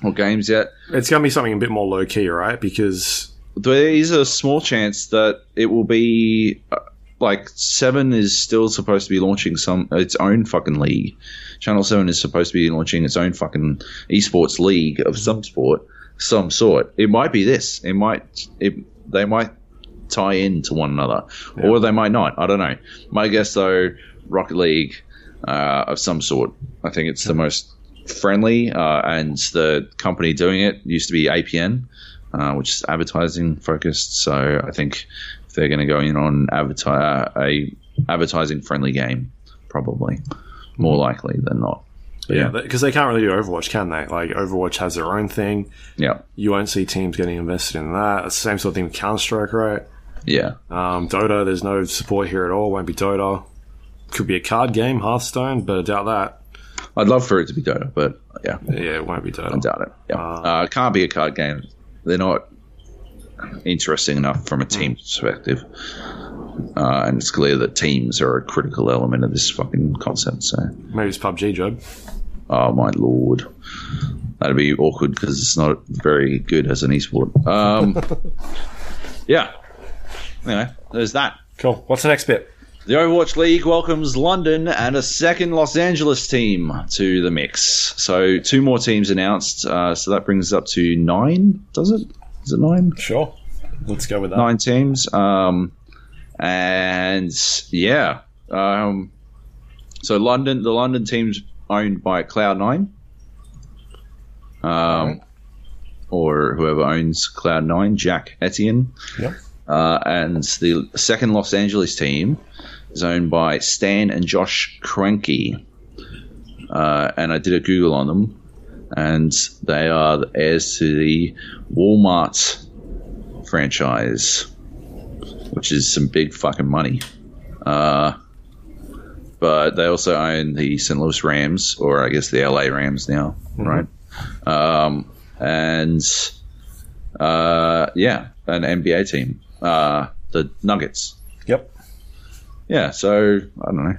Or games yet. It's going to be something a bit more low-key, right? Because there is a small chance that it will be... Uh, like, seven is still supposed to be launching some its own fucking league. Channel seven is supposed to be launching its own fucking esports league of some sport, some sort. It might be this. It might... It, they might tie in to one another. Yeah. Or they might not. I don't know. My guess, though, Rocket League uh, of some sort. I think it's the most... friendly uh, and the company doing it used to be A P N, uh, which is advertising focused. So I think if they're going to go in on adverti- a advertising friendly game, probably more likely than not. But yeah, because yeah. they can't really do Overwatch, can they? Like Overwatch has their own thing. Yeah, you won't see teams getting invested in that. It's the same sort of thing with Counter Strike, right? Yeah. Um, Dota, there's no support here at all. Won't be Dota. Could be a card game, Hearthstone, but I doubt that. I'd love for it to be Dota, but yeah. Yeah, it won't be Dota. I doubt it. Yeah. Uh, uh, it can't be a card game. They're not interesting enough from a team perspective. Uh, and it's clear that teams are a critical element of this fucking concept. So maybe it's P U B G, Job. Oh, my lord. That'd be awkward because it's not very good as an esport. Um, yeah. Anyway, there's that. Cool. What's the next bit? The Overwatch League welcomes London and a second Los Angeles team to the mix. So two more teams announced. Uh, so that brings us up to nine, does it? Is it nine? Sure. Let's go with that. Nine teams. Um, and yeah. Um, so London, the London team's owned by Cloud nine. Um, right. Or whoever owns Cloud nine, Jack Etienne. Yep. Uh, and the second Los Angeles team is owned by Stan and Josh Cranky. Uh, and I did a Google on them, and they are the heirs to the Walmart franchise, which is some big fucking money. Uh, but they also own the Saint Louis Rams, or I guess the L A Rams now, mm-hmm. right? Um, and uh, yeah, an N B A team, uh, the Nuggets. Yep. Yeah, so I don't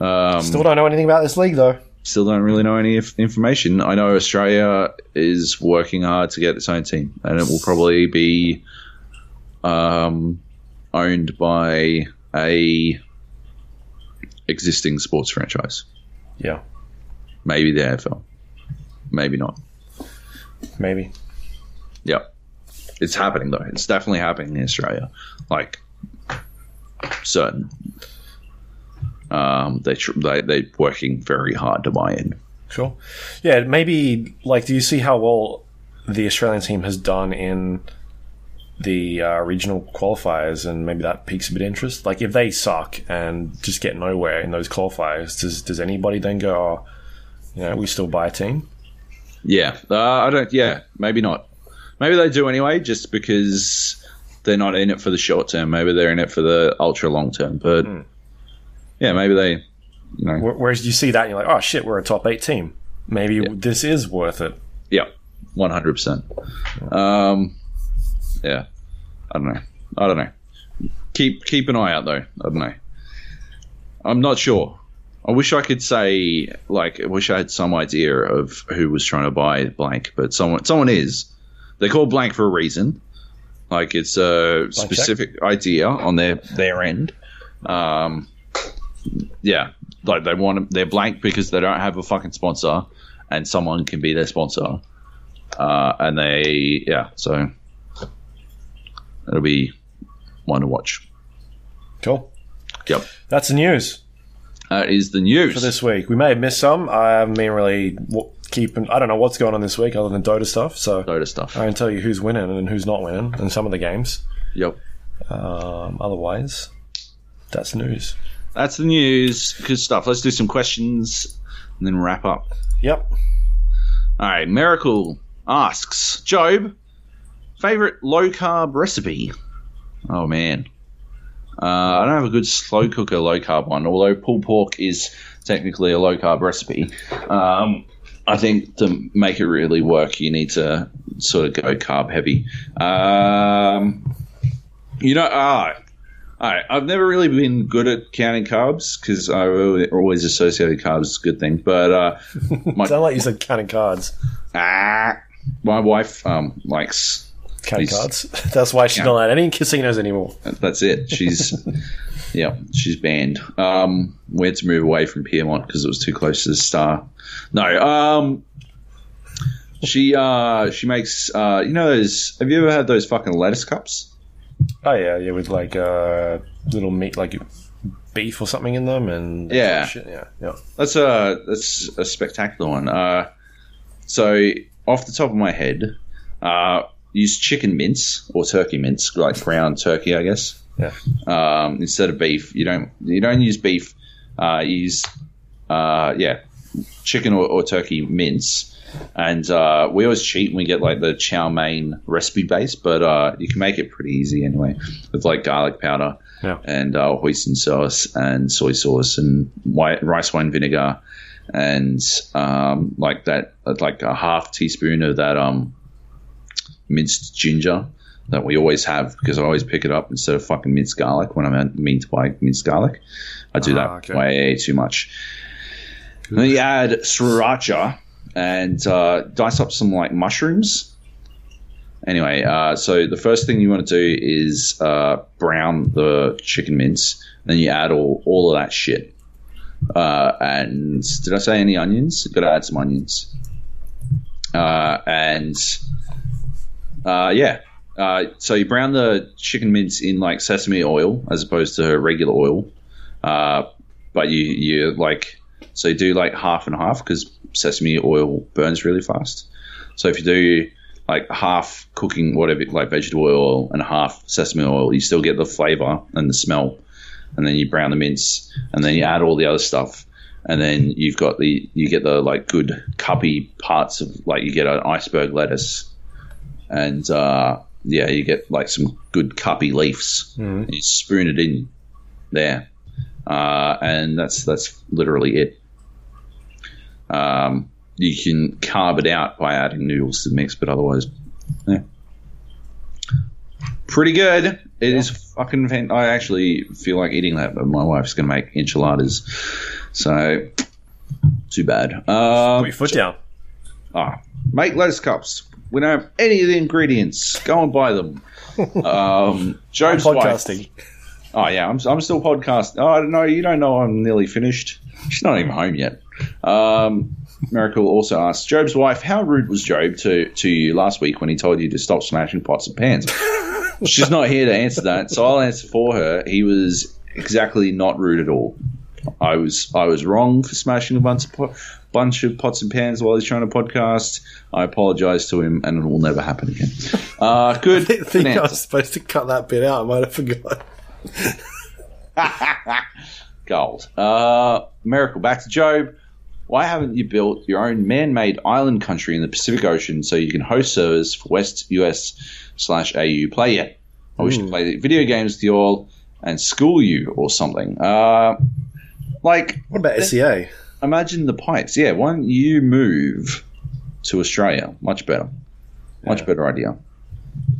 know. Um, still don't know anything about this league, though. Still don't really know any if- information. I know Australia is working hard to get its own team, and it will probably be um, owned by a existing sports franchise. Yeah. Maybe the A F L. Maybe not. Maybe. Yeah. It's happening, though. It's definitely happening in Australia. Like... certain um they tr- they they're working very hard to buy in. Sure. Yeah, maybe, like, do you see how well the Australian team has done in the uh, regional qualifiers, and maybe that piques a bit of interest? Like, if they suck and just get nowhere in those qualifiers, does does anybody then go, oh, you know, we still buy a team? Yeah, uh, I don't. Yeah, maybe not. Maybe they do anyway, just because they're not in it for the short term. Maybe they're in it for the ultra long term. But mm. yeah, maybe they, you know. Whereas you see that and you're like, oh shit, we're a top eight team. Maybe yeah. this is worth it. Yeah, one hundred percent. Um, yeah, I don't know. I don't know. Keep keep an eye out, though. I don't know. I'm not sure. I wish I could say, like, I wish I had some idea of who was trying to buy blank, but someone someone is. They call blank for a reason. Like, it's a Black specific check. idea on their, their end. Um, yeah. Like, they want, they're blank because they don't have a fucking sponsor, and someone can be their sponsor. Uh, and they, yeah, so it'll be one to watch. Cool. Yep. That's the news. That is the news. For this week. We may have missed some. I haven't been really keeping... I don't know what's going on this week other than Dota stuff. So Dota stuff. I can tell you who's winning and who's not winning in some of the games. Yep. Um, otherwise, that's news. That's the news. Good stuff. Let's do some questions and then wrap up. Yep. All right. Miracle asks, Job, favorite low-carb recipe? Oh, man. Uh, I don't have a good slow cooker low carb one, although pulled pork is technically a low carb recipe. Um, I think to make it really work, you need to sort of go carb heavy. Um, you know, uh, all right, I've never really been good at counting carbs because I really, always associated carbs as a good thing. But uh, my, sound like you said counting cards. Ah, my wife um, likes. Counting cards. That's why she's yeah. not at any casinos anymore. That's it. She's, yeah, she's banned. Um, we had to move away from Piermont because it was too close to the star. No, um, she uh, she makes uh, you know those. Have you ever had those fucking lettuce cups? Oh yeah, yeah, with like uh, little meat, like beef or something in them, and yeah, shit. yeah, yeah. That's a that's a spectacular one. Uh, so off the top of my head, uh. use chicken mince or turkey mince, like ground turkey, I guess. Yeah. Um, instead of beef, you don't you don't use beef. Uh, you use uh, yeah, chicken or, or turkey mince. And uh, we always cheat and we get like the chow mein recipe base, but uh, you can make it pretty easy anyway with like garlic powder yeah. and uh, hoisin sauce and soy sauce and white, rice wine vinegar and um, like that, like a half teaspoon of that. Um, minced ginger that we always have because I always pick it up instead of fucking minced garlic when I'm mean to buy minced garlic. I do ah, that okay. way too much. Good. Then you add sriracha and uh, dice up some like mushrooms Anyway, uh, so the first thing you want to do is uh, brown the chicken mince. Then you add all, all of that shit. Uh, and did I say any onions? Got to add some onions. Uh, and uh, yeah. Uh, so you brown the chicken mince in like sesame oil as opposed to regular oil. Uh, but you, you like, so you do like half and half because sesame oil burns really fast. So if you do like half cooking, whatever, like vegetable oil and half sesame oil, you still get the flavor and the smell. And then you brown the mince and then you add all the other stuff. And then you've got the, you get the like good cuppy parts of like, you get an iceberg lettuce and, uh, yeah, you get like some good cuppy leaves. Mm. And you spoon it in there. Uh, and that's that's literally it. Um, you can carve it out by adding noodles to the mix, but otherwise, yeah. Pretty good. It yeah. is fucking fantastic. I actually feel like eating that, but my wife's going to make enchiladas. So, too bad. Uh, Put your foot down. Ah, make lettuce cups. We don't have any of the ingredients. Go and buy them. Um, Joe's podcasting. Wife. Oh, yeah, I'm I'm still podcasting. Oh, no, you don't know I'm nearly finished. She's not even home yet. Um, Miracle also asks, Job's wife, how rude was Job to, to you last week when he told you to stop smashing pots and pans? She's not here to answer that, so I'll answer for her. He was exactly not rude at all. I was I was wrong for smashing a bunch of, po- bunch of pots and pans while he's trying to podcast. I apologise to him, and it will never happen again. Uh, good. I think I was supposed to cut that bit out. I might have forgotten. Gold. Uh, Miracle, back to Job. Why haven't you built your own man-made island country in the Pacific Ocean so you can host servers for West U S slash A U play yet? I wish mm. to play video games with you all and school you or something. Uh, like, what about S E A? Imagine the pipes. Yeah, why don't you move to Australia? Much better. Much yeah. better idea.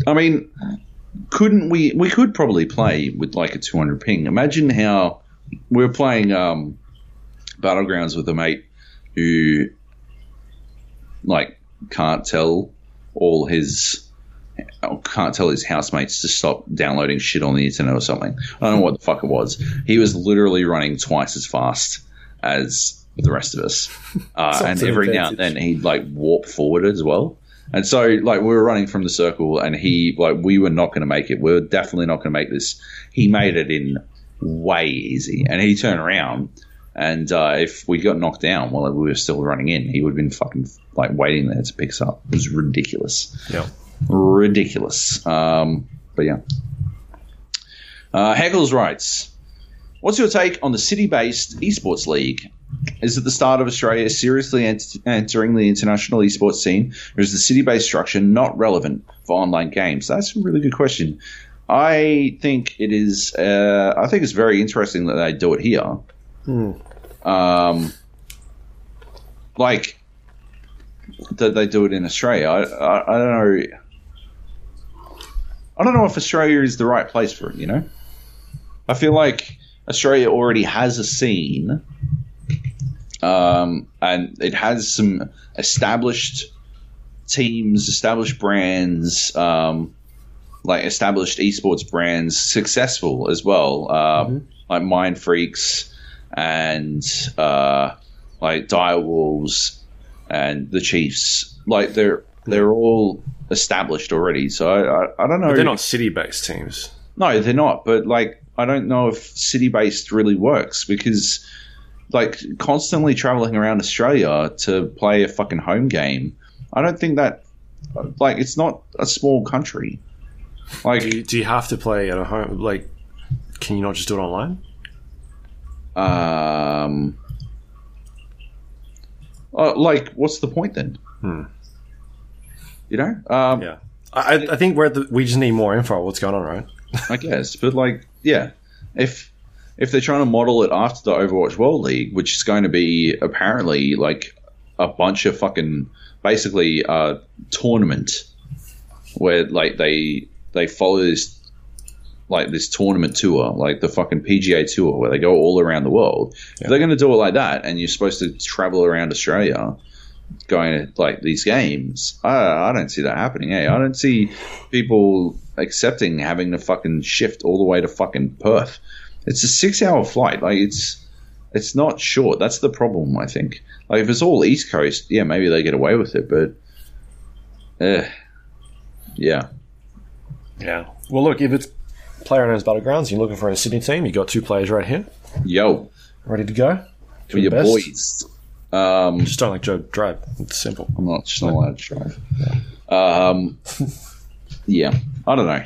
I mean, couldn't we? We could probably play with like a two hundred ping. Imagine how we were playing um, Battlegrounds with a mate who like can't tell all his can't tell his housemates to stop downloading shit on the internet or something. I don't know what the fuck it was. He was literally running twice as fast as the rest of us, uh, and every now and then he'd like warp forward as well. And so, like, we were running from the circle, and he, like, we were not going to make it. We were definitely not going to make this. He made it in way easy. And he turned around, and uh, if we got knocked down while we were still running in, he would have been fucking, like, waiting there to pick us up. It was ridiculous. Yeah. Ridiculous. Um, but, yeah. Uh, Heckles writes, what's your take on the city-based esports league? Is it the start of Australia seriously ent- entering the international esports scene, or is the city-based structure not relevant for online games? That's a really good question. I think it is. Uh, I think it's very interesting that they do it here. Hmm. Um, like that they do it in Australia. I, I, I don't know. I don't know if Australia is the right place for it. You know, I feel like Australia already has a scene. Um, and it has some established teams, established brands, um, like established esports brands, successful as well, uh, mm-hmm. like Mind Freaks and uh, like Direwolves and the Chiefs. Like they're they're all established already. So I I, I don't know. But they're not city-based teams. No, they're not. But like I don't know if city-based really works because. Like, constantly traveling around Australia to play a fucking home game, I don't think that, like, it's not a small country. Like, do you, do you have to play at a home? Like, can you not just do it online? Um, uh, like, what's the point then? Hmm. You know? Um, yeah, I, I think we're at the, we just need more info on what's going on, right? I guess, but like, yeah, if. If they're trying to model it after the Overwatch World League, which is going to be apparently like a bunch of fucking basically a tournament where like they they follow this like this tournament tour, like the fucking P G A tour where they go all around the world. Yeah. If they're going to do it like that, and you're supposed to travel around Australia going to like these games. I, I don't see that happening, eh? I don't see people accepting having to fucking shift all the way to fucking Perth. It's a six-hour flight. Like, it's it's not short. That's the problem, I think. Like, if it's all East Coast, yeah, maybe they get away with it, but... Eh. Yeah. Yeah. Well, look, if it's PlayerUnknown's Battlegrounds, you're looking for a Sydney team, you got two players right here. Yo. Ready to go. For your best. Boys. Um, just don't like to drive. It's simple. I'm not just not allowed to drive. Um, yeah. I don't know.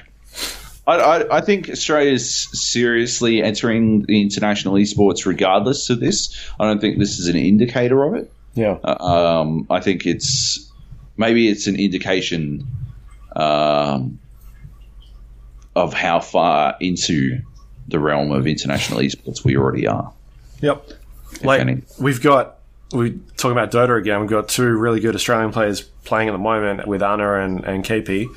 I, I, I think Australia's seriously entering the international esports regardless of this. I don't think this is an indicator of it. Yeah. Uh, um, I think it's... Maybe it's an indication um, of how far into the realm of international esports we already are. Yep. If like, any. We've got... We're talking about Dota again. We've got two really good Australian players playing at the moment with Anna and, and K P.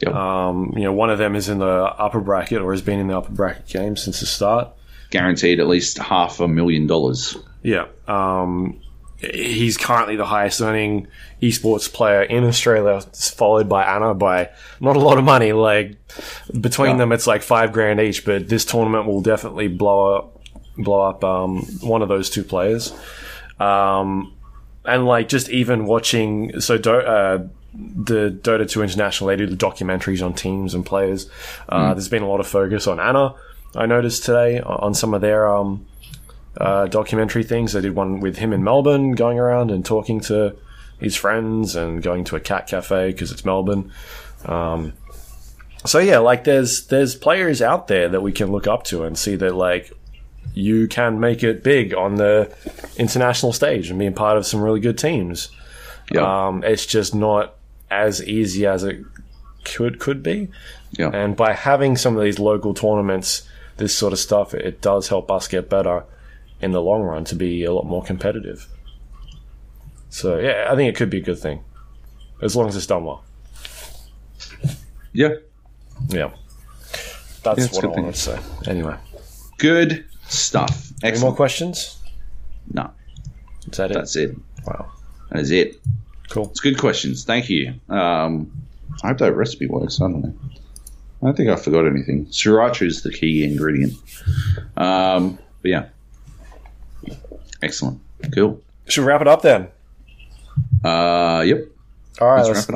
Yep. Um, you know, one of them is in the upper bracket or has been in the upper bracket game since the start. Guaranteed at least half a million dollars. Yeah. Um, he's currently the highest earning esports player in Australia, followed by Anna by not a lot of money. Like, between yeah. them, it's like five grand each, but this tournament will definitely blow up, blow up um, one of those two players. Um, and like just even watching so do, uh, the Dota two International, they do the documentaries on teams and players. Uh, mm. There's been a lot of focus on Anna, I noticed today, on some of their um, uh, documentary things. They did one with him in Melbourne, going around and talking to his friends and going to a cat cafe because it's Melbourne. Um, so yeah, like there's there's players out there that we can look up to and see that like you can make it big on the international stage and being part of some really good teams. Yep. Um, it's just not as easy as it could could be. Yep. And by having some of these local tournaments, this sort of stuff, it does help us get better in the long run to be a lot more competitive. So, yeah, I think it could be a good thing as long as it's done well. Yeah. Yeah. That's yeah, what I wanted to say. Anyway. Good stuff. Excellent. Any more questions? No. Is that it? That's it. Wow. That is it. Cool. It's good questions. Thank you. Um, I hope that recipe works. I don't know. I don't think I forgot anything. Sriracha is the key ingredient. Um, but yeah. Excellent. Cool. Should we wrap it up then? Uh, yep. All right. Let's, let's wrap it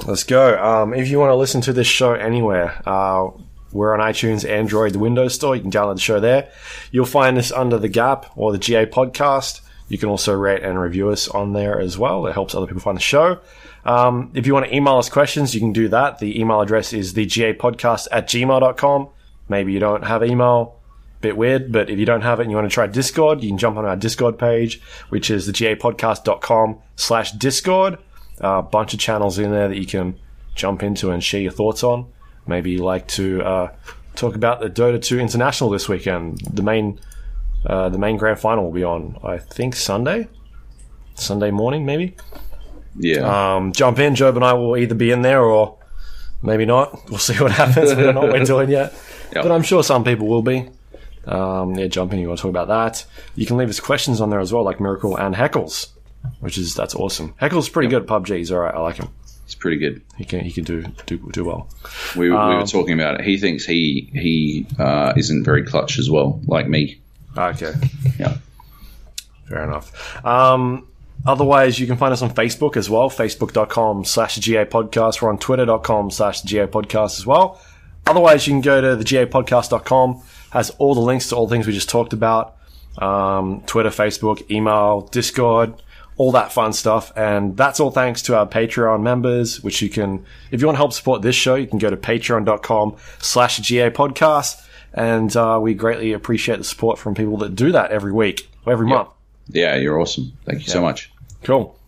up. Let's go. Um, if you want to listen to this show anywhere, uh, we're on iTunes, Android, the Windows Store. You can download the show there. You'll find us under The Gap or the G A Podcast. You can also rate and review us on there as well. It helps other people find the show. Um, if you want to email us questions, you can do that. The email address is thegapodcast at gmail dot com. Maybe you don't have email. Bit weird, but if you don't have it and you want to try Discord, you can jump on our Discord page, which is thegapodcast dot com slash Discord. A bunch of channels in there that you can jump into and share your thoughts on. Maybe you like to uh, talk about the Dota two International this weekend. The main uh, the main grand final will be on, I think, Sunday? Sunday morning, maybe? Yeah. Um, jump in. Job and I will either be in there or maybe not. We'll see what happens. We don't know what we're doing yet. Yep. But I'm sure some people will be. Um, yeah, jump in. You want to talk about that. You can leave us questions on there as well, like Miracle and Heckles, which is, that's awesome. Heckles pretty yep. good at P U B G. He's all right. I like him. He's pretty good. He can he can do do do well. We, um, we were talking about it. He thinks he he uh, isn't very clutch as well, like me. Okay. Yeah. Fair enough. Um, otherwise, you can find us on Facebook as well, facebook dot com slash G A podcast. We're on twitter dot com slash G A podcast as well. Otherwise, you can go to the G A podcast dot com. Has all the links to all the things we just talked about. Um, Twitter, Facebook, email, Discord. All that fun stuff. And that's all thanks to our Patreon members, which you can, if you want to help support this show, you can go to patreon dot com slash G A podcast. And uh, we greatly appreciate the support from people that do that every week, or every yep. month. Yeah, you're awesome. Thank you yeah. so much. Cool.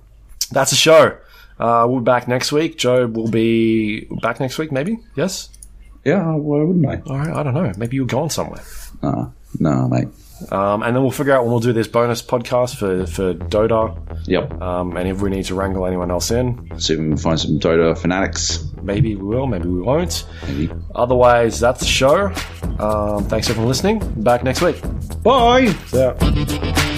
That's the show. Uh, we'll be back next week. Job will be back next week, maybe? Yes? Yeah, why wouldn't I? All right, I don't know. Maybe you're going somewhere. Uh, no, mate. Um, and then we'll figure out when we'll do this bonus podcast for, for Dota. Yep. Um, and if we need to wrangle anyone else in. See if we can find some Dota fanatics. Maybe we will, maybe we won't. Maybe. Otherwise, that's the show. Um, thanks everyone for listening. Back next week. Bye. See ya.